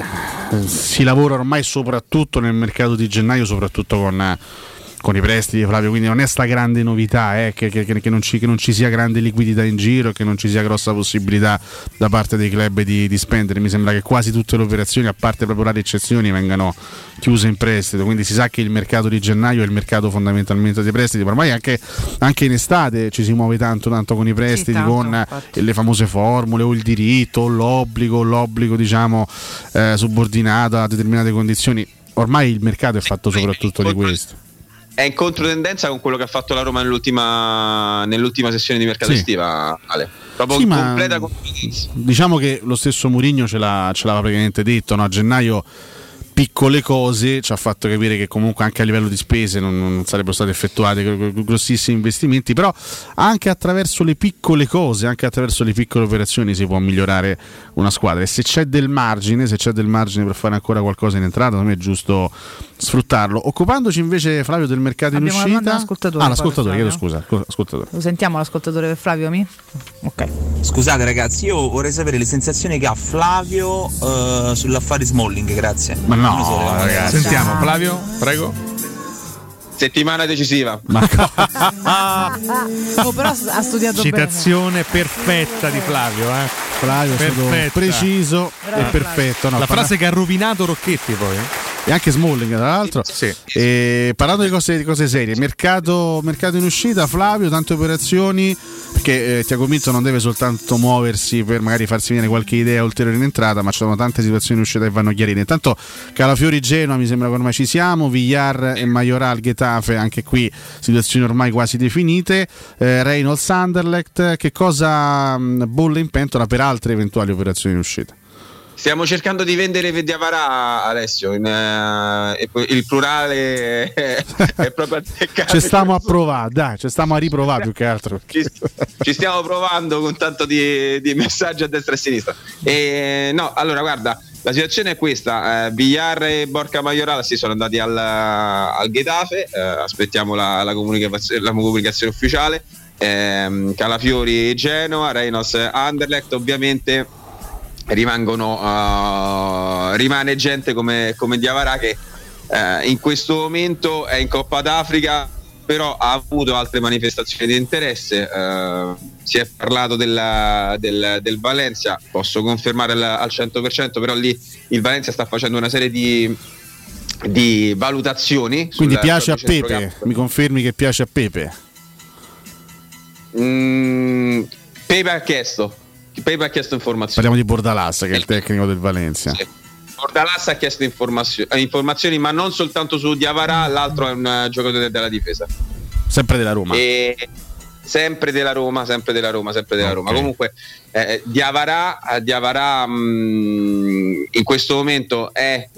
si lavora ormai soprattutto nel mercato di gennaio, soprattutto con i prestiti, Flavio, quindi non è sta grande novità che non ci sia grande liquidità in giro e che non ci sia grossa possibilità da parte dei club di spendere. Mi sembra che quasi tutte le operazioni, a parte proprio rare eccezioni, vengano chiuse in prestito, quindi si sa che il mercato di gennaio è il mercato fondamentalmente dei prestiti, ma ormai anche in estate ci si muove tanto con i prestiti, con le famose formule, o il diritto, o l'obbligo diciamo subordinato a determinate condizioni. Ormai il mercato è fatto soprattutto di questo. È in controtendenza con quello che ha fatto la Roma nell'ultima sessione di mercato estiva, Ale. Proprio completa confidenza. Diciamo che lo stesso Mourinho ce l'aveva praticamente detto, no? A gennaio piccole cose ci ha fatto capire che comunque anche a livello di spese non sarebbero stati effettuati grossissimi investimenti, però anche attraverso le piccole cose, anche attraverso le piccole operazioni si può migliorare una squadra, e se c'è del margine per fare ancora qualcosa in entrata, secondo me è giusto sfruttarlo. Occupandoci invece, Flavio, del mercato in uscita, l'ascoltatore, chiedo scusa, ascoltatore. Lo sentiamo l'ascoltatore per Flavio Ami? Ok. Scusate ragazzi, io vorrei sapere le sensazioni che ha Flavio sull'affare Smalling, grazie. Ma no, ragazzi. Sentiamo, Flavio, prego. Settimana decisiva. Però ha studiato. Citazione bene. Perfetta di Flavio, eh? Flavio è stato preciso. Bravo, e perfetto. No, la frase che ha rovinato Rocchetti poi. E anche Smalling, tra l'altro. Sì. E parlando di cose serie, mercato in uscita, Flavio, tante operazioni, perché Thiago Pinto non deve soltanto muoversi per magari farsi venire qualche idea ulteriore in entrata, ma ci sono tante situazioni in uscita che vanno chiarite. Intanto Calafiori Genoa, mi sembra che ormai ci siamo, Villar e Maioral Getafe, anche qui situazioni ormai quasi definite, Reynolds Anderlecht. Che cosa bolle in pentola per altre eventuali operazioni in uscita? Stiamo cercando di vendere Diawara, Alessio, il plurale è proprio azzeccato. Ci stiamo a riprovare più che altro. Ci stiamo provando con tanto di messaggi a destra e a sinistra. No, allora guarda, la situazione è questa, Villar e Borca Maioral si sono andati al Getafe, aspettiamo la comunicazione ufficiale, Calafiori Genoa, Reynolds Anderlecht, ovviamente rimane gente come Diawara, che in questo momento è in Coppa d'Africa, però ha avuto altre manifestazioni di interesse. Si è parlato del Valencia, posso confermare al 100%, però lì il Valencia sta facendo una serie di valutazioni. Quindi piace a Pepe, mi confermi che piace a Pepe? Pepe ha chiesto informazioni. Parliamo di Bordalás, che è il tecnico del Valencia. Sì. Bordalás ha chiesto informazioni, ma non soltanto su Diawara, l'altro è un giocatore della difesa. Sempre della Roma. Sempre della Roma. Okay. Comunque Diawara in questo momento è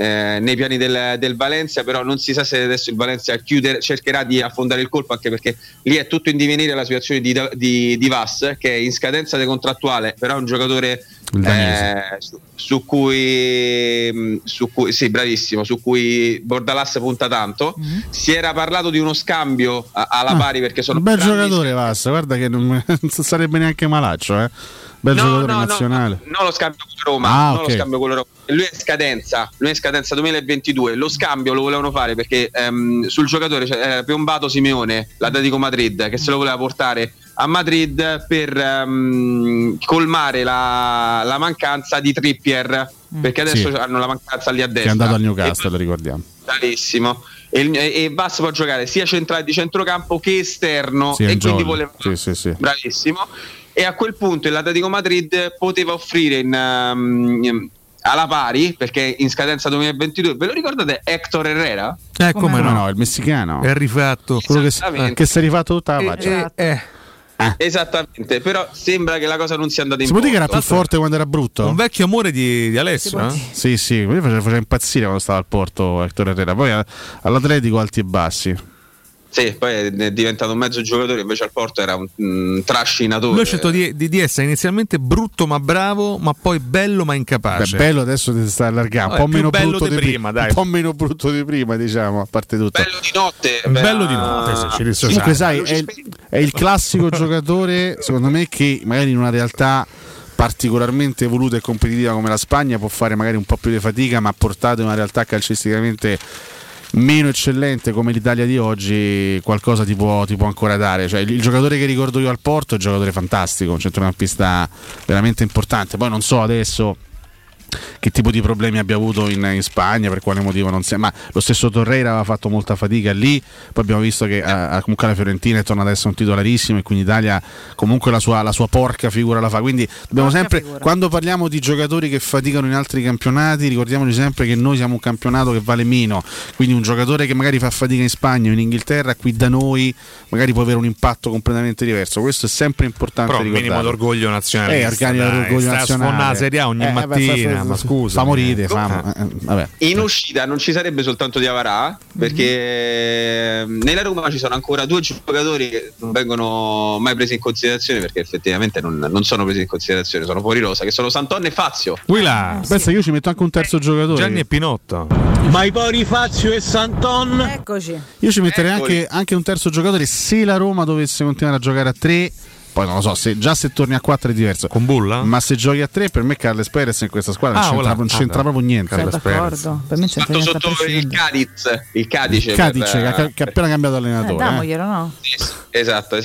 nei piani del Valencia, però non si sa se adesso il Valencia cercherà di affondare il colpo, anche perché lì è tutto in divenire la situazione di Vas, che è in scadenza contrattuale, però è un giocatore su cui sì, bravissimo, su cui Bordalás punta tanto. Mm-hmm. Si era parlato di uno scambio alla pari, perché sono un bel giocatore Vas, guarda che non sarebbe neanche malaccio, bel giocatore nazionale. No, lo scambio con Roma, okay. Lo scambio con Roma. Lui è in scadenza 2022. Lo scambio lo volevano fare perché sul giocatore era piombato Simeone, l'Atletico Madrid, che se lo voleva portare a Madrid per colmare la mancanza di Trippier, perché adesso hanno la mancanza lì a destra, che è andato al Newcastle, lo ricordiamo. Bellissimo. E Vas può giocare sia centrale di centrocampo che esterno, e quindi voleva bravissimo. E a quel punto l'Atletico Madrid poteva offrire alla pari, perché in scadenza 2022, ve lo ricordate Héctor Herrera? Come no, il messicano è rifatto, quello che si è rifatto tutta la faccia. Esattamente, però sembra che la cosa non sia andata in porto. Si può dire che era più forte quando era brutto? Un vecchio amore di Alessio, no? Sì, mi faceva impazzire quando stava al Porto Héctor Herrera, poi all'Atletico alti e bassi. Sì, poi è diventato un mezzo giocatore, invece al Porto era un trascinatore. Lui ha scelto di essere inizialmente brutto ma bravo, ma poi bello ma incapace. Bello adesso si sta allargando, un po' meno brutto di prima, dai. Un po' meno brutto di prima, diciamo, a parte tutto. Bello di notte. Comunque sai, è il classico giocatore, secondo me, che magari in una realtà particolarmente evoluta e competitiva come la Spagna può fare magari un po' più di fatica, ma portato in una realtà calcisticamente meno eccellente come l'Italia di oggi qualcosa ti può ancora dare. Cioè, il giocatore che ricordo io al Porto è un giocatore fantastico, un centrocampista veramente importante. Poi non so adesso che tipo di problemi abbia avuto in Spagna, per quale motivo non si è, ma lo stesso Torreira aveva fatto molta fatica lì, poi abbiamo visto che comunque la Fiorentina è tornata ad essere un titolarissimo, e quindi Italia comunque la sua porca figura la fa, quindi dobbiamo sempre figura. Quando parliamo di giocatori che faticano in altri campionati, ricordiamoci sempre che noi siamo un campionato che vale meno, quindi un giocatore che magari fa fatica in Spagna o in Inghilterra qui da noi magari può avere un impatto completamente diverso. Questo è sempre importante ricordare. Però minimo d'orgoglio nazionale, l'orgoglio nazionale Serie A ogni mattina. Ma scusa, vabbè. In uscita non ci sarebbe soltanto Diawara, perché nella Roma ci sono ancora due giocatori che non vengono mai presi in considerazione, perché effettivamente non sono presi in considerazione, sono fuori rosa, che sono Santon e Fazio. Pensa, io ci metto anche un terzo giocatore, Gianni e Pinotto, ma i pori Fazio e Santon. Eccoci. Io ci metterei anche un terzo giocatore se la Roma dovesse continuare a giocare a tre. Poi non lo so, se torni a 4 è diverso. Kumbulla? Ma se giochi a 3, per me Carles Perez in questa squadra non c'entra proprio niente. Carles Perez. Per me c'entra niente. Sotto il Cadice che ha appena cambiato allenatore. Damoglielo, no? Sì, esatto.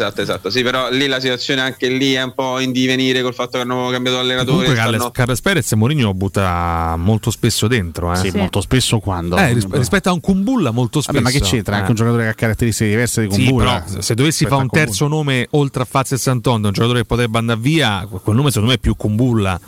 Sì, però lì la situazione anche lì è un po' in divenire col fatto che hanno cambiato allenatore. Comunque Carles Perez e Mourinho lo butta molto spesso dentro, Sì, molto spesso quando? Rispetto a un Kumbulla molto spesso. Vabbè, ma che c'entra? Anche un giocatore che ha caratteristiche diverse di Kumbulla. Sì, se dovessi fare un terzo nome oltre a Fazio e un giocatore che potrebbe andare via, quel nome secondo me è più Kumbulla.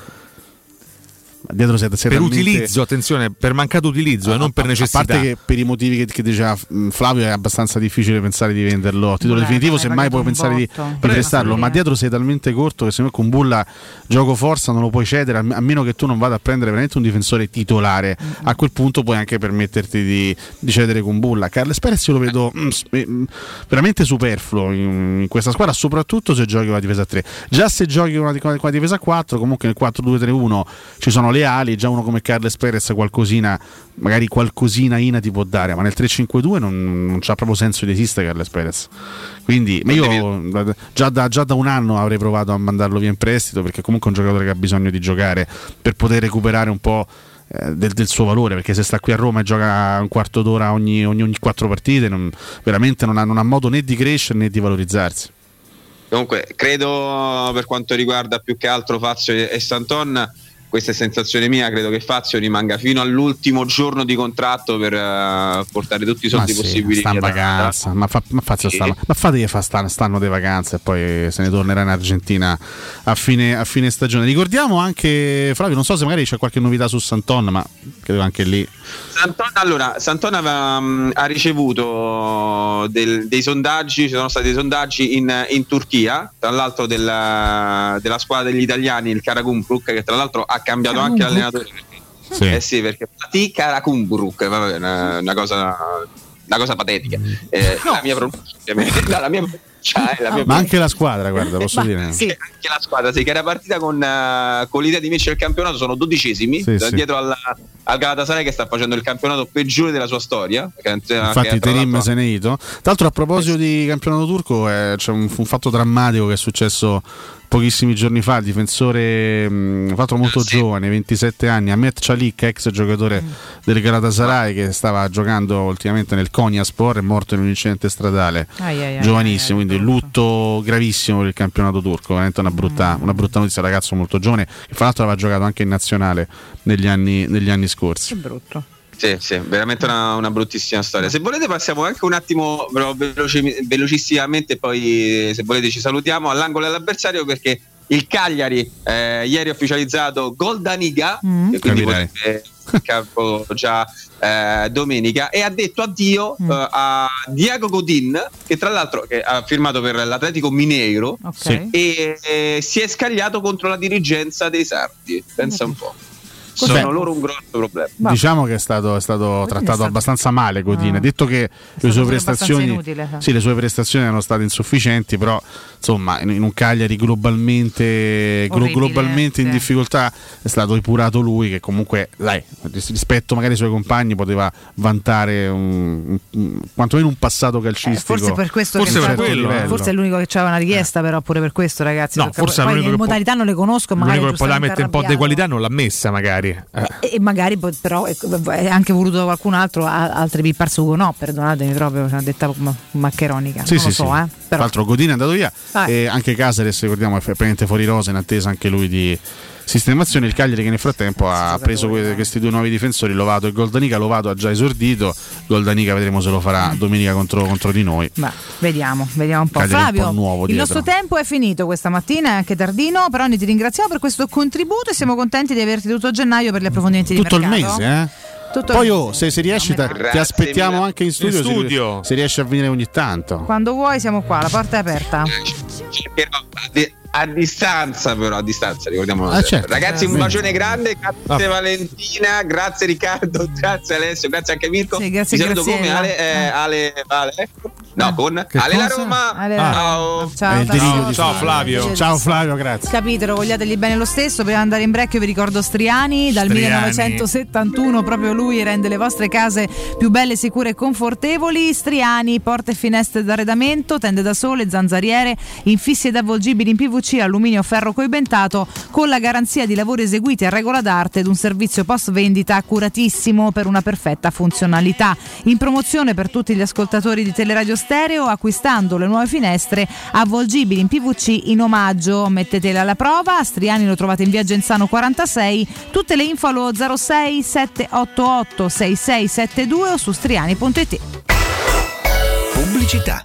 Dietro per utilizzo, attenzione, per mancato utilizzo e non per necessità. A parte che per i motivi che diceva Flavio è abbastanza difficile pensare di venderlo a titolo definitivo, semmai puoi pensare di prestarlo, ma dietro sei talmente corto che secondo me Kumbulla gioco forza non lo puoi cedere, a meno che tu non vada a prendere veramente un difensore titolare. A quel punto puoi anche permetterti di cedere Kumbulla. Carles Perez io lo vedo veramente superfluo in questa squadra, soprattutto se giochi con la difesa a 3. Già se giochi con la difesa a 4, comunque nel 4-2-3-1 ci sono le ali, già uno come Carles Perez qualcosina ti può dare, ma nel 3-5-2 non c'ha proprio senso di esistere Carles Perez. Quindi io già da un anno avrei provato a mandarlo via in prestito, perché comunque è un giocatore che ha bisogno di giocare per poter recuperare un po' del suo valore, perché se sta qui a Roma e gioca un quarto d'ora ogni 4 partite veramente non ha modo né di crescere né di valorizzarsi. Comunque credo, per quanto riguarda più che altro Fazio e Santon, questa è sensazione mia, credo che Fazio rimanga fino all'ultimo giorno di contratto per portare tutti i soldi possibili. Sta in vacanza, ma Fazio stanno di vacanze e poi se ne tornerà in Argentina a fine stagione. Ricordiamo anche, Flavio, non so se magari c'è qualche novità su Santon, ma credo anche lì. Santon ha ricevuto dei sondaggi, ci sono stati dei sondaggi in Turchia, tra l'altro della squadra degli italiani, il Karagümrük, che tra l'altro ha cambiato anche l'allenatore. Sì. Sì, perché Fatih Karagümrük, vabbè, una cosa patetica. La mia pronuncia. Ma anche la squadra, guarda, posso dire. Sì, anche la squadra, sì, che era partita con l'idea di vincere il campionato, sono 12esimi, dietro al Galatasaray, che sta facendo il campionato peggiore della sua storia. Infatti Terim se n'è ido. Tra l'altro, a proposito di campionato turco, c'è un fatto drammatico che è successo pochissimi giorni fa. Il difensore fatto molto giovane, 27 anni, Ahmet Çelik, ex giocatore del Galatasaray, che stava giocando ultimamente nel Konyaspor, è morto in un incidente stradale, giovanissimo, quindi lutto gravissimo per il campionato turco, veramente una brutta notizia. Ragazzo molto giovane, che fra l'altro aveva giocato anche in nazionale negli anni scorsi. Che brutto. Sì, veramente una bruttissima storia. Se volete passiamo anche un attimo velocissimamente, poi se volete ci salutiamo, all'angolo dell'avversario, perché il Cagliari ieri ha ufficializzato Goldaniga, che quindi potrebbe in campo già domenica, e ha detto addio a Diego Godin, che tra l'altro ha firmato per l'Atletico Mineiro, e si è scagliato contro la dirigenza dei sardi. Pensa un po'. Sono loro un grosso problema. Diciamo che è stato trattato abbastanza male Godin. Detto che le sue prestazioni erano state insufficienti, però insomma in un Cagliari globalmente in difficoltà è stato ripurato lui, che comunque rispetto magari ai suoi compagni poteva vantare quantomeno un passato calcistico. Forse per questo, forse è l'unico che c'aveva una richiesta, però pure per questo, ragazzi, no, forse poi le modalità non le conosco, magari poi la mette un po' di qualità, non l'ha messa magari. E magari però è anche voluto qualcun altro, altri Pilparsugo, no, perdonatemi, proprio una detta maccheronica. Sì. Tra l'altro Godin è andato via, e anche Casares, ricordiamo, è praticamente fuori rosa, in attesa anche lui di sistemazione. Il Cagliari che nel frattempo ha preso questi due nuovi difensori, Lovato e Goldaniga. Lovato ha già esordito, Goldaniga vedremo se lo farà domenica contro di noi. Beh, vediamo un po'. Flavio, un po' nuovo il nostro tempo è finito questa mattina, anche tardino, però noi ti ringraziamo per questo contributo e siamo contenti di averti tutto gennaio per gli approfondimenti di mercato. Tutto il mese, Poi se riesci ti aspettiamo anche in studio. Se riesci a venire ogni tanto. Quando vuoi siamo qua, la porta è aperta. A distanza, ricordiamo. Certo. Ragazzi, un bacione grande, grazie Valentina, grazie Riccardo, grazie Alessio, grazie anche Mirko. Sì, grazie. Come Ale la Roma. Ciao. Ciao Flavio. Ciao Flavio, grazie. Capitolo, vogliateli bene lo stesso. Per andare in break vi ricordo Striani, dal 1971 proprio lui rende le vostre case più belle, sicure e confortevoli. Striani, porte e finestre d'arredamento, tende da sole, zanzariere, infissi ed avvolgibili in PVC, alluminio, ferro coibentato, con la garanzia di lavori eseguiti a regola d'arte ed un servizio post vendita accuratissimo per una perfetta funzionalità. In promozione per tutti gli ascoltatori di Teleradio Stereo, acquistando le nuove finestre avvolgibili in PVC in omaggio. Mettetele alla prova, a Striani lo trovate in via Genzano 46, tutte le info allo 06 788 6672 o su striani.it. Pubblicità.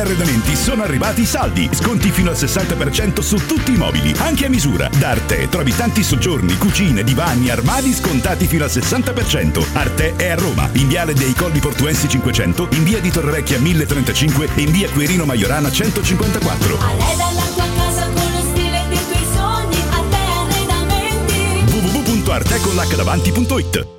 Arredamenti sono arrivati i saldi, sconti fino al 60% su tutti i mobili, anche a misura. Da Arte trovi tanti soggiorni, cucine, divani, armadi scontati fino al 60%. Arte è a Roma, in Viale dei Colli Portuensi 500, in Via di Torrevecchia 1035 e in Via Quirino Maiorana 154. Arreda la tua casa con lo stile dei tuoi sogni, Arte Arredamenti. www.artecollhdavanti.it.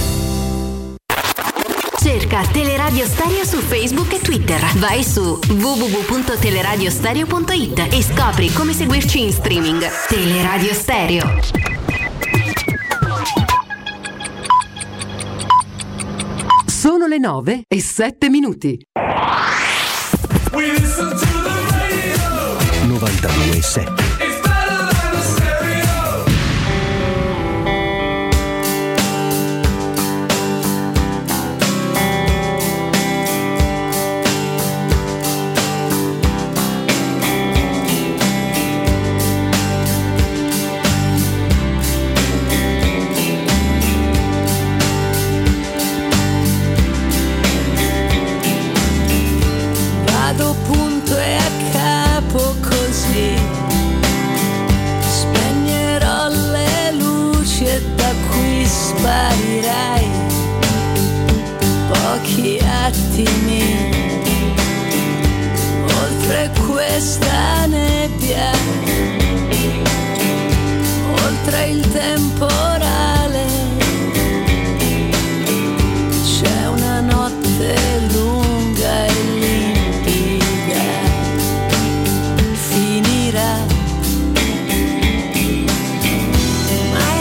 Cerca Teleradio Stereo su Facebook e Twitter. Vai su www.teleradiostereo.it e scopri come seguirci in streaming. Teleradio Stereo. Sono le 9:07. 92.7. Sparirai pochi attimi oltre questa nebbia, oltre il temporale. C'è una notte lunga e limpida, finirà. Nell'anima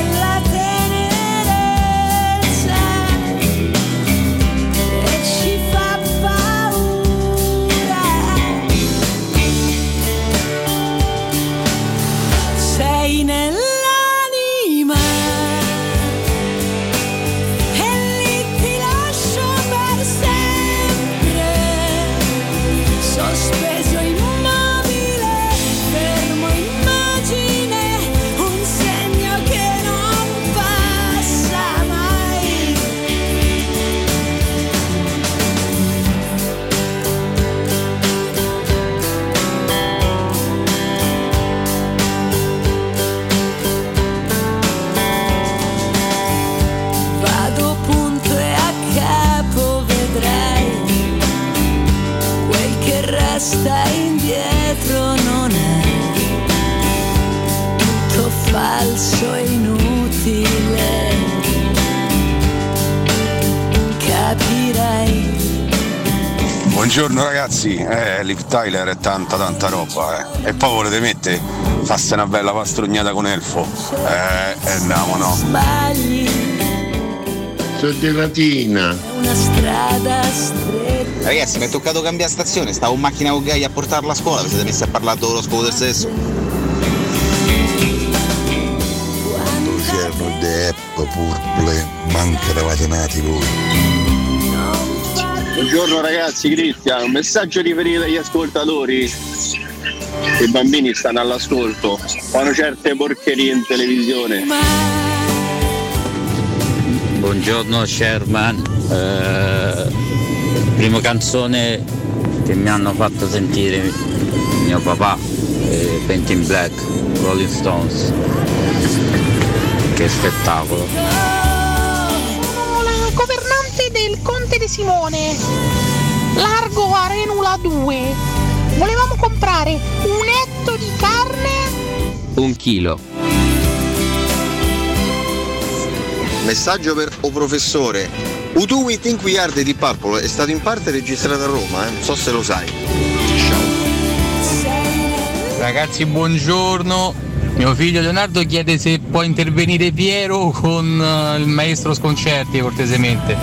volta indietro non è, tutto falso e inutile, capirai. Buongiorno ragazzi, Liv Tyler è tanta roba, eh. E poi volete mettere, fasse una bella pastrognata con Elfo, andiamo, no? Sbagli. Sono gelatina. Una strada stretta. Ragazzi, mi è toccato cambiare stazione, stavo in macchina con Gaia a portarla a scuola, vi siete messi a parlare dell'oroscopo del sesso. Quando c'erano Depp, Purple, manca eravate nati voi. Buongiorno ragazzi, Cristian, un messaggio riferito agli ascoltatori. I bambini stanno all'ascolto, fanno certe porcherie in televisione. Buongiorno Sherman, prima canzone che mi hanno fatto sentire mio papà, Paint in Black, Rolling Stones. Che spettacolo! Del Conte De Simone, largo Arenula 2, volevamo comprare un etto di carne, 1 chilo. Messaggio per o professore, "Who Do We Think We Are" di Purple è stato in parte registrato a Roma, non so se lo sai. Ciao. Ragazzi, buongiorno. Mio figlio Leonardo chiede se può intervenire Piero con il maestro Sconcerti, cortesemente.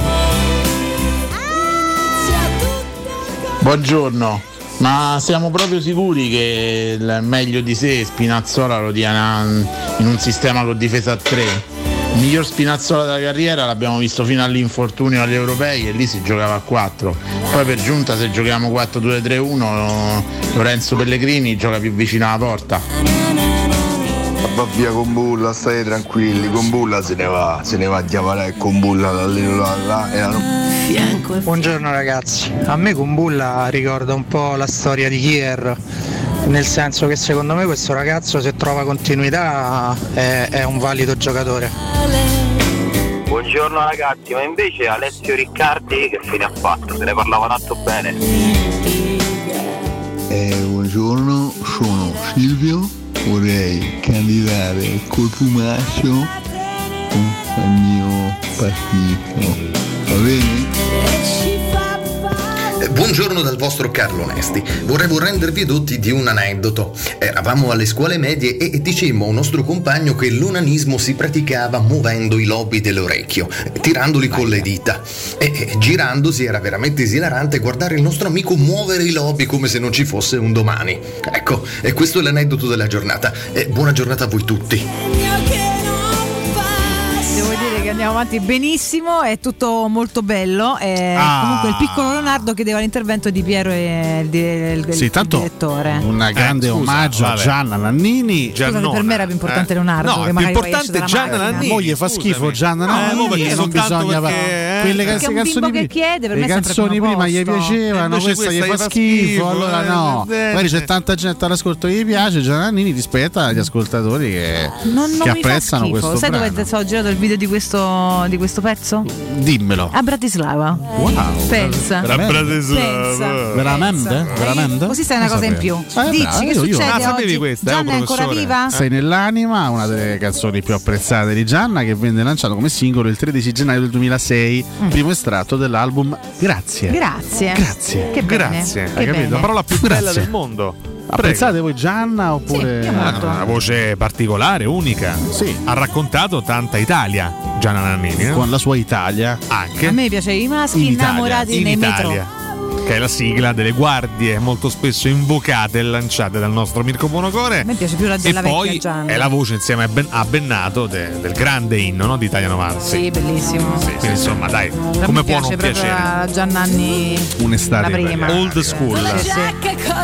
Buongiorno, ma siamo proprio sicuri che il meglio di sé Spinazzola lo dia in un sistema con difesa a 3? Il miglior Spinazzola della carriera l'abbiamo visto fino all'infortunio agli europei e lì si giocava a 4. Poi per giunta, se giochiamo 4-2-3-1, Lorenzo Pellegrini gioca più vicino alla porta. Va via Kumbulla, state tranquilli, Kumbulla se ne va a Diawara e Kumbulla là e la... Buongiorno ragazzi, a me Kumbulla ricorda un po' la storia di Kier, nel senso che secondo me questo ragazzo, se trova continuità, è un valido giocatore. Buongiorno ragazzi, ma invece Alessio Riccardi che fine ha fatto? Se ne parlava tanto bene. Buongiorno, sono Silvio. Vorrei candidare Cotumaccio al mio partito, va bene? Buongiorno dal vostro Carlo Onesti. Vorrei rendervi dotti di un aneddoto. Eravamo alle scuole medie e dicemmo a un nostro compagno che l'onanismo si praticava muovendo i lobi dell'orecchio, tirandoli con le dita. E girandosi era veramente esilarante guardare il nostro amico muovere i lobi come se non ci fosse un domani. Ecco, e questo è l'aneddoto della giornata. Buona giornata a voi tutti. Andiamo avanti benissimo, è tutto molto bello. Comunque il piccolo Leonardo chiedeva l'intervento di Piero e il direttore. Un grande omaggio a Gianna Nannini. Scusate, per me era più importante Leonardo. No, che più importante Gianna Nannini. Moglie fa schifo Gianna Nannini. Non bisogna parlare. Quelle canzoni che chiede, per me le canzoni prima gli piacevano, questa gli fa schifo. Allora no. Magari c'è tanta gente all'ascolto che gli piace. Gianna Nannini rispetta gli ascoltatori che apprezzano questo. Sai dove ho girato il video di questo pezzo? Dimmelo. A Bratislava. Wow. Pensa. A Bratislava. Veramente? Così sai una cosa in più. Dici che succede oggi? Questa, Gianna è ancora viva? Sei nell'anima, una delle canzoni più apprezzate di Gianna, che venne lanciato come singolo il 13 gennaio del 2006, primo estratto dell'album Grazie. Grazie. Che grazie. Bene. Hai capito? Bene. La parola più bella del mondo. Apprezzate voi Gianna oppure sì, una voce particolare, unica. Sì. Ha raccontato tanta Italia, Gianna Nannini. Con la sua Italia anche. A me piace i maschi innamorati in Italia, che è la sigla delle guardie molto spesso invocate e lanciate dal nostro Mirko Buonocore. A me piace più la della vecchia Gianna. E poi è la voce insieme a Bennato del grande inno, no? Di Italia 90. Sì, bellissimo. Sì, quindi insomma, dai, come può non piacere Giannanni, un'estate old school.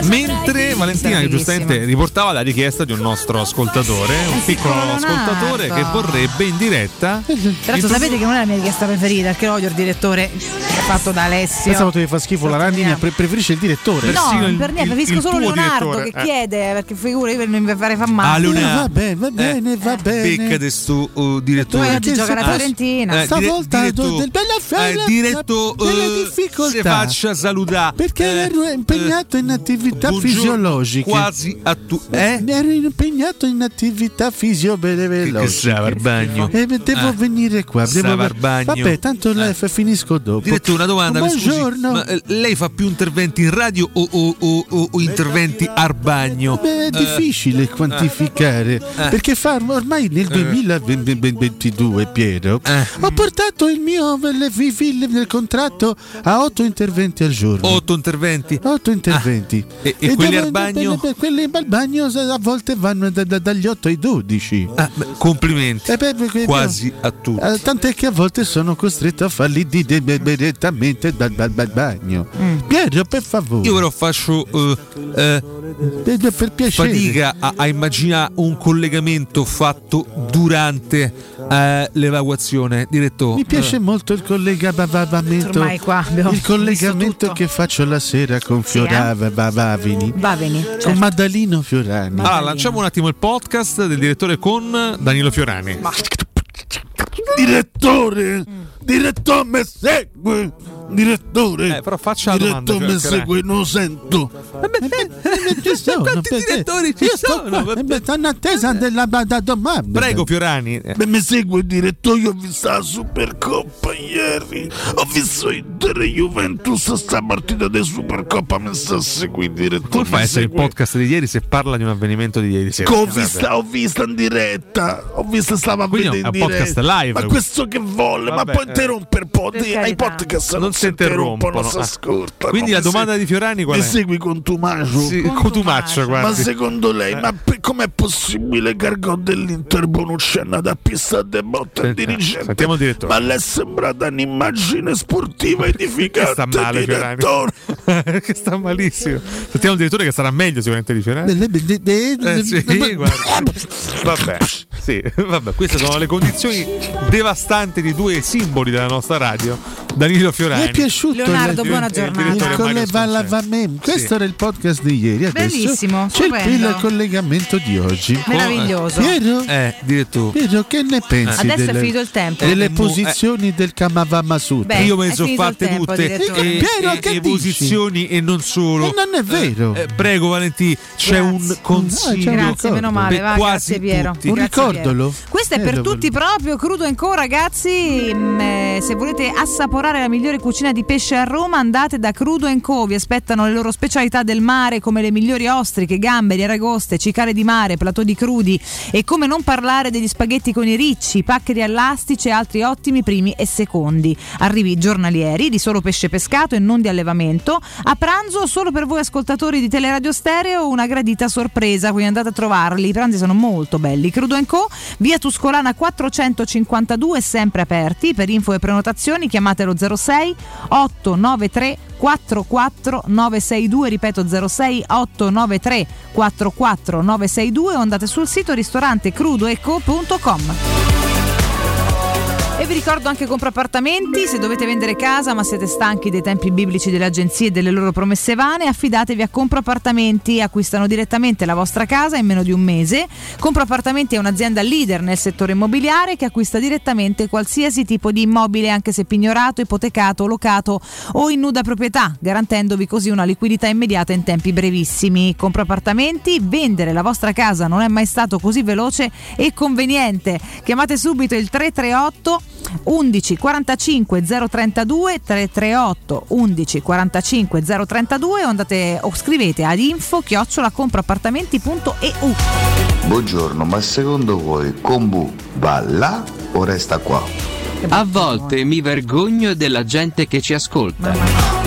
Sì. Mentre Valentina, che giustamente riportava la richiesta di un nostro ascoltatore, un piccolo ascoltatore che vorrebbe in diretta. Tra l'altro sapete che non è la mia richiesta preferita, perché odio il direttore fatto da Alessio. Pensavo che fa schifo la Landini preferisce il direttore. No, per niente, preferisco solo Leonardo direttore. Che chiede, perché figura io non mi fare male. Va bene. Beccate sto direttore. Poi oggi gioca la Fiorentina. Stavolta delle difficoltà. Se faccia salutare. Perché ero impegnato in attività fisiologiche. Quasi a tu. Ero impegnato in attività fisiologiche. E devo venire qua. Vabbè, tanto l'F finisco dopo. Direttore, una domanda. Buongiorno. Ma lei fa più interventi in radio o interventi al bagno? Beh, è difficile quantificare, perché ormai nel 2022, Piero, ho portato il mio nel contratto a 8 interventi al giorno. 8 interventi. E quelli al bagno? Quelli al bagno a volte vanno dagli 8 ai 12. Complimenti. Quasi a tutti. Tant'è che a volte sono costretto a farli direttamente dal bagno. Piero, per favore. Io però faccio per piacere. Fatica a immaginare un collegamento fatto durante l'evacuazione, direttore. Mi piace molto il collegamento. Ormai qua il collegamento che faccio la sera con Fiorava Bavini, certo. Con Maddalino Fiorani. Allora, lanciamo un attimo il podcast del direttore con Danilo Fiorani. Direttore, me segue. Direttore, però faccia la domanda. Mi segue, non sento. Quanti direttori ci sono? Stanno attesa della domanda. Prego, Fiorani. Mi segue il direttore. Io ho visto la Supercoppa ieri. Ho visto Inter e Juventus. Sta partita di Supercoppa mi sta seguendo il direttore. Come fa a essere il podcast di ieri se parla di un avvenimento di ieri sera? Ho visto in diretta. Ho visto sta partita in diretta. Live. Ma questo che volle? Ma poi interrompe il podcast. Ai podcast non si interrompono, non si ascoltano. Quindi la domanda di Fiorani qual è? Mi segui Cotumaccio. Ma secondo lei, ma com'è possibile che Argò dell'Inter Bonucci è andato a pista de botte al dirigente? Ma le è sembrata un'immagine sportiva edificante. Sta male Fiorani. Che sta malissimo. Sentiamo il direttore che sarà meglio sicuramente di Fiorani. Vabbè, queste sono le condizioni devastanti di due simboli della nostra radio. Danilo Fiorani. Mi è piaciuto Leonardo, buona giornata. Questo era il podcast di ieri. Adesso bellissimo, c'è il collegamento di oggi. Meraviglioso. Piero? Piero, che ne pensi? Adesso è finito il tempo. Delle posizioni del Kamavamasutra. Io me ne sono fatte tutte. Piero, che posizioni e non solo. E non è vero. Prego Valentì, c'è un consiglio. Grazie, meno male. Grazie Piero. Un ricordalo. Questo è per tutti proprio, crudo ancora, ragazzi. Se volete assaporare la migliore cucina di pesce a Roma, andate da Crudo & Co. Vi aspettano le loro specialità del mare, come le migliori ostriche, gamberi, aragoste, cicale di mare, platò di crudi, e come non parlare degli spaghetti con i ricci, paccheri all'astice e altri ottimi primi e secondi. Arrivi giornalieri di solo pesce pescato e non di allevamento. A pranzo, solo per voi ascoltatori di Teleradio Stereo, una gradita sorpresa, quindi andate a trovarli. I pranzi sono molto belli. Crudo & Co, via Tuscolana 452, sempre aperti. Per info e prenotazioni chiamate lo 06 893 44 962, ripeto 06 893 44 962 o andate sul sito ristorantecrudoeco.com. E vi ricordo anche Compraappartamenti, se dovete vendere casa ma siete stanchi dei tempi biblici delle agenzie e delle loro promesse vane, affidatevi a Compraappartamenti, acquistano direttamente la vostra casa in meno di un mese. Compraappartamenti è un'azienda leader nel settore immobiliare che acquista direttamente qualsiasi tipo di immobile, anche se pignorato, ipotecato, locato o in nuda proprietà, garantendovi così una liquidità immediata in tempi brevissimi. Compraappartamenti, vendere la vostra casa non è mai stato così veloce e conveniente. Chiamate subito il 338 11 45 032 338 11 45 032 o andate o scrivete ad info@compraappartamenti.eu. Buongiorno, ma secondo voi Kombu va là o resta qua? A volte mi vergogno della gente che ci ascolta.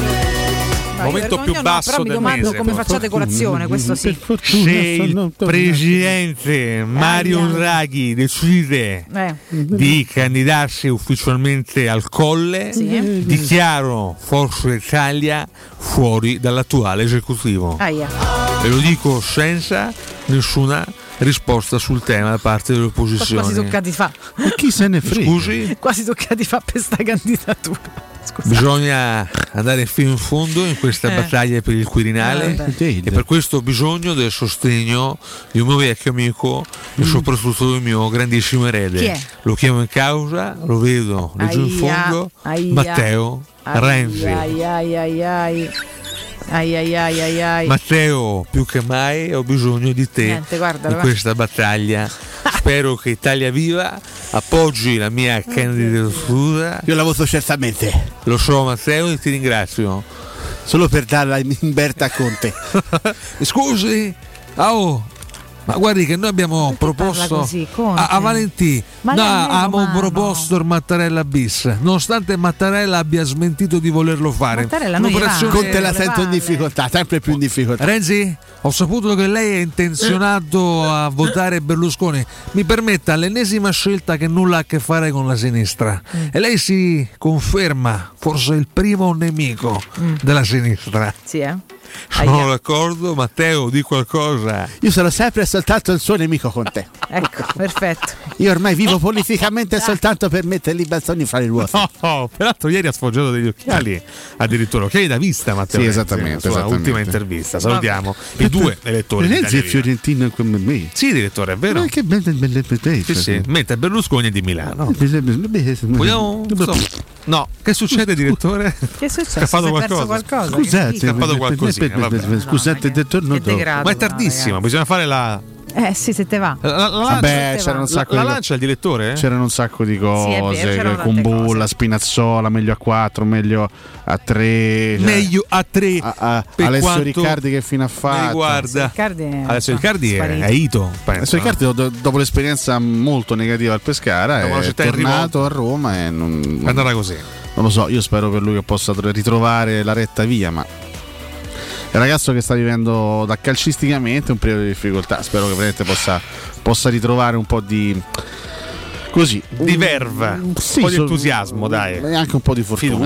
Momento più basso del mese. Mi domando come facciate colazione, questo sì. Se il presidente Mario Draghi decide di candidarsi ufficialmente al Colle, dichiaro Forza Italia fuori dall'attuale esecutivo. Ve lo dico senza nessuna risposta sul tema da parte dell'opposizione. Quasi toccati fa. E chi se ne frega? Scusi? Quasi toccati fa per sta candidatura. Scusate. Bisogna andare fino in fondo in questa battaglia per il Quirinale e per questo ho bisogno del sostegno di un mio vecchio amico e soprattutto del mio grandissimo erede. Chi è? Lo chiamo in causa, lo vedo, lo giù in fondo, Matteo Renzi. Matteo, più che mai ho bisogno di te. Niente, guarda, in questa battaglia. Spero che Italia Viva appoggi la mia candidatura. Io la voto certamente. Lo so, Matteo, e ti ringrazio. Solo per darla in Berta a Conte. Scusi, ma guardi che noi abbiamo proposto così, a Valentì, proposto il Mattarella bis, nonostante Mattarella abbia smentito di volerlo fare. Conte la sento in difficoltà, sempre più in difficoltà. Renzi, ho saputo che lei è intenzionato a votare Berlusconi. Mi permetta, l'ennesima scelta che nulla ha a che fare con la sinistra. E lei si conferma forse il primo nemico della sinistra. Sì, sono d'accordo, Matteo, di qualcosa. Io sarò sempre soltanto il suo nemico con te. Ecco, perfetto. Io ormai vivo politicamente soltanto per mettere i balzoni fra le ruote. Peraltro ieri ha sfoggiato degli occhiali, addirittura occhiali da vista, Matteo. Sì, esattamente. Sua ultima intervista. Salutiamo i due elettori. Renzi è fiorentino come me. Sì, direttore, è vero. Ma che belle sì. Mentre Berlusconi è di Milano. Vogliamo? No, che succede, direttore? Che succede? Ha fatto qualcosa? Scusate, ha fatto qualcosa. Scusate, ma è tardissimo, bisogna fare la. Sì, se te va. La lancia il direttore? C'erano un sacco di cose. Sì, Kumbulla, Spinazzola, meglio a 4, meglio a 3. Meglio a 3. Alessio Riccardi che fino a fatto. Guarda. Alessio Riccardi è Ito. Alessio Riccardi dopo l'esperienza molto negativa al Pescara è tornato a Roma e non andrà così. Non lo so, io spero per lui che possa ritrovare la retta via, ma il ragazzo che sta vivendo da calcisticamente un periodo di difficoltà, spero che veramente possa ritrovare un po' di verve, un po' di entusiasmo, dai, e anche un po' di fortuna,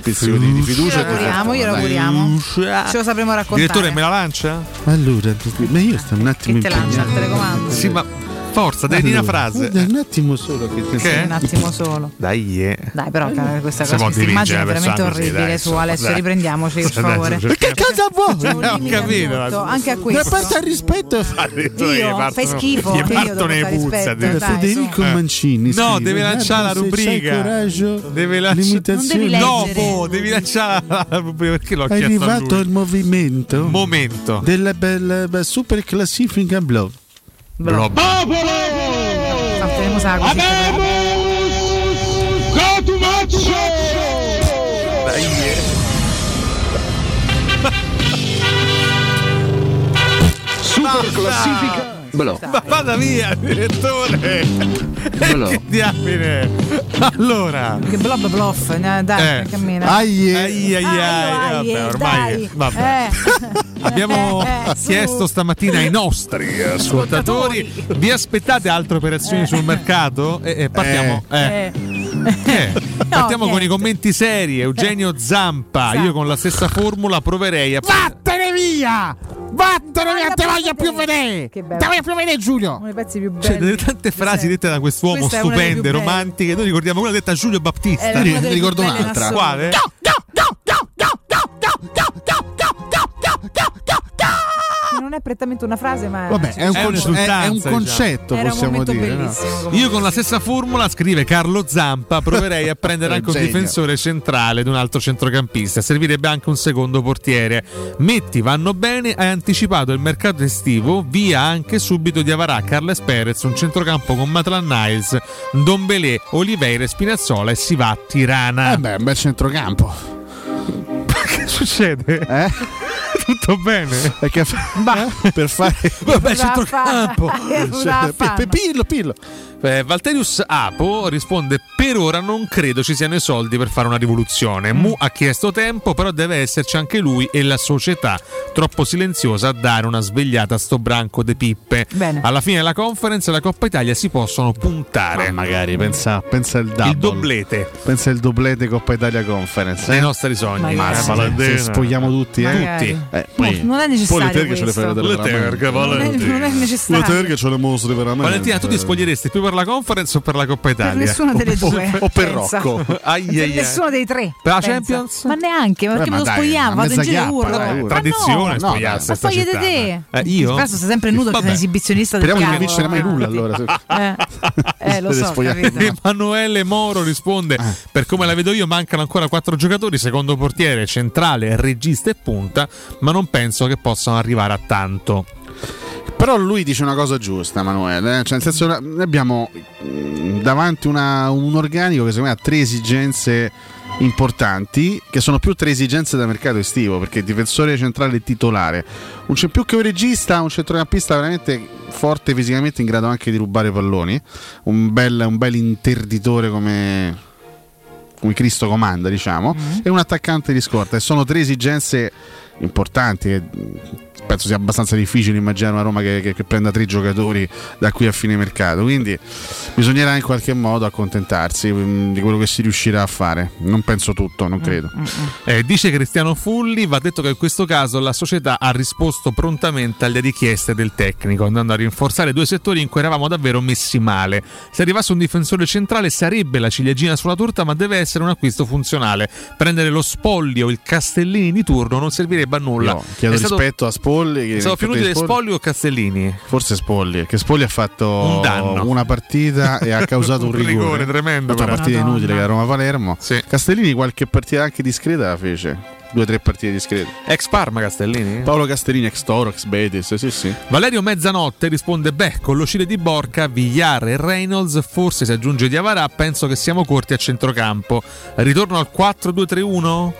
fiducia, di fiducia. Glielo auguriamo. Ce lo sapremo raccontare. Direttore, me la lancia? Allora, ma io sto un attimo che te lancia al telecomando. Sì, ma forza, dai, una frase. Un attimo solo che? Un attimo solo. Dai, però questa cosa immagine veramente orribile, dai, su Alessio, dai. Riprendiamoci, per favore. Perché cosa vuoi? Ho capito. Anche a questo. Ma basta il rispetto. Io fai schifo. Io puzza, dai, Federico Mancini. No, deve lanciare la rubrica. Deve lanciare. Dopo devi lanciare la rubrica, perché l'ho chiesto a lui. È arrivato il momento della bella super classifica blog. Super classifica. Ma vada via, direttore. Che diamine. Allora, che blob bluff, dai, cammina. Ormai. Vabbè. Abbiamo chiesto stamattina ai nostri ascoltatori: vi aspettate altre operazioni sul mercato? E partiamo. Partiamo con i commenti seri. Eugenio Zampa. Io con la stessa formula proverei a. Vattene via! Te voglio più vedere! Te voglio più vedere, Giulio! Uno dei pezzi più belli. Cioè, tante frasi dette da quest'uomo, stupende, romantiche. Noi ricordiamo quella detta a Giulio Battista. Io ne ricordo un'altra. Quale? Non è prettamente una frase, ma vabbè, è un concetto, diciamo. Possiamo dire, no? Io con la stessa formula, scrive Carlo Zampa, proverei a prendere anche un difensore centrale ed un altro centrocampista, servirebbe anche un secondo portiere. Metti vanno bene, hai anticipato il mercato estivo, via anche subito Diawara, Carles Perez, un centrocampo con Maitland Niles, Ndombele, Oliveira, Spinazzola e si va a Tirana. Un bel centrocampo. Che succede? Tutto bene? Perché per fare vabbè, centrocampo. Pillo. Valterius Apo risponde: per ora non credo ci siano i soldi per fare una rivoluzione. Mu ha chiesto tempo, però deve esserci anche lui e la società, troppo silenziosa a dare una svegliata a sto branco de pippe. Bene. Alla fine della conference e la Coppa Italia si possono puntare. Magari pensa il double. Il doblete. Pensa il doblete Coppa Italia Conference. Nei nostri sogni. Ma se spogliamo tutti. Tutti. Non è necessario. Poi le terghe ce le fai vedere. Non è necessario. Le terghe ce le mostri veramente. Valentina, tu ti spoglieresti più per la Conference o per la Coppa Italia? Per nessuna delle due. O per Rocco. Per nessuno dei tre. Per la Champions? Ma neanche, perché me lo spogliamo? Vado in giro e urlo. Tradizione, spogliarsi. Ma spogliate te. Io? Spesso sei sempre nudo perché sei esibizionista del cavolo. Speriamo di non vincere mai nulla allora. Lo so, Emanuele Moro risponde: per come la vedo io mancano ancora 4 giocatori, secondo portiere, centrale, regista e punta, ma non penso che possano arrivare a tanto. Però lui dice una cosa giusta, Emanuele, cioè nel senso, noi abbiamo davanti un organico che secondo me ha 3 esigenze importanti, che sono più 3 esigenze da mercato estivo, perché difensore centrale e titolare, non c'è più che un regista, un centrocampista veramente forte fisicamente, in grado anche di rubare palloni, un bel interditore come Cristo comanda, diciamo, e un attaccante di scorta. E sono 3 esigenze importanti che penso sia abbastanza difficile immaginare una Roma che prenda 3 giocatori da qui a fine mercato, quindi bisognerà in qualche modo accontentarsi di quello che si riuscirà a fare. Non penso tutto, non credo. Dice Cristiano Fulli: va detto che in questo caso la società ha risposto prontamente alle richieste del tecnico, andando a rinforzare 2 settori in cui eravamo davvero messi male. Se arrivasse un difensore centrale sarebbe la ciliegina sulla torta, ma deve essere un acquisto funzionale. Prendere lo Spolli o il Castellini di turno non servirebbe a nulla. No, chiedo rispetto a Spolli. Sono più utili Spolli o Castellini? Forse Spolli, che Spolli ha fatto un danno, una partita e ha causato un rigore tremendo. Una partita inutile, che era Roma-Palermo. Sì. Castellini qualche partita anche discreta la fece. 2-3 partite discrete. Ex Parma Castellini? Paolo Castellini, ex Toro, ex Betis, sì. Valerio Mezzanotte risponde: beh, con l'uscita di Borca, Villar e Reynolds, forse si aggiunge Diawara, penso che siamo corti a centrocampo. Ritorno al 4-2-3-1?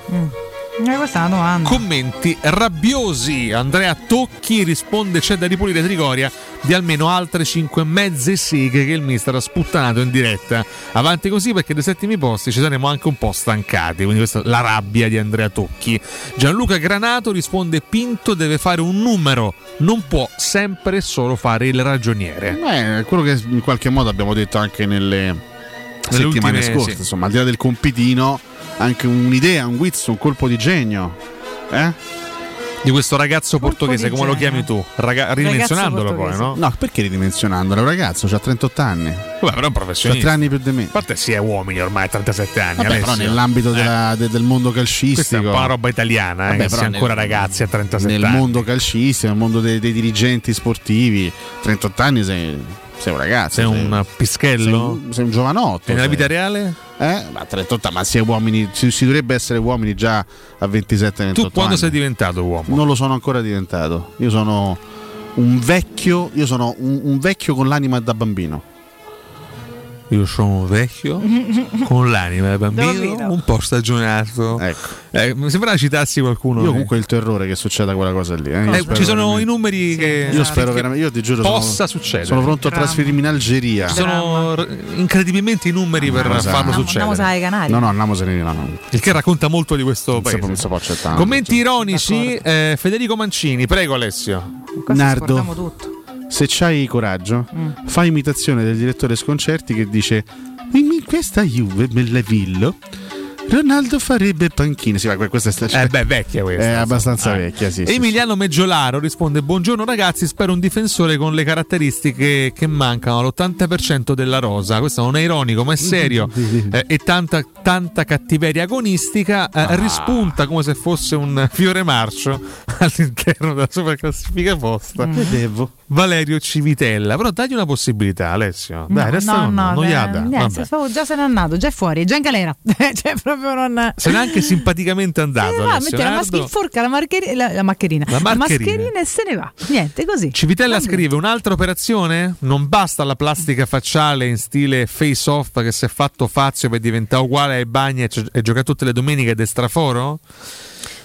Questa è una domanda. Commenti rabbiosi. Andrea Tocchi risponde: c'è da ripulire Trigoria di almeno altre 5 mezze seghe che il mister ha sputtanato in diretta. Avanti così, perché dei settimi posti ci saremo anche un po' stancati. Quindi questa è la rabbia di Andrea Tocchi. Gianluca Granato risponde: Pinto deve fare un numero, non può sempre e solo fare il ragioniere. Quello che in qualche modo abbiamo detto anche nelle settimane scorse, sì. Insomma, al di là del compitino, anche un'idea, un guizzo, un colpo di genio di questo ragazzo portoghese, come lo chiami tu, ridimensionandolo poi, no? No, perché ridimensionandolo? È un ragazzo, c'ha 38 anni. Vabbè, però è un professionista. 3 anni più di me. A parte si è uomini ormai, 37 anni. Vabbè, Alessio. Però nell'ambito del mondo calcistico. Questa è un po' la roba italiana, vabbè, che si ancora ragazzi a 37 anni. Nel mondo calcistico, nel mondo dei dirigenti sportivi, 38 anni sei un ragazzo. Sei un pischello. Sei un giovanotto. E nella vita reale? Ma 38, ma si è uomini, si dovrebbe essere uomini già a 27-28. Tu quando sei diventato uomo? Non lo sono ancora diventato. Io sono un vecchio. Io sono un vecchio con l'anima da bambino. Io sono un vecchio con l'anima da bambino, un po' stagionato. Ecco. Mi sembra citarsi qualcuno. Io comunque il terrore che succeda quella cosa lì. Ci sono veramente i numeri, sì, che io spero veramente, io ti giuro, possa succedere. Sono pronto a trasferirmi in Algeria. Ci sono incredibilmente i numeri per farlo succedere. Andiamo ai Canari. No, andiamosene. No. Il che racconta molto di questo paese. Non si può accettare. Commenti ironici. Federico Mancini, prego Alessio. Nardo. Guardiamo tutto. Se c'hai coraggio, fai imitazione del direttore Sconcerti che dice: in questa Juve, Bellavillo, Ronaldo farebbe panchina. Sì, questa è vecchia questa. È abbastanza vecchia, sì. Emiliano Meggiolaro risponde: buongiorno ragazzi, spero un difensore con le caratteristiche che mancano all'80% della rosa. Questo non è ironico, ma è serio. E tanta cattiveria agonistica rispunta come se fosse un fiore marcio all'interno della superclassifica posta. Vedevo Valerio Civitella, però dagli una possibilità, Alessio. Dai, resta non gli ha. Già se n'è andato, già è fuori, già in galera. Cioè, proprio non. Se n'è anche simpaticamente andato. Se ne va, mette la mascherina e se ne va. Niente, così. Civitella scrive: un'altra operazione? Non basta la plastica facciale in stile Face Off che si è fatto Fazio per diventare uguale ai Bagni e gioca tutte le domeniche del straforo?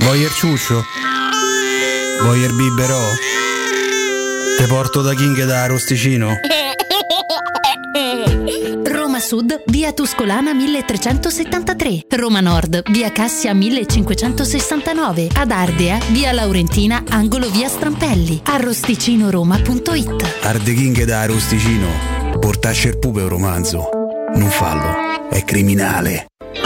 Voyer ciuscio? Voyer biberò? Te porto da King e da Rosticino? Roma Sud, via Tuscolana 1373. Roma Nord, via Cassia 1569. Ad Ardea, via Laurentina, angolo via Strampelli. Arrosticinoroma.it. Arde King e da Rosticino. Portasce il pupe un romanzo. Non fallo, è criminale.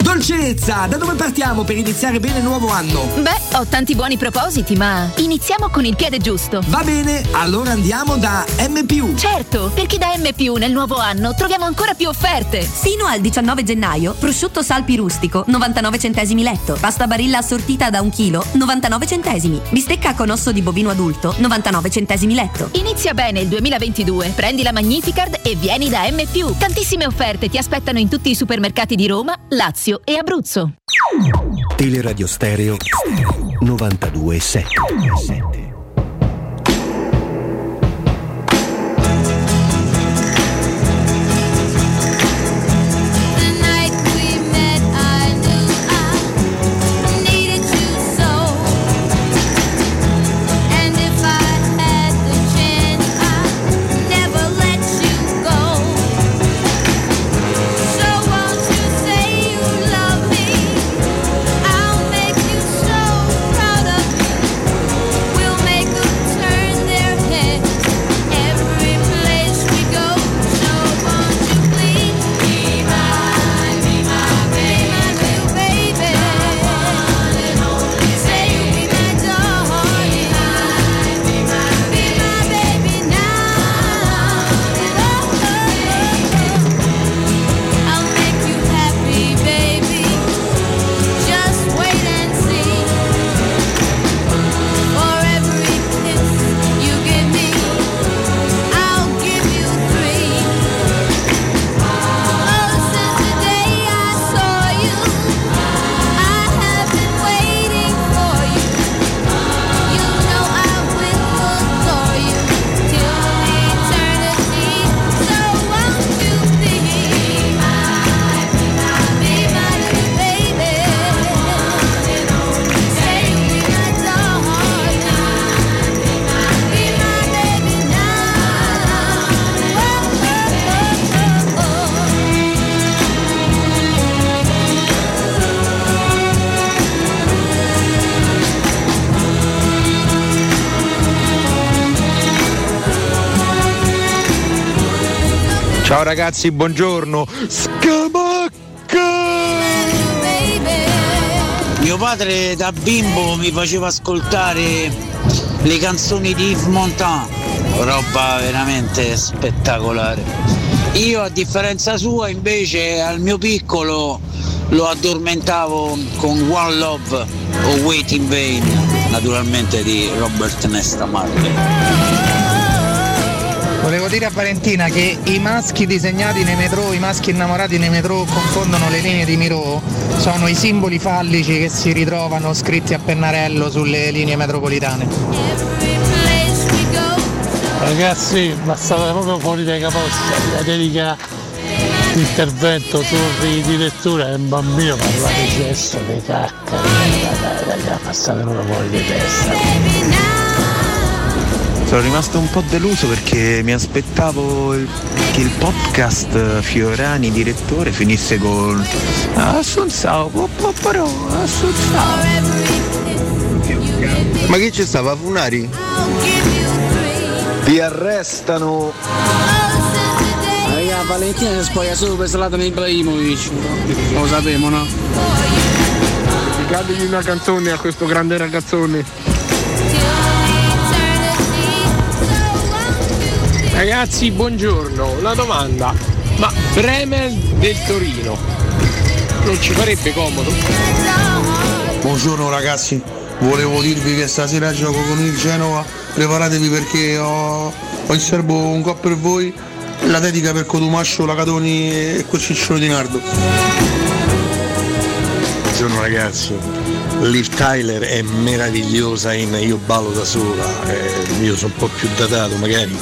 Dolcezza, da dove partiamo per iniziare bene il nuovo anno? Beh, ho tanti buoni propositi, ma iniziamo con il piede giusto. Va bene, allora andiamo da M+. Certo, perché da M+, nel nuovo anno troviamo ancora più offerte. Fino al 19 gennaio, prosciutto Salpi rustico, 99 centesimi letto. Pasta Barilla assortita da 1 chilo, 99 centesimi. Bistecca con osso di bovino adulto, 99 centesimi letto. Inizia bene il 2022, prendi la Magnificard e vieni da M+. Tantissime offerte ti aspettano in tutti i supermercati di Roma, Lazio e Abruzzo. Teleradio Stereo 92.7. Ciao ragazzi, buongiorno. Scamacca! Mio padre da bimbo mi faceva ascoltare le canzoni di Yves Montand, roba veramente spettacolare. Io, a differenza sua, invece al mio piccolo lo addormentavo con One Love o Wait in Vain, naturalmente di Robert Nesta Marley. Volevo dire a Valentina che i maschi disegnati nei metrò, i maschi innamorati nei metrò confondono le linee di Miro, sono i simboli fallici che si ritrovano scritti a pennarello sulle linee metropolitane. Ragazzi, ma state proprio fuori dai capoccia, la dedica l'intervento turni di lettura è un bambino, parlate gesto, dei cacca, ma state proprio fuori di testa. Sono rimasto un po' deluso perché mi aspettavo che il podcast Fiorani direttore finisse con Assunzao, però Assunzao. Ma che ci stava, Funari? Ti arrestano. Raga, Valentina si spoglia solo per Zlatan Ibrahimovic. Lo sapevo, no? Dedicategli una canzone a questo grande ragazzone. Ragazzi, buongiorno, una domanda, ma Bremer del Torino non ci farebbe comodo? Buongiorno ragazzi, volevo dirvi che stasera gioco con il Genova, preparatevi perché ho in serbo un gol per voi, la dedica per Cotumaccio, la Catoni e quel ciccione di Nardo. Buongiorno ragazzi. Liv Tyler è meravigliosa in Io ballo da sola, io sono un po' più datato, magari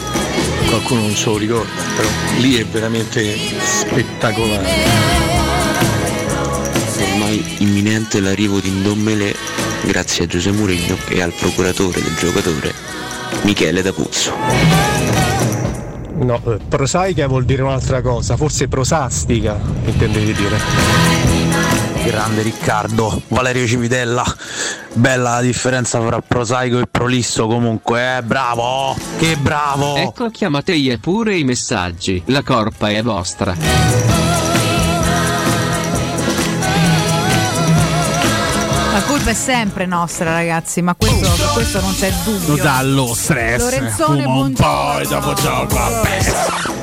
qualcuno non se lo ricorda, però lì è veramente spettacolare. Ormai imminente l'arrivo di Ndombele grazie a Giuseppe Mourinho e al procuratore del giocatore Michele D'Apuzzo. No, prosaica vuol dire un'altra cosa, forse prosastica intendevi dire. Grande Riccardo, Valerio Civitella, bella la differenza fra prosaico e prolisso comunque, bravo, che bravo. Ecco, chiamateye pure i messaggi, la corpa è vostra. La colpa è sempre nostra ragazzi, ma questo non c'è dubbio. Lo dà lo stress, Lorenzone, fuma un po' e dopo gioca.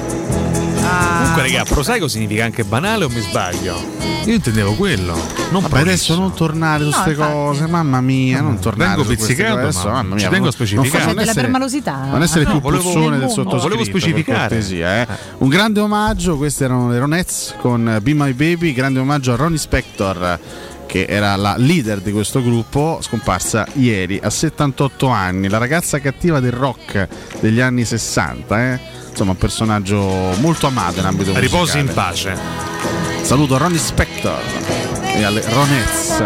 Comunque raga, prosaico significa anche banale o mi sbaglio? Io intendevo quello. Vabbè, adesso non tornare su queste cose, mamma mia, non tornare. Vengo pizzicato adesso, mamma mia. Ci tengo a specificare. Non della permalosità. Non essere più persone del sottoscritto. Volevo specificare. Un grande omaggio, questi erano le Ronettes con Be My Baby, grande omaggio a Ronnie Spector, che era la leader di questo gruppo, scomparsa ieri a 78 anni, la ragazza cattiva del rock degli anni 60, insomma un personaggio molto amato in ambito musicale. Riposi in pace. Saluto Ronnie Spector e alle Ronettes.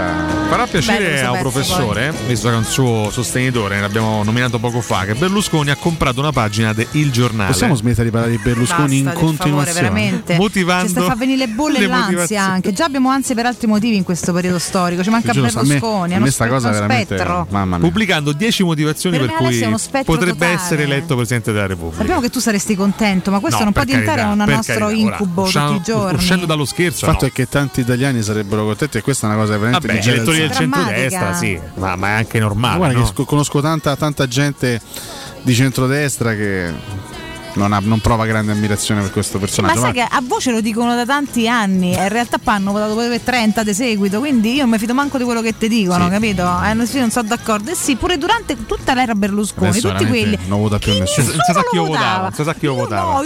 Farà piacere a un professore, visto che è un suo sostenitore, l'abbiamo nominato poco fa, che Berlusconi ha comprato una pagina de Il Giornale. Possiamo smettere di parlare di Berlusconi? Basta, in continuazione favore, veramente. Motivando, ci sta a far venire le bolle e l'ansia anche. Già abbiamo ansia per altri motivi in questo periodo storico. Ci manca Berlusconi, è uno spettro. Mamma mia. Pubblicando 10 motivazioni per cui potrebbe essere eletto Presidente della Repubblica. Sappiamo che tu saresti contento, ma questo non può diventare un nostro incubo tutti i giorni. Uscendo dallo scherzo. Il fatto è che tanti italiani sarebbero contenti e questa è una cosa veramente elettori del centrodestra, sì, ma è anche normale. Guarda, no? Che conosco tanta gente di centrodestra che non prova grande ammirazione per questo personaggio. Ma sai che a voce lo dicono da tanti anni e in realtà poi hanno votato per 30 di seguito, quindi io non mi fido manco di quello che ti dicono, sì. Capito? Non sono d'accordo. E sì, pure durante tutta l'era Berlusconi, adesso tutti quelli non vota più nessuno. Non sa chi io votavo.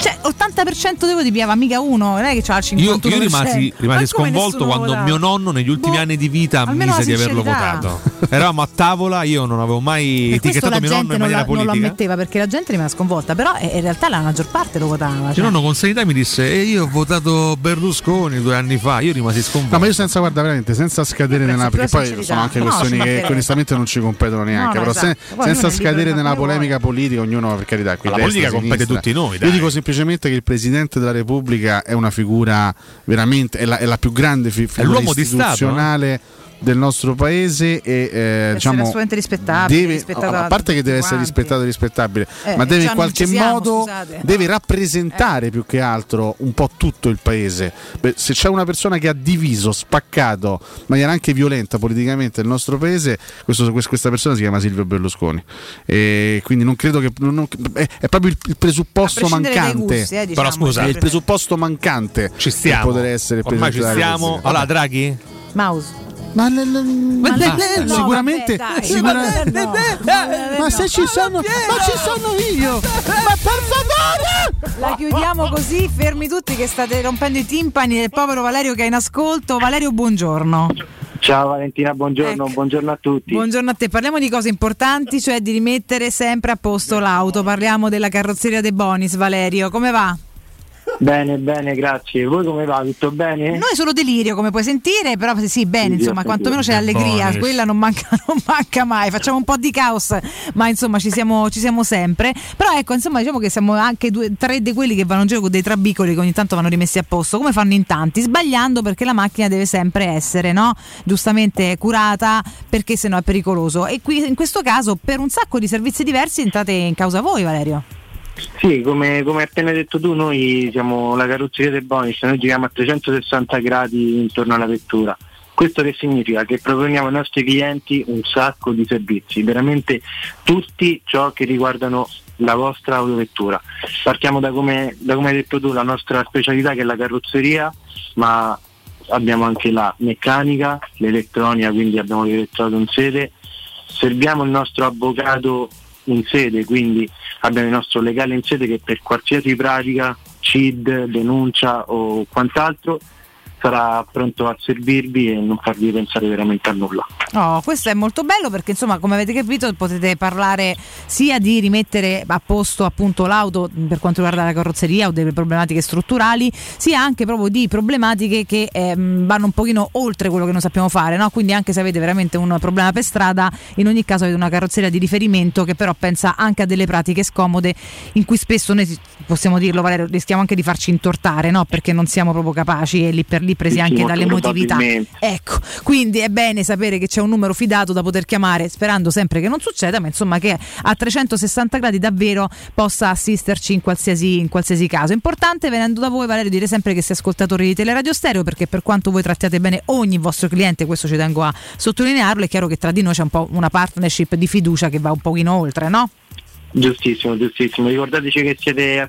Cioè, 80% di voi ti piava mica uno, non è che c'ha il 51%. Io rimasi sconvolto quando mio nonno negli ultimi anni di vita ammise di averlo votato. Eravamo a tavola, io non avevo mai etichettato mio nonno in maniera politica. Non lo ammetteva perché la gente rimane sconvolta, però in realtà la maggior parte lo votava. Mio nonno con serietà mi disse io ho votato Berlusconi 2 anni fa, io rimasi sconvolto. No, ma io senza scadere nella, perché poi sono anche questioni che onestamente non ci competono neanche, però senza scadere nella polemica politica, ognuno per carità. La politica compete tutti noi, dai. Io dico semplicemente che il Presidente della Repubblica è una figura veramente, è la più grande figura istituzionale del nostro paese e diciamo essere rispettabile, deve, a parte che deve essere rispettato e rispettabile, ma deve in qualche modo deve rappresentare più che altro un po' tutto il paese. Beh, se c'è una persona che ha diviso, spaccato in maniera anche violenta politicamente il nostro paese, questa persona si chiama Silvio Berlusconi, e quindi non credo che è proprio il presupposto mancante, gusti, diciamo, però scusa, è il presupposto mancante, ci stiamo, ormai ci stiamo, allora Draghi Mouse. Sicuramente, ma se ci sono, ma ci sono io. Ma per favore! La chiudiamo così, fermi tutti che state rompendo i timpani del povero Valerio che è in ascolto. Valerio, buongiorno. Ciao Valentina, buongiorno, ecco. Buongiorno a tutti. Buongiorno a te, parliamo di cose importanti, cioè di rimettere sempre a posto l'auto. Parliamo della carrozzeria De Bonis, Valerio, come va? Bene, bene, grazie. Voi come va? Tutto bene? Noi solo delirio, come puoi sentire, però sì, bene, insomma, quantomeno c'è allegria, quella non manca mai. Facciamo un po' di caos, ma insomma ci siamo sempre. Però ecco, insomma, diciamo che siamo anche tre di quelli che vanno in giro con dei trabicoli che ogni tanto vanno rimessi a posto, come fanno in tanti, sbagliando, perché la macchina deve sempre essere, no? Giustamente curata, perché sennò è pericoloso. E qui in questo caso per un sacco di servizi diversi entrate in causa voi, Valerio. Sì, come appena detto tu, noi siamo la carrozzeria del Bonis, noi giriamo a 360 gradi intorno alla vettura. Questo che significa? Che proponiamo ai nostri clienti un sacco di servizi, veramente tutti ciò che riguardano la vostra autovettura. Partiamo da come hai detto tu, la nostra specialità che è la carrozzeria, ma abbiamo anche la meccanica, l'elettronica, quindi abbiamo l'elettrodo in sede, serviamo il nostro avvocato in sede, quindi abbiamo il nostro legale in sede che per qualsiasi pratica, CID, denuncia o quant'altro sarà pronto a servirvi e non farvi pensare veramente a nulla. Oh, questo è molto bello, perché insomma, come avete capito, potete parlare sia di rimettere a posto appunto l'auto per quanto riguarda la carrozzeria o delle problematiche strutturali, sia anche proprio di problematiche che vanno un pochino oltre quello che non sappiamo fare, no? Quindi anche se avete veramente un problema per strada, in ogni caso avete una carrozzeria di riferimento che però pensa anche a delle pratiche scomode in cui spesso noi, possiamo dirlo Valerio, rischiamo anche di farci intortare, no? Perché non siamo proprio capaci e lì per lì presi anche dall'emotività, ecco, quindi è bene sapere che c'è un numero fidato da poter chiamare, sperando sempre che non succeda, ma insomma che a 360 gradi davvero possa assisterci in qualsiasi caso. Importante, venendo da voi Valerio, dire sempre che sei ascoltatori di Teleradio Stereo, perché per quanto voi trattiate bene ogni vostro cliente, questo ci tengo a sottolinearlo, è chiaro che tra di noi c'è un po' una partnership di fiducia che va un pochino oltre, no? Giustissimo, giustissimo, ricordateci che siete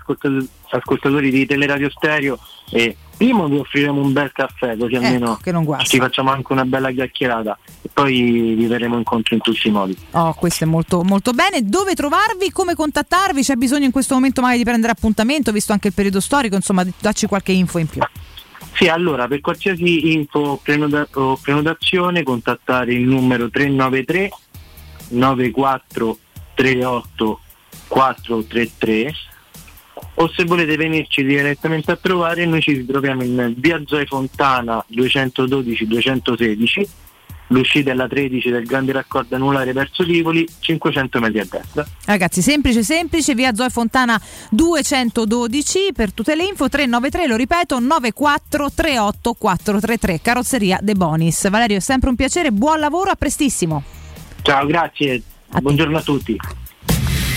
ascoltatori di Teleradio Stereo e prima vi offriremo un bel caffè, così almeno che non guasta, ci facciamo anche una bella chiacchierata e poi vi verremo incontro in tutti i modi. Oh, questo è molto molto bene. Dove trovarvi, come contattarvi, c'è bisogno in questo momento magari di prendere appuntamento visto anche il periodo storico, insomma dacci qualche info in più. Sì, allora per qualsiasi info o prenotazione contattare il numero 393 9438 433 o se volete venirci direttamente a trovare, noi ci ritroviamo in via Zoe Fontana 212-216, l'uscita è la 13 del grande raccordo anulare verso Tivoli, 500 metri a destra. Ragazzi, semplice semplice, via Zoe Fontana 212, per tutte le info 393, lo ripeto, 9438433, carrozzeria De Bonis. Valerio, è sempre un piacere, buon lavoro, a prestissimo. Ciao, grazie, buongiorno a tutti.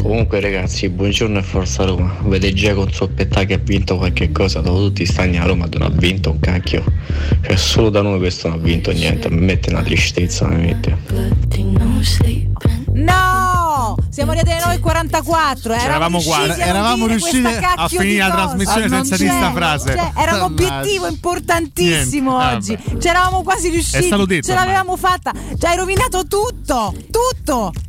Comunque ragazzi, buongiorno e forza Roma. Vede già con Zoppettà che ha vinto qualche cosa, dopo tutti stagni a Roma, non ha vinto un cacchio. Cioè solo da noi questo non ha vinto niente, mi mette una tristezza, mi mette. No! Siamo arrivati alle 9:44. Eravamo riusciti a finire la trasmissione senza dire questa frase. Cioè, era un obiettivo importantissimo oggi. C'eravamo quasi riusciti. Ce l'avevamo fatta. Cioè, hai rovinato tutto.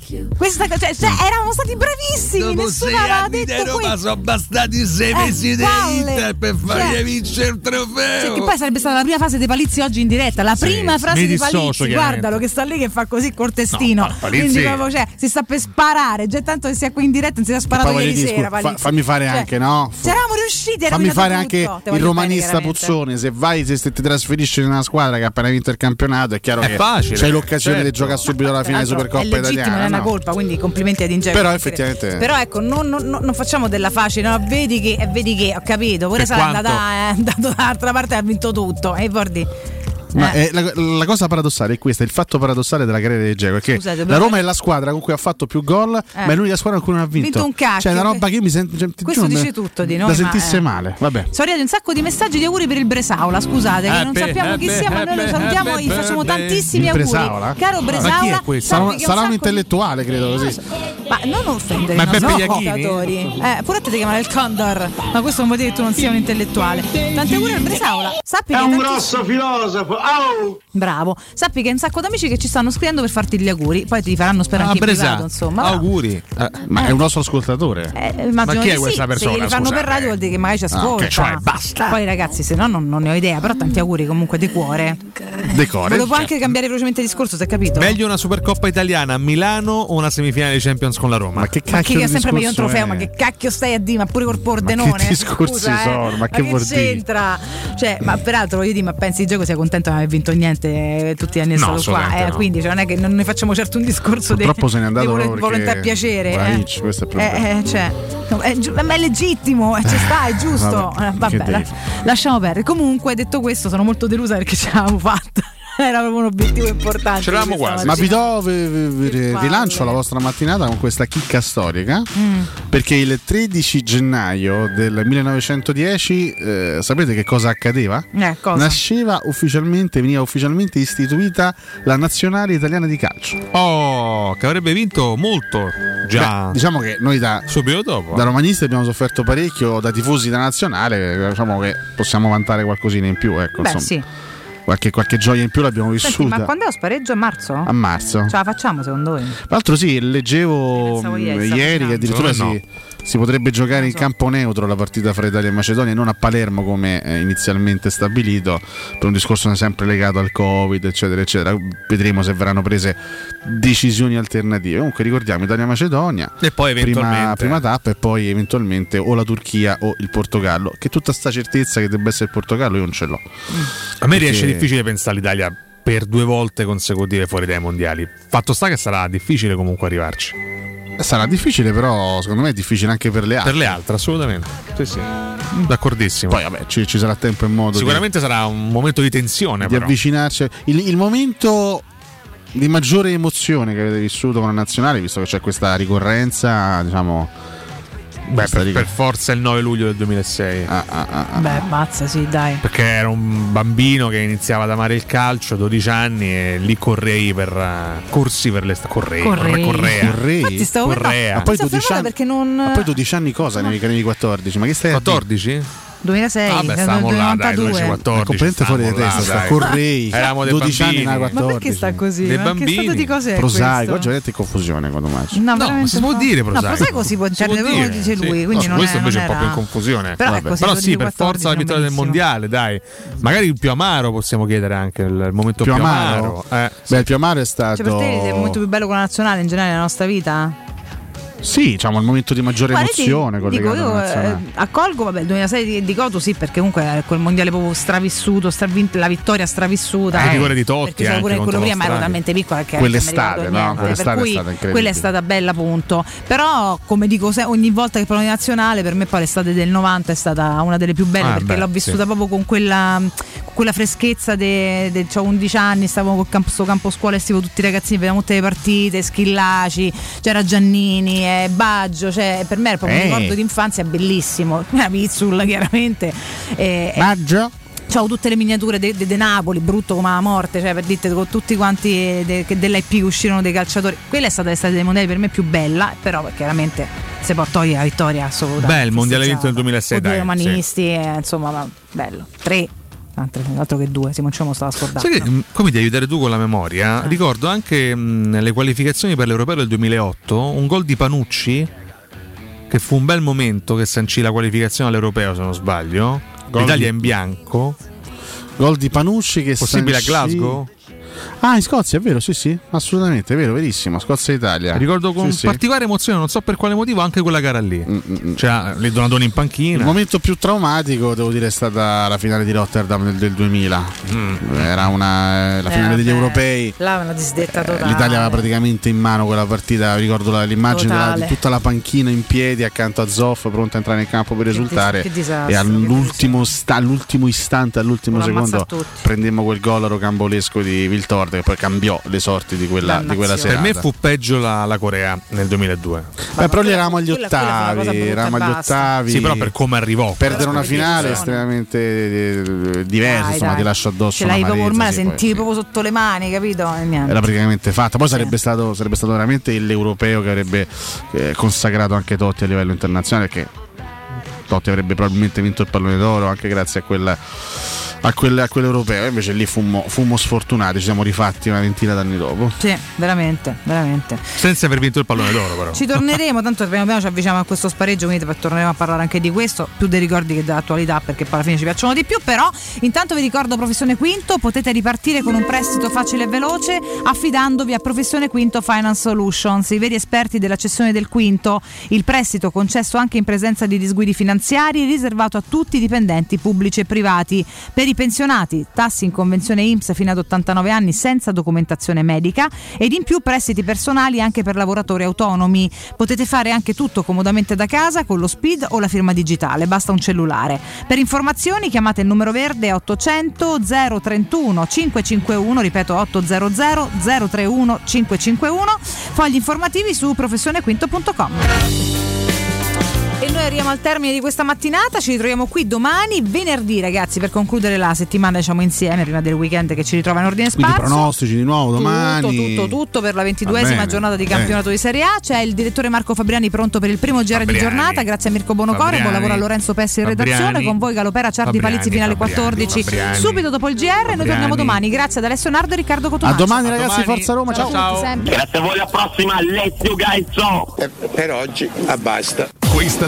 Cioè, eravamo stati bravissimi. Nessuno aveva detto Roma, sono bastati 6 mesi dell'Inter per fargli vincere il trofeo. Cioè, che poi sarebbe stata la prima fase dei Palizzi oggi in diretta. La prima frase dei Palizzi. Guardalo che sta lì che fa così col testino. Quindi proprio si sta per sparare. Già tanto che sia qui in diretta, non si è sparato ieri sera. Fammi fare anche, no? C'eravamo riuscite a fammi fare anche il romanista bene, Puzzone. Se ti trasferisci in una squadra che ha appena vinto il campionato, è chiaro è che facile, c'hai l'occasione certo. di giocare subito alla fine di Supercoppa italiana. È legittimo, non è una colpa, quindi complimenti ad Ingegnere. Però effettivamente però ecco, non facciamo della facile, no? Vedi che ho capito, pure sarà andato dall'altra parte e ha vinto tutto. E guardi. Ma la cosa paradossale è questa, il fatto paradossale della carriera di Dzeko è che la Roma è la squadra con cui ha fatto più gol, ma è l'unica squadra con cui non ha vinto un cacchio. Cioè, è una roba che mi sento. Cioè, questo dice tutto di noi. La sentisse male. Vabbè. Sono arrivati un sacco di messaggi di auguri per il Bresaola. Scusate, che non sappiamo chi sia, ma noi lo salutiamo e gli facciamo tantissimi auguri. Bresaola? Caro Bresaola, sarà un intellettuale, credo così. Ma non offendere i nostri giocatori. Pure a te ti chiamano il Condor, ma questo non vuol dire che tu non sia un intellettuale. Tanti auguri al Bresaola. Sappi che è un grosso filosofo. Oh. Bravo, sappi che hai un sacco d'amici che ci stanno scrivendo per farti gli auguri, poi ti faranno sperare anche in privato, insomma. Auguri, ma è un nostro ascoltatore. Ma chi è questa persona? Se li fanno per radio vuol dire che magari ci ascolta. Okay, cioè, basta. Poi ragazzi, se no non ne ho idea, però tanti auguri comunque di cuore. Volevo anche cambiare velocemente discorso, se hai capito. Meglio una Supercoppa italiana a Milano o una semifinale di Champions con la Roma? Ma che cacchio? Ma chi è sempre meglio un trofeo, ma che cacchio stai a dire? Ma pure col Pordenone. Ma che discorsi sono? Ma che vuol dire? C'entra? Cioè, ma peraltro io dico, ma pensi il gioco sia contento? Non ha vinto niente tutti gli anni, è stato qua, no. Quindi cioè, non è che non ne facciamo certo un discorso purtroppo se n'è andato di volontà a piacere. Braic, questo è il problema. Cioè, no, ma è legittimo, ci sta, è giusto. Vabbè lasciamo perdere. Comunque, detto questo, sono molto delusa perché ce l'avevamo fatta. Era proprio un obiettivo importante. Ce l'avevamo quasi. Ma vi do, rilancio la vostra mattinata con questa chicca storica. Perché il 13 gennaio del 1910, sapete che cosa accadeva? Cosa? Veniva ufficialmente istituita la nazionale italiana di calcio. Oh, che avrebbe vinto molto già. Beh, diciamo che noi subito dopo. Da romanisti abbiamo sofferto parecchio, da tifosi da nazionale, diciamo che possiamo vantare qualcosina in più, ecco. Beh, insomma. Sì. Qualche gioia in più l'abbiamo vissuta. Senti, ma quando è lo spareggio? A marzo? A marzo. Ce la facciamo secondo voi? Tra l'altro sì, leggevo ieri che addirittura si potrebbe giocare in campo neutro la partita fra Italia e Macedonia, non a Palermo come inizialmente stabilito, per un discorso sempre legato al Covid, eccetera eccetera. Vedremo se verranno prese decisioni alternative. Comunque ricordiamo Italia-Macedonia e poi eventualmente prima tappa e poi eventualmente o la Turchia o il Portogallo, che tutta sta certezza che debba essere il Portogallo io non ce l'ho. A me riesce difficile pensare l'Italia per 2 volte consecutive fuori dai mondiali. Fatto sta che sarà difficile comunque arrivarci. Sarà difficile, però secondo me è difficile anche per le altre. Per le altre, assolutamente. Sì. D'accordissimo. Poi vabbè, ci sarà tempo e modo. Sicuramente sarà un momento di tensione. Di però. Avvicinarci. Il momento di maggiore emozione che avete vissuto con la nazionale, visto che c'è questa ricorrenza, diciamo. Beh, per forza il 9 luglio del 2006. Beh, mazza, sì, dai. Perché era un bambino che iniziava ad amare il calcio, 12 anni, e lì correi per corsi per le correi. Infatti stavo correa. Ma poi 12 anni perché non ma poi 12 anni cosa, ne avevi 14, ma che stai 14? 2006, vabbè, stavamo là, dai, 2014. Completamente fuori di testa, sta Correi. Eravamo 12 anni, 14. Ma perché sta così? Dei bambini. Che stato di cose è prosaico, oggi avete confusione quando mangi. No, si può dire prosaico. No, prosaico si può dire, lo dice lui, sì. Quindi no, non questo invece è un po' più in confusione. Però sì, per forza la vittoria del mondiale, dai. Magari il più amaro possiamo chiedere anche il momento più amaro. Beh, il più amaro è stato. Cioè per te è il momento più bello con la nazionale in generale nella nostra vita? Sì, diciamo il momento di maggiore emozione. Dico, io accolgo il 2006 di Cotu, sì, perché comunque quel mondiale proprio stravissuto, la vittoria stravissuta. Il rigore di Totti, perché pure quello prima ero talmente piccola che quell'estate, no? Quell'estate è stata incredibile. Quella è stata bella, punto. Però, come dico ogni volta che parlo di nazionale, per me poi l'estate del 90 è stata una delle più belle, perché l'ho vissuta proprio con quella freschezza. C'ho 11 anni, stavo con questo campo scuola e stivo tutti i ragazzini, vedevamo tutte le partite, Schillaci, c'era Giannini, Baggio, cioè per me era proprio un ricordo di infanzia bellissimo. Una Pizzul, chiaramente. Baggio? C'ho tutte le miniature de Napoli, brutto come la morte, cioè per dirti, con tutti quanti che dell'IP che uscirono dei calciatori. Quella è stata l'estate dei mondiali per me più bella, però chiaramente si può togliere la vittoria assoluta. Beh, il mondiale vinto nel 2006, dai. Due romanisti, insomma, bello. 3. Altro che 2, Simon, non stava scordando. Come ti aiutare tu con la memoria? Ricordo anche le qualificazioni per l'Europeo del 2008, un gol di Panucci che fu un bel momento, che sancì la qualificazione all'Europeo, se non sbaglio. L'Italia in bianco. Gol di Panucci che possibile sancì a Glasgow? Ah, in Scozia, è vero, sì, sì, assolutamente, è vero, verissimo. Scozia e Italia. Ricordo con particolare emozione, non so per quale motivo, anche quella gara lì. Cioè, le Donadoni in panchina. Il momento più traumatico, devo dire, è stata la finale di Rotterdam del 2000. Era una la finale degli europei. Là una disdetta totale. L'Italia aveva praticamente in mano quella partita. Ricordo l'immagine di tutta la panchina in piedi accanto a Zoff, pronta a entrare in campo per risultare. Che disastro, e all'ultimo istante, all'ultimo secondo, prendemmo quel gol rocambolesco di Viltord, che poi cambiò le sorti di quella serata. Per me fu peggio la Corea nel 2002. Beh, però lì eravamo agli ottavi. Sì, però per come arrivò. Perdere una finale estremamente diversa, ti lascio addosso. Ce l'hai proprio ormai, sentivi proprio sotto le mani, capito? Era praticamente fatta. Poi sarebbe stato veramente l'europeo che avrebbe consacrato anche Totti a livello internazionale, perché Totti avrebbe probabilmente vinto il pallone d'oro anche grazie a quell'europeo. Invece lì fummo sfortunati, ci siamo rifatti una ventina d'anni dopo. Sì, veramente. Senza aver vinto il pallone d'oro, però. Ci torneremo, tanto piano piano ci avviciniamo a questo spareggio, quindi torneremo a parlare anche di questo, più dei ricordi che dell'attualità, perché poi alla fine ci piacciono di più. Però intanto vi ricordo Professione Quinto, potete ripartire con un prestito facile e veloce affidandovi a Professione Quinto Finance Solutions, i veri esperti della cessione del quinto, il prestito concesso anche in presenza di disguidi finanziari, riservato a tutti i dipendenti pubblici e privati. Per i pensionati, tassi in convenzione INPS fino ad 89 anni senza documentazione medica, ed in più prestiti personali anche per lavoratori autonomi. Potete fare anche tutto comodamente da casa con lo SPID o la firma digitale, basta un cellulare. Per informazioni chiamate il numero verde 800 031 551, ripeto 800 031 551, fogli informativi su professionequinto.com. E noi arriviamo al termine di questa mattinata, ci ritroviamo qui domani, venerdì, ragazzi, per concludere la settimana, diciamo, insieme, prima del weekend che ci ritrova in ordine spazio. Quindi pronostici di nuovo domani. Tutto per la 22ª giornata di campionato di Serie A. C'è il direttore Marco Fabriani pronto per il primo GR di giornata, grazie a Mirko Buonocore, buon lavoro a Lorenzo Pessi in redazione, con voi Galopera, Ciardi, Palizzi fino alle 14, subito dopo il GR. Noi torniamo domani, grazie ad Alessio Nardo e Riccardo Cotumaccio. A domani ragazzi, forza Roma, ciao. Grazie a voi, alla prossima, Alessio Gaizzo. Per oggi basta. Questa